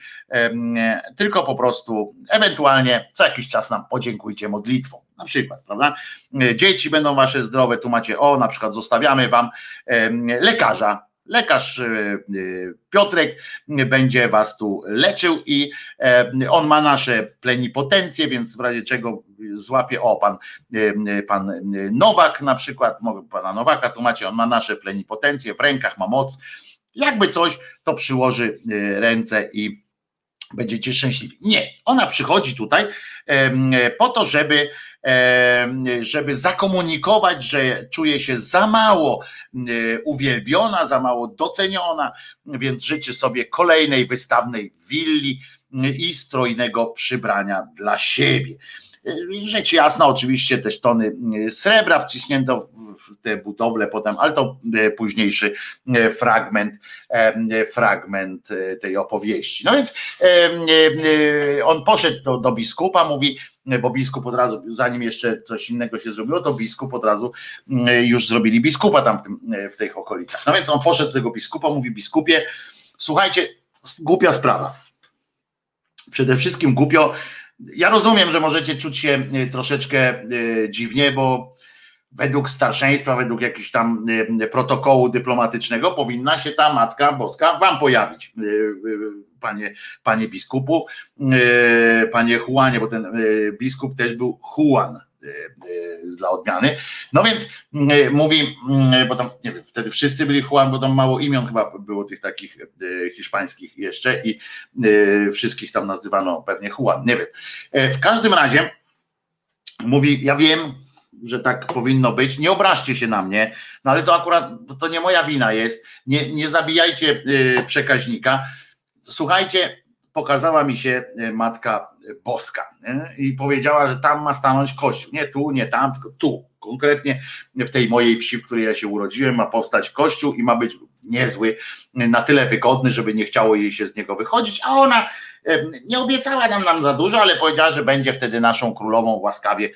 tylko po prostu ewentualnie co jakiś czas nam podziękujcie modlitwą. Na przykład, prawda? Dzieci będą wasze zdrowe, tu macie, o, na przykład zostawiamy wam lekarza. Lekarz Piotrek będzie was tu leczył i on ma nasze plenipotencje, więc w razie czego złapie, o, pan Nowak na przykład, pana Nowaka tu macie, on ma nasze plenipotencje, w rękach ma moc, jakby coś, to przyłoży ręce i będziecie szczęśliwi. Nie, ona przychodzi tutaj po to, żeby zakomunikować, że czuje się za mało uwielbiona, za mało doceniona, więc życzy sobie kolejnej wystawnej willi i strojnego przybrania dla siebie. Rzecz jasna, oczywiście też tony srebra wciśnięto w te budowle potem, ale to późniejszy fragment tej opowieści. No więc on poszedł do biskupa, mówi, bo biskup od razu, zanim jeszcze coś innego się zrobiło, to biskup od razu już zrobili biskupa tam w tych okolicach. No więc on poszedł do tego biskupa, mówi: biskupie, słuchajcie, głupia sprawa. Przede wszystkim głupio. Ja rozumiem, że możecie czuć się troszeczkę dziwnie, bo według starszeństwa, według jakiegoś tam protokołu dyplomatycznego powinna się ta Matka Boska wam pojawić, panie biskupu, panie Juanie, bo ten biskup też był Juan dla odmiany. No więc mówi, bo tam nie wiem, wtedy wszyscy byli Juan, bo tam mało imion chyba było tych takich hiszpańskich jeszcze i wszystkich tam nazywano pewnie Juan, nie wiem. W każdym razie mówi: ja wiem, że tak powinno być, nie obraźcie się na mnie, no ale to akurat to nie moja wina jest, nie zabijajcie przekaźnika. Słuchajcie, pokazała mi się Matka Boska, nie? I powiedziała, że tam ma stanąć kościół. Nie tu, nie tam, tylko tu. Konkretnie w tej mojej wsi, w której ja się urodziłem, ma powstać kościół i ma być niezły, na tyle wygodny, żeby nie chciało jej się z niego wychodzić, a ona nie obiecała nam za dużo, ale powiedziała, że będzie wtedy naszą królową, łaskawie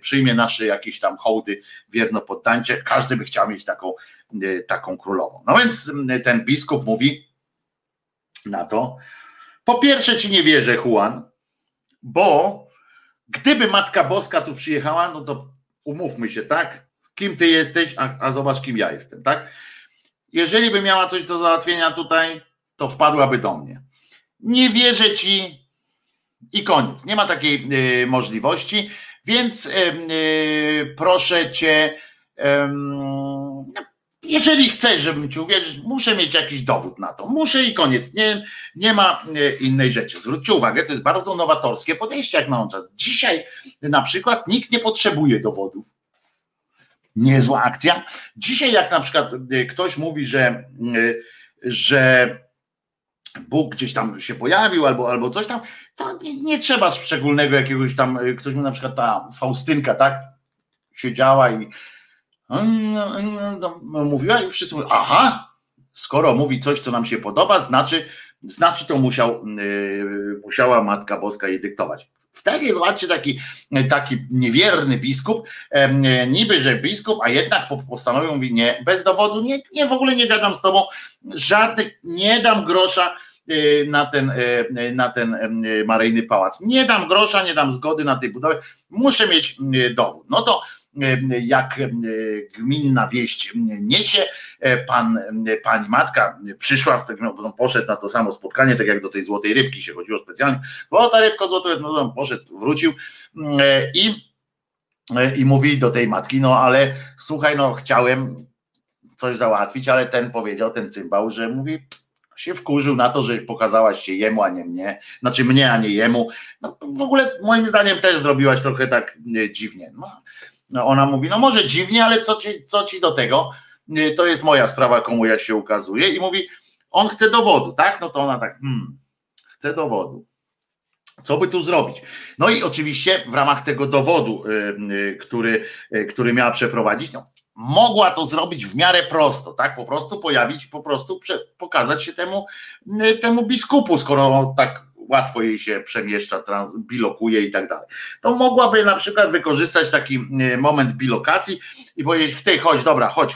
przyjmie nasze jakieś tam hołdy, wierno poddańcze. Każdy by chciał mieć taką królową. No więc ten biskup mówi na to: po pierwsze, ci nie wierzę, Juan, bo gdyby Matka Boska tu przyjechała, no to umówmy się, tak? Kim ty jesteś, a zobacz, kim ja jestem, tak? Jeżeli by miała coś do załatwienia tutaj, to wpadłaby do mnie. Nie wierzę ci i koniec. Nie ma takiej możliwości, więc proszę cię, jeżeli chcesz, żebym ci uwierzył, muszę mieć jakiś dowód na to. Muszę i koniec. Nie ma innej rzeczy. Zwróćcie uwagę, to jest bardzo nowatorskie podejście jak na on czas. Dzisiaj na przykład nikt nie potrzebuje dowodów. Niezła akcja. Dzisiaj jak na przykład ktoś mówi, że Bóg gdzieś tam się pojawił albo coś tam, to nie trzeba szczególnego jakiegoś tam, ktoś mu na przykład ta Faustynka, tak, siedziała i mówiła i wszyscy mówią: aha, skoro mówi coś, co nam się podoba, znaczy to musiała Matka Boska jej dyktować. Wtedy zobaczcie, taki niewierny biskup, niby że biskup, a jednak postanowił, mówi: nie, bez dowodu, nie, w ogóle nie gadam z tobą, żadnych, nie dam grosza na ten maryjny pałac, nie dam grosza, nie dam zgody na tej budowie, muszę mieć dowód. No to jak gminna wieść niesie, pani matka przyszła, poszedł na to samo spotkanie, tak jak do tej złotej rybki się chodziło specjalnie, bo ta rybka złota, no, poszedł, wrócił i mówi do tej matki: no ale słuchaj, no chciałem coś załatwić, ale ten cymbał, że mówi, się wkurzył na to, że pokazałaś się jemu, a nie mnie, znaczy mnie, a nie jemu. No, w ogóle moim zdaniem też zrobiłaś trochę tak dziwnie. No, ona mówi: no może dziwnie, ale co ci do tego? To jest moja sprawa, komu ja się ukazuję. I mówi: on chce dowodu, tak? No to ona tak, chce dowodu. Co by tu zrobić? No i oczywiście w ramach tego dowodu, który miała przeprowadzić, no, mogła to zrobić w miarę prosto, tak? Po prostu pojawić, po prostu pokazać się temu biskupu, skoro tak łatwo jej się przemieszcza, bilokuje i tak dalej. To mogłaby na przykład wykorzystać taki moment bilokacji i powiedzieć: ty, chodź, dobra, chodź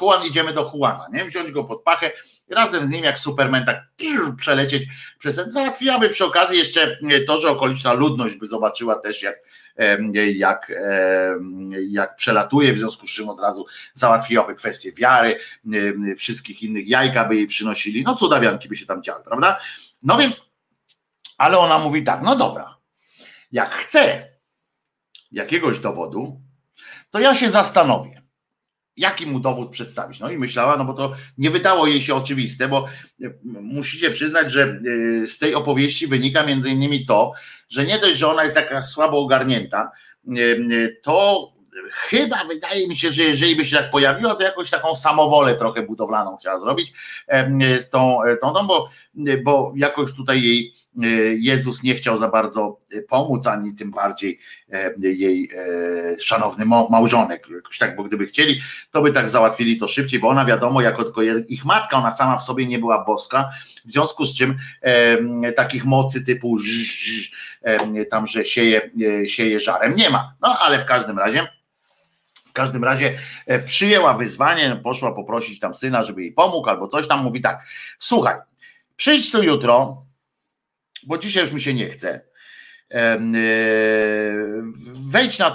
Juan, idziemy do Juana, nie? Wziąć go pod pachę, razem z nim jak Superman tak przelecieć przez ten, załatwiamy przy okazji jeszcze to, że okoliczna ludność by zobaczyła też jak przelatuje, w związku z czym od razu załatwiłaby kwestię wiary, wszystkich innych, jajka by jej przynosili, no cudawianki by się tam działy, prawda? No więc, ale ona mówi tak: no dobra, jak chcę jakiegoś dowodu, to ja się zastanowię, jaki mu dowód przedstawić. No i myślała, no bo to nie wydało jej się oczywiste, bo musicie przyznać, że z tej opowieści wynika między innymi to, że nie dość, że ona jest taka słabo ogarnięta, to chyba wydaje mi się, że jeżeli by się tak pojawiła, to jakąś taką samowolę trochę budowlaną chciała zrobić z tą bo jakoś tutaj jej Jezus nie chciał za bardzo pomóc, ani tym bardziej jej szanowny małżonek. Jakoś tak, bo gdyby chcieli, to by tak załatwili to szybciej, bo ona, wiadomo, jako tylko ich matka, ona sama w sobie nie była boska, w związku z czym takich mocy typu tam, że sieje żarem, nie ma. No ale w każdym razie przyjęła wyzwanie, poszła poprosić tam syna, żeby jej pomógł albo coś tam, mówi tak: słuchaj, przyjdź tu jutro, bo dzisiaj już mi się nie chce, wejdź na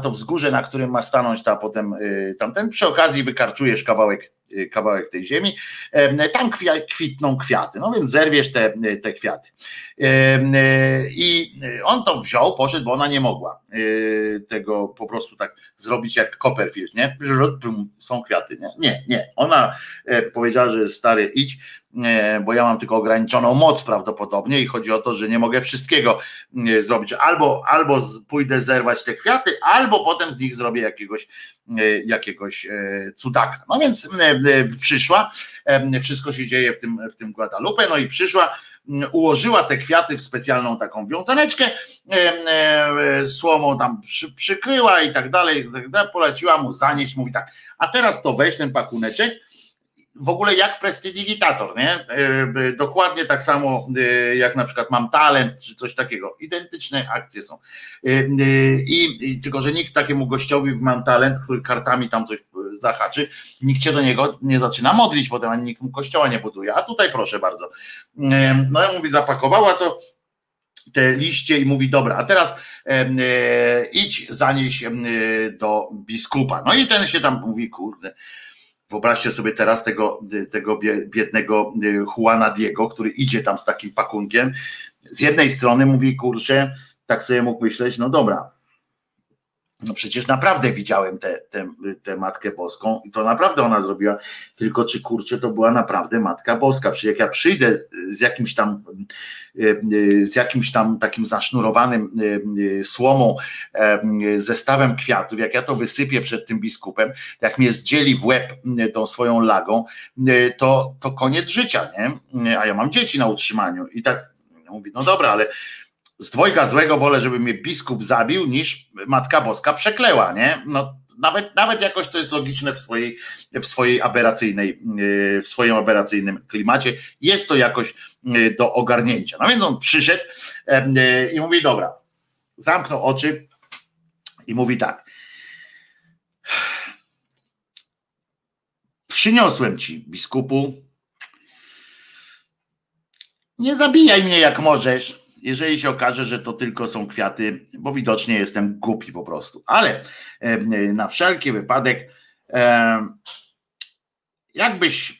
to wzgórze, na którym ma stanąć ta, potem tamten, przy okazji wykarczujesz kawałek tej ziemi, tam kwitną kwiaty, no więc zerwiesz te kwiaty. I on to wziął, poszedł, bo ona nie mogła tego po prostu tak zrobić jak Copperfield, nie? Są kwiaty, nie? Nie. Ona powiedziała, że stary, idź, bo ja mam tylko ograniczoną moc prawdopodobnie i chodzi o to, że nie mogę wszystkiego zrobić, albo pójdę zerwać te kwiaty, albo potem z nich zrobię jakiegoś cudaka. No więc przyszła, wszystko się dzieje w tym Guadalupe, no i przyszła, ułożyła te kwiaty w specjalną taką wiązaneczkę, słomą tam przykryła i tak dalej, poleciła mu zanieść, mówi tak: a teraz to weź ten pakuneczek, w ogóle jak prestidigitator, nie? Dokładnie tak samo jak na przykład Mam Talent czy coś takiego, identyczne akcje są. I tylko że nikt takiemu gościowi w Mam Talent, który kartami tam coś zahaczy, nikt się do niego nie zaczyna modlić potem, ani nikt mu kościoła nie buduje, a tutaj proszę bardzo. No ja mówi, zapakowała to te liście i mówi: dobra, a teraz idź zanieść do biskupa. No i ten się tam mówi, kurde, wyobraźcie sobie teraz tego biednego Juana Diego, który idzie tam z takim pakunkiem. Z jednej strony mówi, kurczę, tak sobie mógł myśleć, no dobra, no przecież naprawdę widziałem tę Matkę Boską i to naprawdę ona zrobiła, tylko czy, kurczę, to była naprawdę Matka Boska? Przecież jak ja przyjdę z jakimś tam takim zasznurowanym słomą zestawem kwiatów, jak ja to wysypię przed tym biskupem, jak mnie zdzieli w łeb tą swoją lagą, to koniec życia, nie? A ja mam dzieci na utrzymaniu. I tak mówi, no dobra, ale z dwojga złego wolę, żeby mnie biskup zabił, niż Matka Boska przekleła, nie? No, nawet jakoś to jest logiczne w swoim aberracyjnym klimacie. Jest to jakoś do ogarnięcia. No więc on przyszedł i mówi, dobra, zamknął oczy i mówi tak: przyniosłem ci, biskupu, nie zabijaj mnie jak możesz, jeżeli się okaże, że to tylko są kwiaty, bo widocznie jestem głupi po prostu. Ale na wszelki wypadek, jakbyś,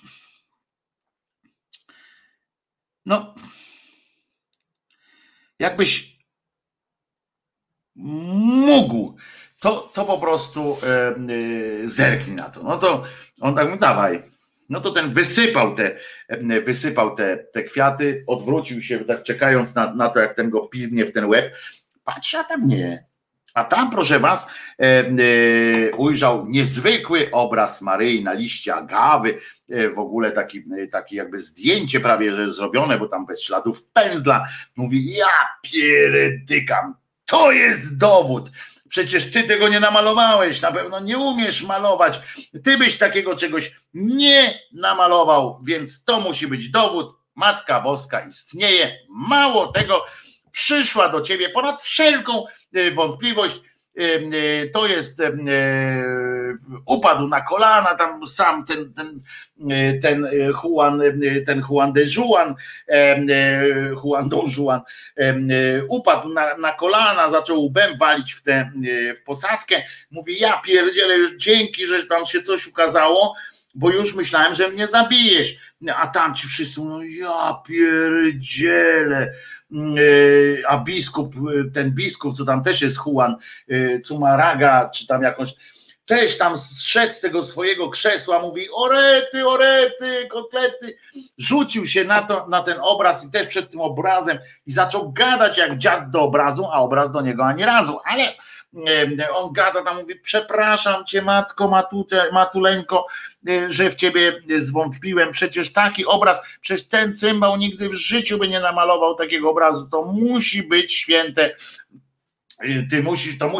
no, jakbyś mógł, to po prostu zerknij na to. No to on tak mu dawaj. No to ten wysypał te kwiaty, odwrócił się, tak czekając na to, jak ten go pizdnie w ten łeb. Patrzy, a tam nie. A tam, proszę was, ujrzał niezwykły obraz Maryi na liście agawy, w ogóle taki jakby zdjęcie prawie, że zrobione, bo tam bez śladów pędzla. Mówi, ja pierdykam, to jest dowód. Przecież ty tego nie namalowałeś, na pewno nie umiesz malować. Ty byś takiego czegoś nie namalował, więc to musi być dowód. Matka Boska istnieje. Mało tego, przyszła do ciebie ponad wszelką wątpliwość. To jest, upadł na kolana tam sam Juan Don Juan upadł na kolana, zaczął łbem walić w posadzkę. Mówi, ja pierdzielę, już dzięki, że tam się coś ukazało, bo już myślałem, że mnie zabijesz. A tam ci wszyscy, no ja pierdzielę. A biskup, ten biskup, co tam też jest Juan, Zumárraga, czy tam jakąś, też tam zszedł z tego swojego krzesła, mówi orety, kotlety, rzucił się na ten obraz i też przed tym obrazem i zaczął gadać jak dziad do obrazu, a obraz do niego ani razu, ale on gada tam, mówi, przepraszam cię matko, matuleńko, że w ciebie zwątpiłem, przecież taki obraz, przecież ten cymbał nigdy w życiu by nie namalował takiego obrazu, to musi być święte, ty musisz, to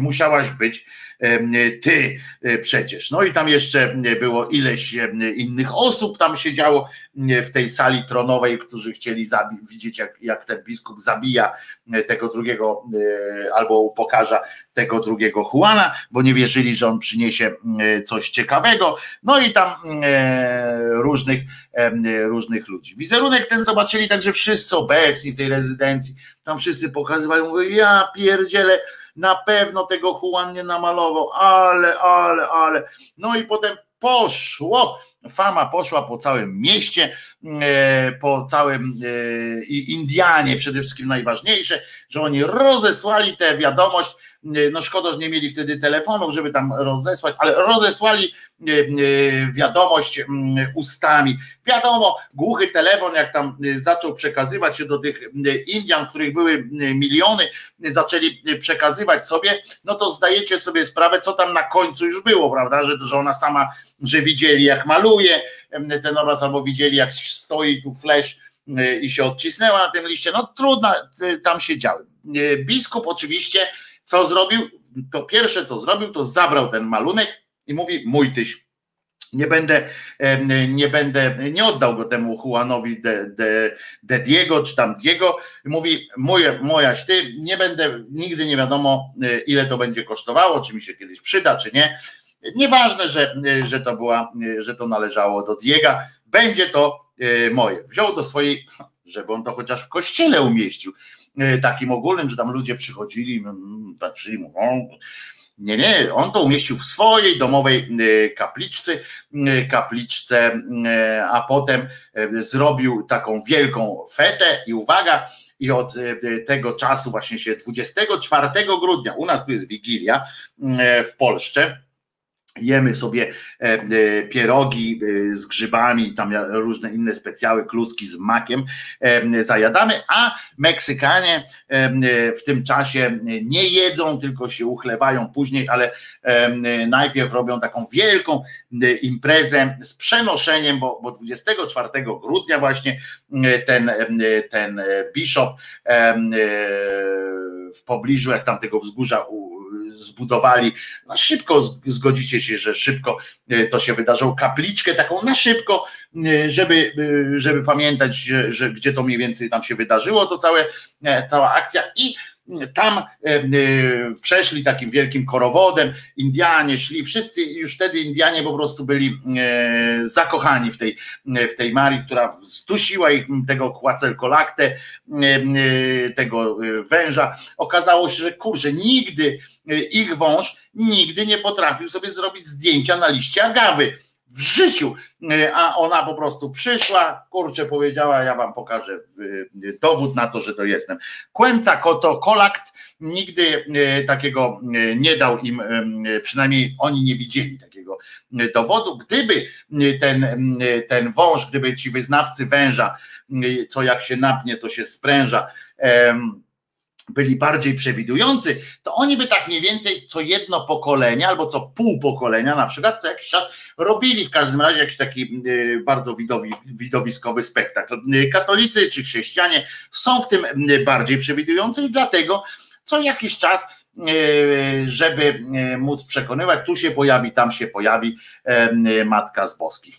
musiałaś być ty przecież. No i tam jeszcze było ileś innych osób, tam siedziało w tej sali tronowej, którzy chcieli widzieć jak ten biskup zabija tego drugiego, albo upokarza tego drugiego Juana, bo nie wierzyli, że on przyniesie coś ciekawego. No i tam różnych ludzi. Wizerunek ten zobaczyli także wszyscy obecni w tej rezydencji. Tam wszyscy pokazywali, mówią, ja pierdzielę, na pewno tego Juan nie namalował, ale. No i potem poszło, fama poszła po całym mieście, po całym Indianie, przede wszystkim najważniejsze, że oni rozesłali tę wiadomość, no szkoda, że nie mieli wtedy telefonów, żeby tam rozesłać, ale rozesłali wiadomość ustami. Wiadomo, głuchy telefon, jak tam zaczął przekazywać się do tych Indian, których były miliony, zaczęli przekazywać sobie, no to zdajecie sobie sprawę, co tam na końcu już było, prawda, że ona sama, że widzieli jak maluje ten obraz, albo widzieli jak stoi tu flash i się odcisnęła na tym liście, no trudno, tam się działo. Biskup oczywiście co zrobił? To pierwsze, co zrobił, to zabrał ten malunek i mówi, mój tyś, nie oddał go temu Juanowi de Diego, czy tam Diego, mówi, mojaś ty, nie będę, nigdy nie wiadomo, ile to będzie kosztowało, czy mi się kiedyś przyda, czy nie, nieważne, że to należało do Diega, będzie to moje. Wziął do swojej, żeby on to chociaż w kościele umieścił, takim ogólnym, że tam ludzie przychodzili, patrzyli mu, nie, on to umieścił w swojej domowej kapliczce, a potem zrobił taką wielką fetę i uwaga, i od tego czasu właśnie się 24 grudnia, u nas tu jest Wigilia w Polsce, jemy sobie pierogi z grzybami, tam różne inne specjały, kluski z makiem zajadamy, a Meksykanie w tym czasie nie jedzą, tylko się uchlewają później, ale najpierw robią taką wielką imprezę z przenoszeniem, bo 24 grudnia właśnie ten bishop w pobliżu, jak tam tego wzgórza zbudowali, no szybko, zgodzicie się, że szybko to się wydarzyło, kapliczkę taką na szybko, żeby pamiętać, że gdzie to mniej więcej tam się wydarzyło, to cała akcja i tam przeszli takim wielkim korowodem, Indianie szli, wszyscy już wtedy Indianie po prostu byli zakochani w tej Marii, która zdusiła ich, tego Quetzalcoatlę, tego węża. Okazało się, że kurczę, nigdy ich wąż nigdy nie potrafił sobie zrobić zdjęcia na liście agawy w życiu, a ona po prostu przyszła, kurczę, powiedziała, ja wam pokażę dowód na to, że to jestem. Quetzalcoatl nigdy takiego nie dał im, przynajmniej oni nie widzieli takiego dowodu. Gdyby ten wąż, gdyby ci wyznawcy węża, co jak się napnie, to się spręża, byli bardziej przewidujący, to oni by tak mniej więcej co jedno pokolenie albo co pół pokolenia na przykład co jakiś czas robili w każdym razie jakiś taki bardzo widowiskowy spektakl. Katolicy czy chrześcijanie są w tym bardziej przewidujący i dlatego co jakiś czas żeby móc przekonywać, tu się pojawi, tam się pojawi Matka z Boskich.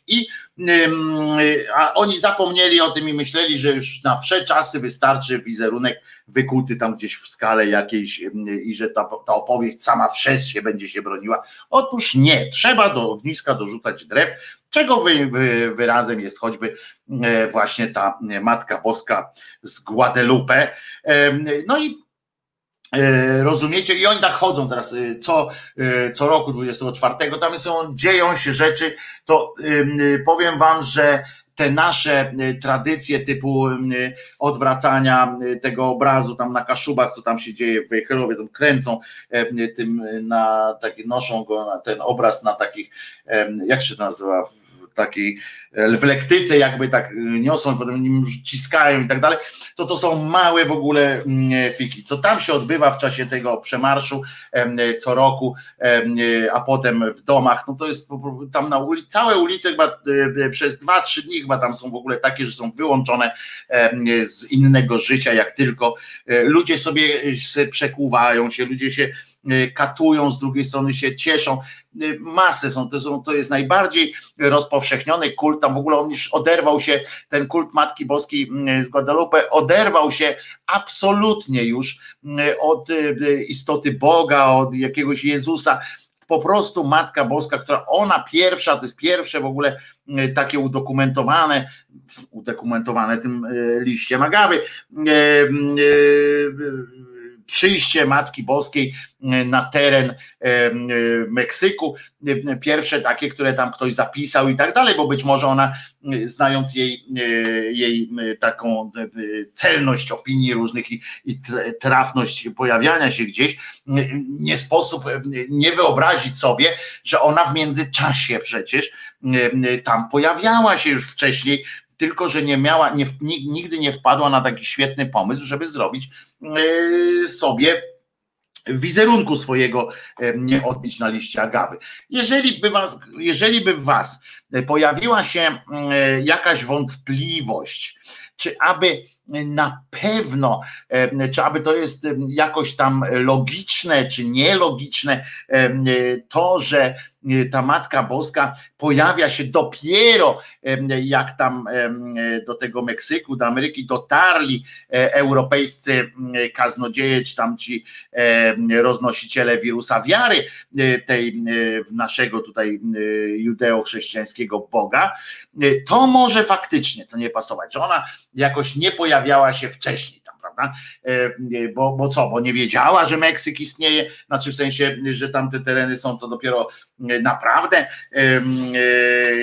A oni zapomnieli o tym i myśleli, że już na wsze czasy wystarczy wizerunek wykuty tam gdzieś w skale jakiejś i że ta opowieść sama przez się będzie się broniła. Otóż nie, trzeba do ogniska dorzucać drew, czego wyrazem jest choćby właśnie ta Matka Boska z Guadalupe. No i rozumiecie, i oni tak chodzą teraz co roku 24, tam dzieją się rzeczy, to powiem wam, że te nasze tradycje typu odwracania tego obrazu tam na Kaszubach, co tam się dzieje w Wejherowie, tam kręcą tym na taki, noszą go na ten obraz na takich, jak się to nazywa, takiej w lektyce jakby tak niosą, potem nim ciskają i tak dalej, to są małe w ogóle fiki. Co tam się odbywa w czasie tego przemarszu co roku, a potem w domach, no to jest tam na ulicy, całe ulice chyba przez 2-3 dni chyba tam są w ogóle takie, że są wyłączone z innego życia, jak tylko ludzie sobie przekłuwają się, ludzie się katują, z drugiej strony się cieszą, masy są, to jest najbardziej rozpowszechniony kult, tam w ogóle on już oderwał się, ten kult Matki Boskiej z Guadalupe oderwał się absolutnie już od istoty Boga, od jakiegoś Jezusa, po prostu Matka Boska, która ona pierwsza, to jest pierwsze w ogóle takie udokumentowane tym liściem agawy, przyjście Matki Boskiej na teren Meksyku, pierwsze takie, które tam ktoś zapisał i tak dalej, bo być może ona, znając jej taką celność opinii różnych i trafność pojawiania się gdzieś, nie sposób nie wyobrazić sobie, że ona w międzyczasie przecież tam pojawiała się już wcześniej, tylko że nigdy nie wpadła na taki świetny pomysł, żeby zrobić sobie wizerunku swojego nie odbić na liście agawy. Jeżeli by w was pojawiła się jakaś wątpliwość, czy aby na pewno, czy aby to jest jakoś tam logiczne, czy nielogiczne, to, że ta Matka Boska pojawia się dopiero jak tam do tego Meksyku, do Ameryki dotarli europejscy kaznodzieje, czy tam ci roznosiciele wirusa wiary tej naszego tutaj judeo-chrześcijańskiego Boga, to może faktycznie to nie pasować, że ona jakoś nie pojawiała się wcześniej tam, prawda? Bo co? Bo nie wiedziała, że Meksyk istnieje, znaczy w sensie, że tam te tereny są, to dopiero naprawdę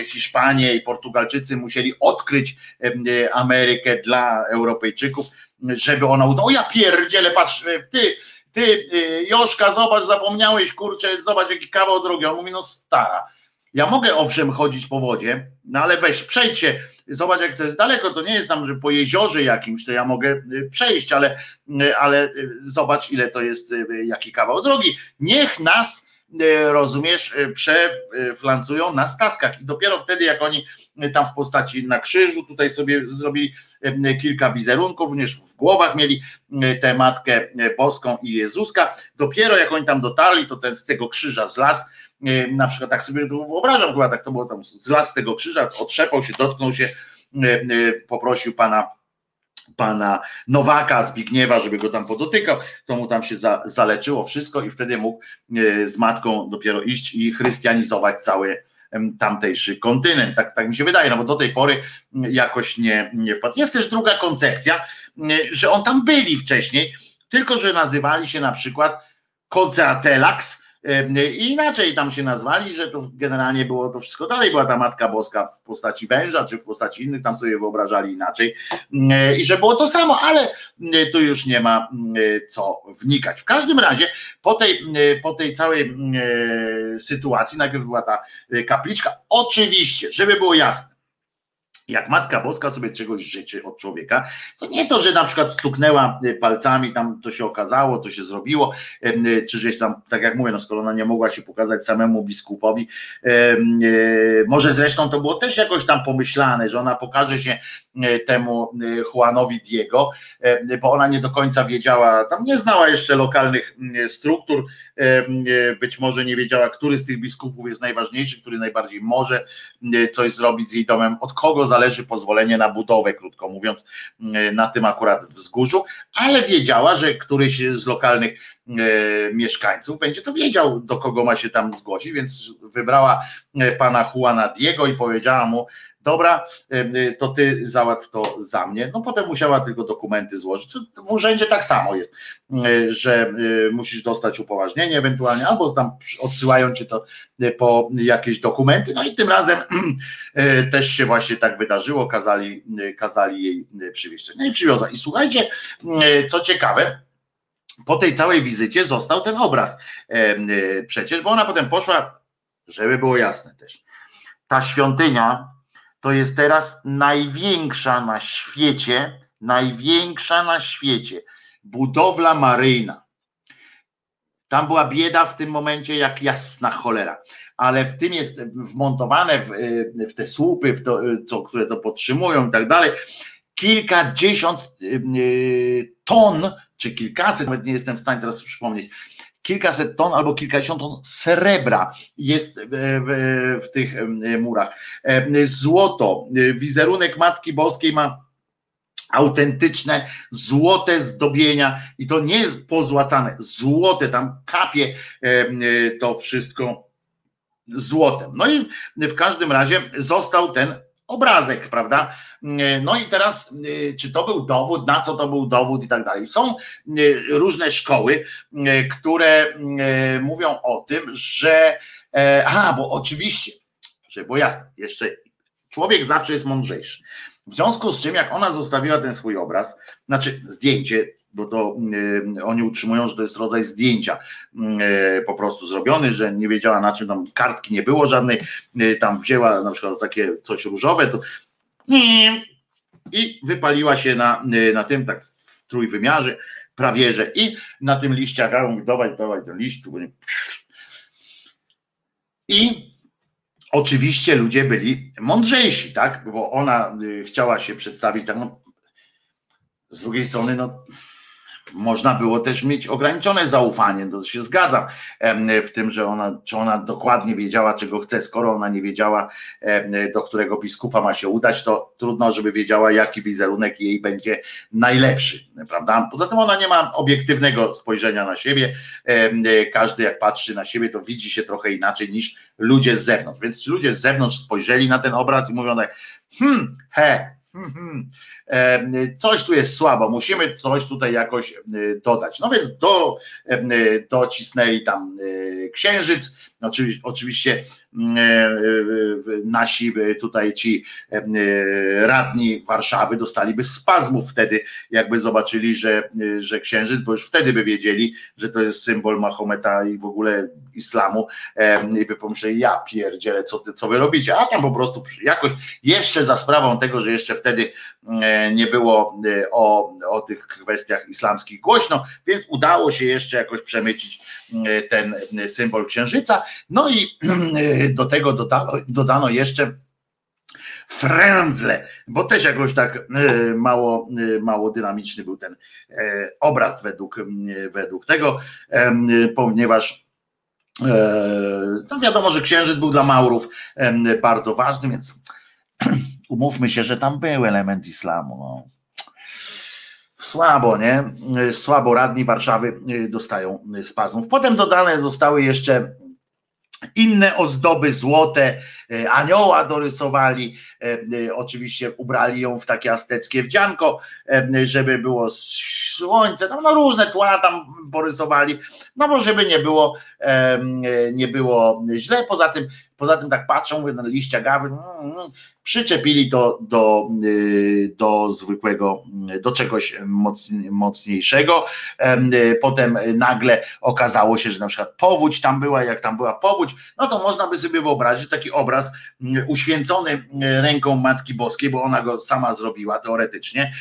Hiszpanie i Portugalczycy musieli odkryć Amerykę dla Europejczyków, żeby ona uznała, o ja pierdzielę, patrz, ty Joszka, zobacz, zapomniałeś, kurczę, zobacz jaki kawał drogi. On mówi, no stara, ja mogę owszem chodzić po wodzie, no ale weź, przejdź się, zobacz jak to jest daleko, to nie jest tam, że po jeziorze jakimś to ja mogę przejść, ale zobacz ile to jest, jaki kawał drogi. Niech nas, rozumiesz, przeflancują na statkach i dopiero wtedy jak oni tam w postaci na krzyżu tutaj sobie zrobili kilka wizerunków, również w głowach mieli tę Matkę Boską i Jezuska, dopiero jak oni tam dotarli, to ten z tego krzyża z las, na przykład tak sobie to wyobrażam, chyba tak to było tam z las tego krzyża, otrzepał się, dotknął się, poprosił pana Nowaka Zbigniewa, żeby go tam podotykał, to mu tam się zaleczyło wszystko i wtedy mógł z matką dopiero iść i chrystianizować cały tamtejszy kontynent, tak mi się wydaje, no bo do tej pory jakoś nie wpadł. Jest też druga koncepcja, że on tam byli wcześniej, tylko że nazywali się na przykład Quetzalcoatl i inaczej tam się nazwali, że to generalnie było to wszystko dalej, była ta Matka Boska w postaci węża, czy w postaci innych, tam sobie wyobrażali inaczej i że było to samo, ale tu już nie ma co wnikać. W każdym razie po tej całej sytuacji najpierw była ta kapliczka, oczywiście, żeby było jasne, Jak Matka Boska sobie czegoś życzy od człowieka, to nie to, że na przykład stuknęła palcami tam, co się okazało, co się zrobiło, czy żeś tam, tak jak mówię, no skoro ona nie mogła się pokazać samemu biskupowi, może zresztą to było też jakoś tam pomyślane, że ona pokaże się temu Juanowi Diego, bo ona nie do końca wiedziała, tam nie znała jeszcze lokalnych struktur, być może nie wiedziała, który z tych biskupów jest najważniejszy, który najbardziej może coś zrobić z jej domem, od kogo zależy pozwolenie na budowę, krótko mówiąc, na tym akurat wzgórzu, ale wiedziała, że któryś z lokalnych mieszkańców będzie to wiedział, do kogo ma się tam zgłosić, więc wybrała pana Juana Diego i powiedziała mu: dobra, to ty załatw to za mnie. No potem musiała tylko dokumenty złożyć. W urzędzie tak samo jest, że musisz dostać upoważnienie ewentualnie, albo tam odsyłają cię to po jakieś dokumenty. No i tym razem też się właśnie tak wydarzyło, kazali jej przywieźć. No i przywiozła. I słuchajcie, co ciekawe, po tej całej wizycie został ten obraz przecież, bo ona potem poszła, żeby było jasne też. Ta świątynia to jest teraz największa na świecie budowla maryjna. Tam była bieda w tym momencie jak jasna cholera, ale w tym jest wmontowane w te słupy, w to, które to podtrzymują i tak dalej, kilkadziesiąt ton, czy kilkaset, nawet nie jestem w stanie teraz przypomnieć, kilkaset ton albo kilkadziesiąt ton srebra jest w tych murach. Złoto, wizerunek Matki Boskiej ma autentyczne, złote zdobienia i to nie jest pozłacane, złote, tam kapie to wszystko złotem. No i w każdym razie został ten obrazek, prawda? No i teraz, czy to był dowód, na co to był dowód i tak dalej. Są różne szkoły, które mówią o tym, że bo oczywiście, że było jasne, jeszcze człowiek zawsze jest mądrzejszy. W związku z czym, jak ona zostawiła ten swój obraz, znaczy zdjęcie, bo to oni utrzymują, że to jest rodzaj zdjęcia po prostu zrobiony, że nie wiedziała na czym, tam kartki nie było żadnej, tam wzięła na przykład takie coś różowe to, i wypaliła się na tym tak w trójwymiarze prawie, że i na tym liście dawaj ten liść i oczywiście ludzie byli mądrzejsi, tak, bo ona chciała się przedstawić tak, no, z drugiej strony no można było też mieć ograniczone zaufanie, to się zgadzam w tym, że ona dokładnie wiedziała, czego chce, skoro ona nie wiedziała, do którego biskupa ma się udać, to trudno, żeby wiedziała, jaki wizerunek jej będzie najlepszy, prawda? Poza tym ona nie ma obiektywnego spojrzenia na siebie, każdy jak patrzy na siebie, to widzi się trochę inaczej niż ludzie z zewnątrz, więc ludzie z zewnątrz spojrzeli na ten obraz i mówią tak, coś tu jest słabo, musimy coś tutaj jakoś dodać. No więc docisnęli tam księżyc, oczywiście nasi tutaj ci radni Warszawy dostaliby spazmów wtedy, jakby zobaczyli, że księżyc, bo już wtedy by wiedzieli, że to jest symbol Mahometa i w ogóle islamu i by pomyśleli, ja pierdzielę, co wy robicie, a tam po prostu jakoś jeszcze za sprawą tego, że jeszcze wtedy nie było o tych kwestiach islamskich głośno, więc udało się jeszcze jakoś przemycić ten symbol księżyca. No i do tego dodano jeszcze frędzle, bo też jakoś tak mało dynamiczny był ten obraz według tego, ponieważ no wiadomo, że księżyc był dla Maurów bardzo ważny, więc umówmy się, że tam był element islamu. No. Słabo, nie? Słabo radni Warszawy dostają spazmów. Potem dodane zostały jeszcze inne ozdoby złote, anioła dorysowali, oczywiście ubrali ją w takie azteckie wdzianko, żeby było słońce, no różne tła tam porysowali, no bo żeby nie było źle, poza tym tak patrzą, mówię, na liścia gawy, przyczepili to do zwykłego, do czegoś mocniejszego, potem nagle okazało się, że na przykład powódź tam była, jak tam była powódź, no to można by sobie wyobrazić taki obraz, teraz uświęcony ręką Matki Boskiej, bo ona go sama zrobiła teoretycznie,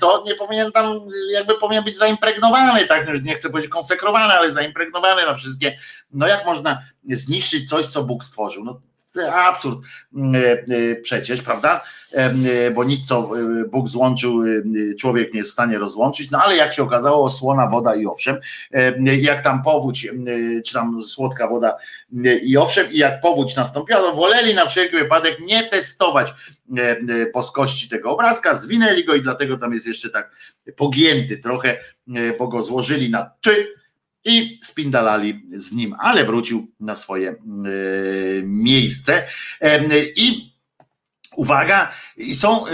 to nie powinien tam, jakby powinien być zaimpregnowany, tak, nie chcę powiedzieć konsekrowany, ale zaimpregnowany na wszystkie, no jak można zniszczyć coś, co Bóg stworzył, no absurd przecież, prawda, bo nic co Bóg złączył, człowiek nie jest w stanie rozłączyć, no ale jak się okazało, słona woda i owszem, jak tam powódź, czy tam słodka woda i owszem, i jak powódź nastąpiła, to woleli na wszelki wypadek nie testować boskości tego obrazka, zwinęli go i dlatego tam jest jeszcze tak pogięty trochę, bo go złożyli na trzy, i spindalali z nim, ale wrócił na swoje miejsce. I uwaga, są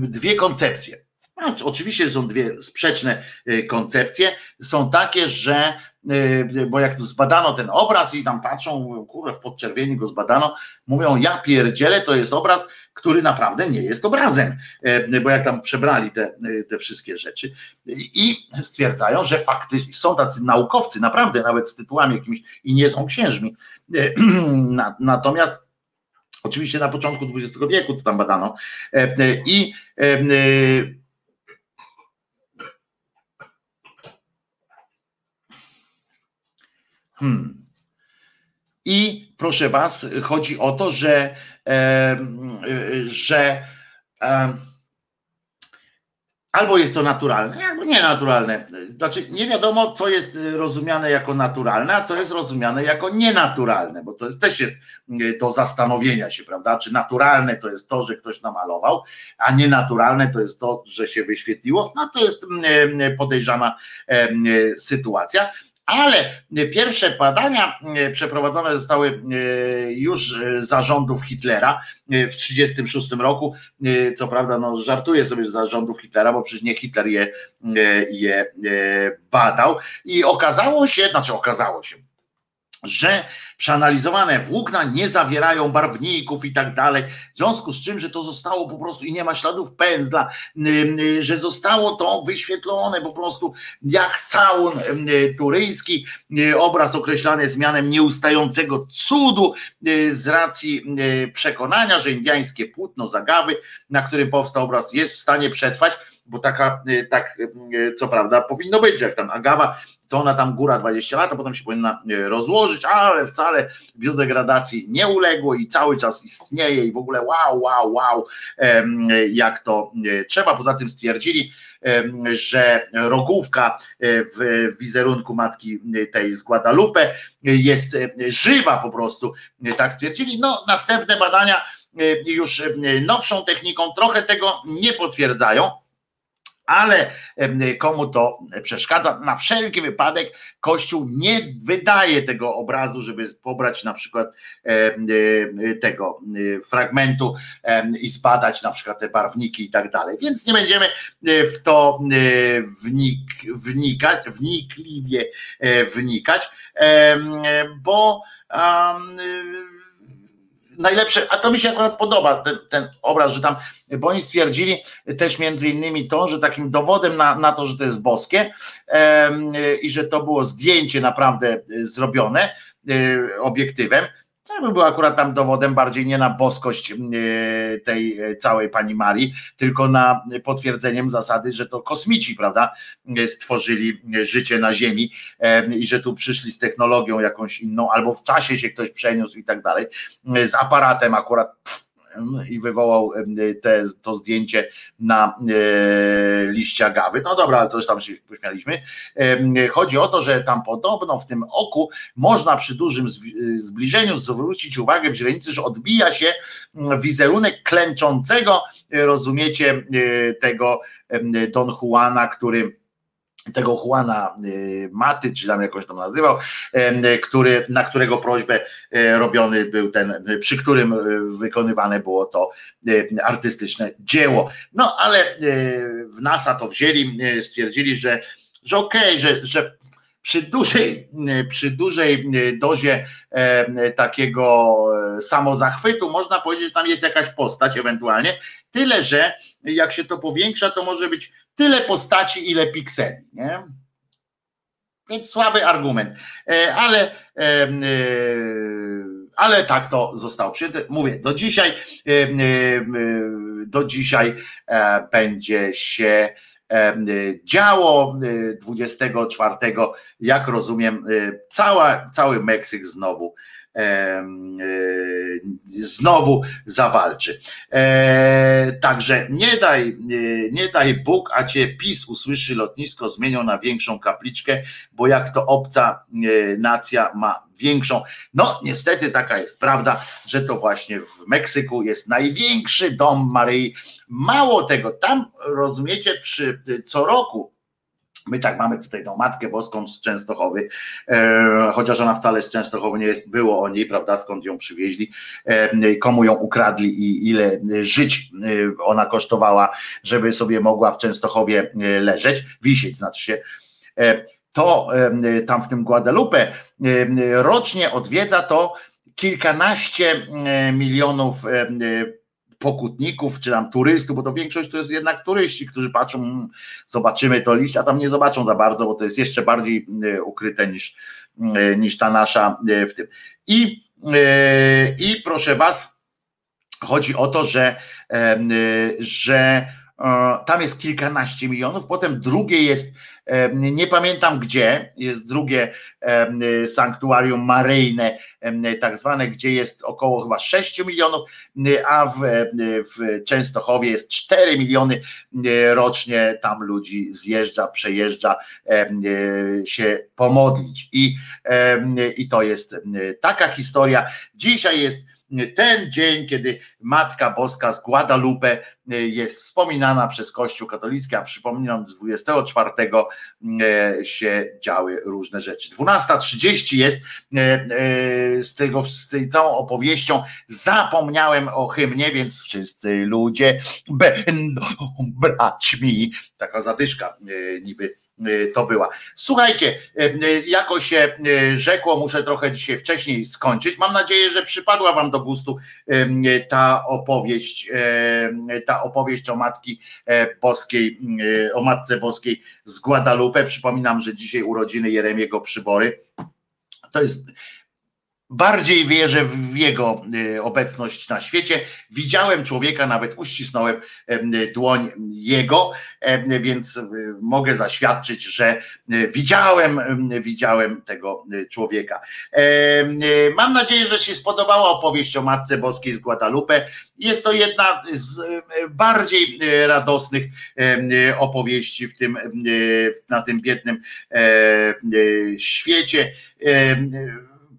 dwie koncepcje. No, oczywiście są dwie sprzeczne koncepcje. Są takie, że bo jak zbadano ten obraz i tam patrzą, mówią, kurwa, w podczerwieni go zbadano, mówią, ja pierdzielę, to jest obraz, który naprawdę nie jest obrazem, bo jak tam przebrali te wszystkie rzeczy i stwierdzają, że faktycznie są tacy naukowcy, naprawdę nawet z tytułami jakimiś i nie są księżmi. Natomiast oczywiście na początku XX wieku to tam badano i I proszę was, chodzi o to, że albo jest to naturalne, albo nienaturalne. Znaczy nie wiadomo, co jest rozumiane jako naturalne, a co jest rozumiane jako nienaturalne, bo to jest, też jest do zastanowienia się, prawda? Czy naturalne to jest to, że ktoś namalował, a nienaturalne to jest to, że się wyświetliło. No to jest podejrzana sytuacja. Ale pierwsze badania przeprowadzone zostały już za rządów Hitlera w 1936 roku. Co prawda, no żartuję sobie za rządów Hitlera, bo przecież nie Hitler je badał. I okazało się, że przeanalizowane włókna nie zawierają barwników i tak dalej, w związku z czym, że to zostało po prostu i nie ma śladów pędzla, że zostało to wyświetlone po prostu jak całun turyjski, obraz określany jest mianem nieustającego cudu z racji przekonania, że indyjskie płótno zagawy, na którym powstał obraz, jest w stanie przetrwać, bo tak co prawda powinno być, że jak tam agawa, to ona tam góra 20 lat, a potem się powinna rozłożyć, ale wcale biodegradacji nie uległo i cały czas istnieje i w ogóle wow, jak to trzeba. Poza tym stwierdzili, że rogówka w wizerunku matki tej z Guadalupe jest żywa po prostu, tak stwierdzili. No następne badania już nowszą techniką trochę tego nie potwierdzają, ale komu to przeszkadza, na wszelki wypadek Kościół nie wydaje tego obrazu, żeby pobrać na przykład tego fragmentu i zbadać na przykład te barwniki i tak dalej, więc nie będziemy w to wnikliwie wnikać, bo najlepsze, a to mi się akurat podoba ten obraz, że tam, bo oni stwierdzili też między innymi to, że takim dowodem na to, że to jest boskie i że to było zdjęcie naprawdę zrobione obiektywem, to by było akurat tam dowodem bardziej nie na boskość tej całej pani Marii, tylko na potwierdzeniem zasady, że to kosmici, prawda, stworzyli życie na Ziemi i że tu przyszli z technologią jakąś inną, albo w czasie się ktoś przeniósł i tak dalej, z aparatem akurat i wywołał to zdjęcie na liście agawy. No dobra, ale coś tam się pośmialiśmy. Chodzi o to, że tam podobno w tym oku można przy dużym zbliżeniu zwrócić uwagę w źrenicy, że odbija się wizerunek klęczącego, rozumiecie, tego Don Juana, tego Juana Maty, czy tam jakoś tam nazywał, na którego prośbę robiony był przy którym wykonywane było to artystyczne dzieło. No ale w NASA to wzięli, stwierdzili, że okej, że przy dużej dozie takiego samozachwytu można powiedzieć, że tam jest jakaś postać ewentualnie, tyle że jak się to powiększa, to może być tyle postaci, ile pikseli, nie? Więc słaby argument, ale ale tak to zostało przyjęte. Mówię, do dzisiaj będzie się działo. 24, jak rozumiem, cały Meksyk znowu zawalczy. Także nie daj Bóg, a cię PiS usłyszy, lotnisko zmienią na większą kapliczkę, bo jak to obca nacja ma większą. No niestety taka jest prawda, że to właśnie w Meksyku jest największy dom Maryi. Mało tego, tam rozumiecie, co roku my tak mamy tutaj tą Matkę Boską z Częstochowy, chociaż ona wcale z Częstochowy nie jest, było o niej, prawda, skąd ją przywieźli, komu ją ukradli i ile żyć ona kosztowała, żeby sobie mogła w Częstochowie wisieć, znaczy się. To tam w tym Guadalupe rocznie odwiedza to kilkanaście milionów pokutników, czy tam turystów, bo to większość to jest jednak turyści, którzy patrzą, zobaczymy to liść, a tam nie zobaczą za bardzo, bo to jest jeszcze bardziej ukryte niż ta nasza w tym. I proszę was, chodzi o to, że tam jest kilkanaście milionów, potem drugie jest, nie pamiętam gdzie, jest drugie sanktuarium maryjne tak zwane, gdzie jest około chyba 6 milionów, a w Częstochowie jest 4 miliony rocznie, tam ludzi zjeżdża, przejeżdża się pomodlić i to jest taka historia. Dzisiaj jest ten dzień, kiedy Matka Boska z Guadalupe jest wspominana przez Kościół katolicki, a przypominam, 24 się działy różne rzeczy. 12:30 jest, z tej całą opowieścią zapomniałem o hymnie, więc wszyscy ludzie będą braćmi. Taka zadyszka niby to była. Słuchajcie, jako się rzekło, muszę trochę dzisiaj wcześniej skończyć. Mam nadzieję, że przypadła wam do gustu ta opowieść o Matce Boskiej z Guadalupe. Przypominam, że dzisiaj urodziny Jeremiego Przybory. To jest... Bardziej wierzę w jego obecność na świecie. Widziałem człowieka, nawet uścisnąłem dłoń jego, więc mogę zaświadczyć, że widziałem tego człowieka. Mam nadzieję, że się spodobała opowieść o Matce Boskiej z Guadalupe. Jest to jedna z bardziej radosnych opowieści na tym biednym świecie.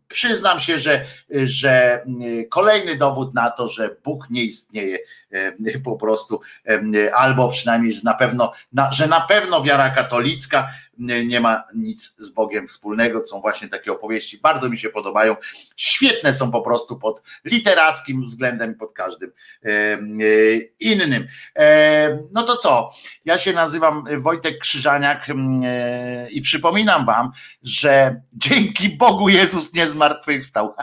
Przyznam się, że kolejny dowód na to, że Bóg nie istnieje po prostu, albo przynajmniej, że na pewno wiara katolicka nie ma nic z Bogiem wspólnego. To są właśnie takie opowieści, bardzo mi się podobają, świetne są po prostu pod literackim względem, pod każdym innym. No to co, ja się nazywam Wojtek Krzyżaniak i przypominam wam, że dzięki Bogu Jezus nie zmartwychwstał.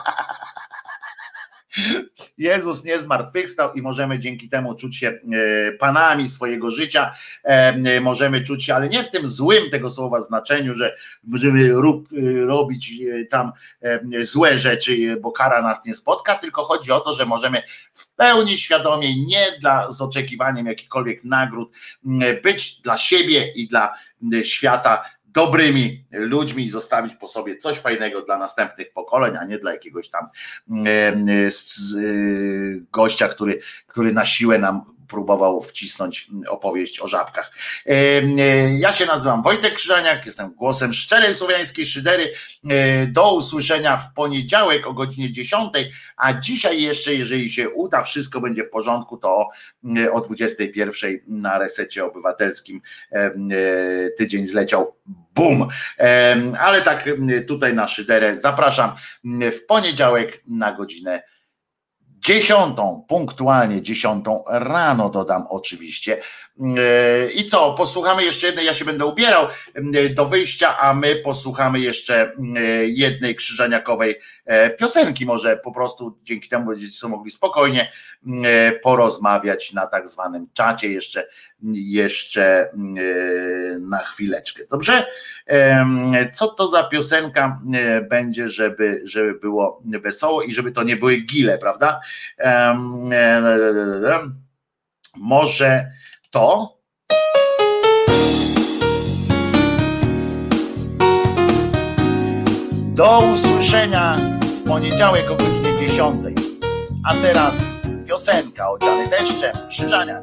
Jezus nie zmartwychwstał i możemy dzięki temu czuć się panami swojego życia, możemy czuć się, ale nie w tym złym tego słowa znaczeniu, że będziemy robić tam złe rzeczy, bo kara nas nie spotka, tylko chodzi o to, że możemy w pełni świadomie, z oczekiwaniem jakichkolwiek nagród, być dla siebie i dla świata dobrymi ludźmi i zostawić po sobie coś fajnego dla następnych pokoleń, a nie dla jakiegoś tam gościa, który na siłę nam próbował wcisnąć opowieść o żabkach. Ja się nazywam Wojtek Krzyżaniak, jestem głosem szczerej słowiańskiej szydery. Do usłyszenia w poniedziałek o godzinie 10, a dzisiaj jeszcze, jeżeli się uda, wszystko będzie w porządku, to o 21 na Resecie Obywatelskim tydzień zleciał. Bum! Ale tak tutaj na szyderę zapraszam w poniedziałek na godzinę 10, punktualnie 10 rano, dodam oczywiście. I co, posłuchamy jeszcze jednej, ja się będę ubierał do wyjścia, a my posłuchamy jeszcze jednej krzyżaniakowej piosenki, może po prostu dzięki temu będziecie mogli spokojnie porozmawiać na tak zwanym czacie jeszcze jeszcze na chwileczkę. Dobrze? Co to za piosenka będzie, żeby było wesoło i żeby to nie były gile, prawda? Może to? Do usłyszenia w poniedziałek o godzinie 10. A teraz piosenka Odziany deszczem, Krzyżaniak.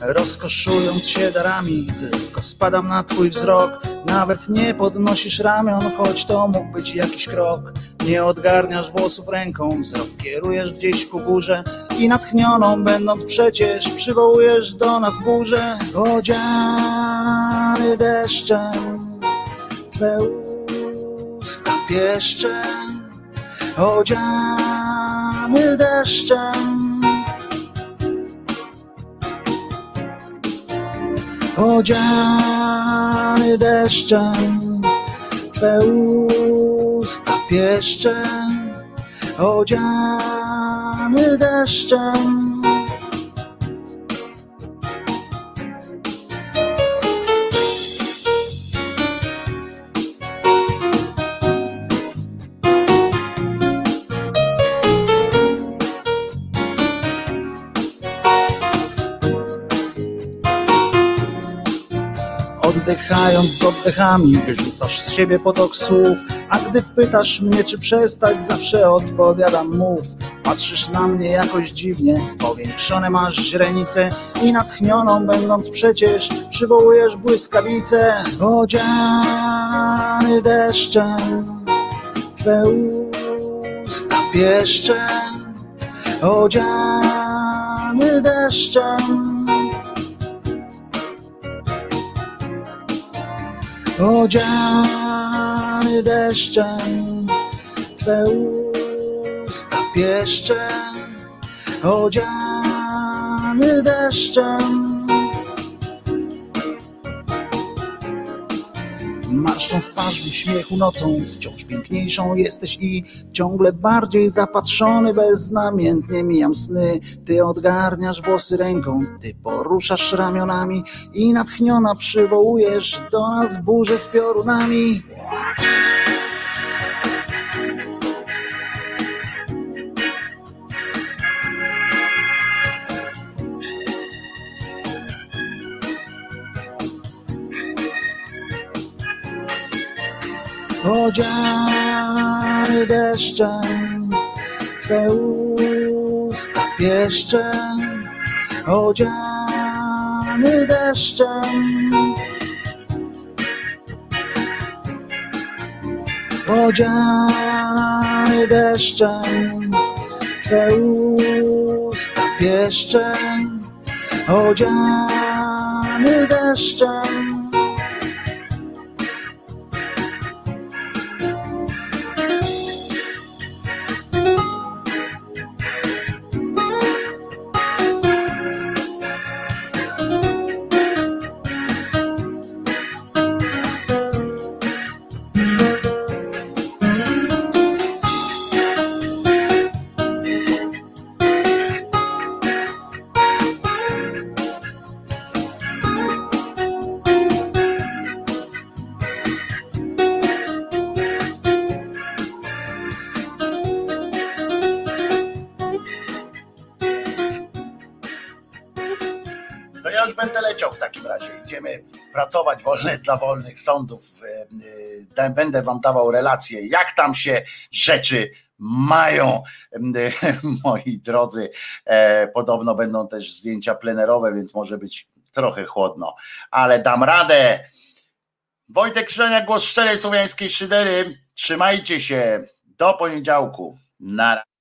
Rozkoszując się darami, tylko spadam na twój wzrok. Nawet nie podnosisz ramion, choć to mógł być jakiś krok. Nie odgarniasz włosów ręką, wzrok kierujesz gdzieś ku górze i natchnioną będąc przecież przywołujesz do nas burzę. Odziany deszczem, twe usta pieszczę. Odziany deszczem, odziany deszczem, twe usta pieszczę. Odziany deszczem. Oddychając z oddechami, wyrzucasz z siebie potok słów. A gdy pytasz mnie, czy przestać, zawsze odpowiadam mów. Patrzysz na mnie jakoś dziwnie, powiększone masz źrenice i natchnioną będąc przecież przywołujesz błyskawice. Odziany deszczem, twe usta pieszczę. Odziany deszczem, odziany deszczem, twe usta pieszczę. Odziany deszczem. Marszcząc twarz w uśmiechu nocą, wciąż piękniejszą jesteś i ciągle bardziej zapatrzony, beznamiętnie mijam sny. Ty odgarniasz włosy ręką, ty poruszasz ramionami i natchniona przywołujesz do nas burzę z piorunami. Odziany deszczem, twe usta pieszczę. Odziany deszczem, odziany deszczem, twe usta pieszczę. Odziany deszczem. Pracować wolne dla wolnych sądów. Będę wam dawał relacje, jak tam się rzeczy mają, moi drodzy. Podobno będą też zdjęcia plenerowe, więc może być trochę chłodno, ale dam radę. Wojtek Krzyżaniak, głos szczerej słowiańskiej szydery. Trzymajcie się. Do poniedziałku. Na razie.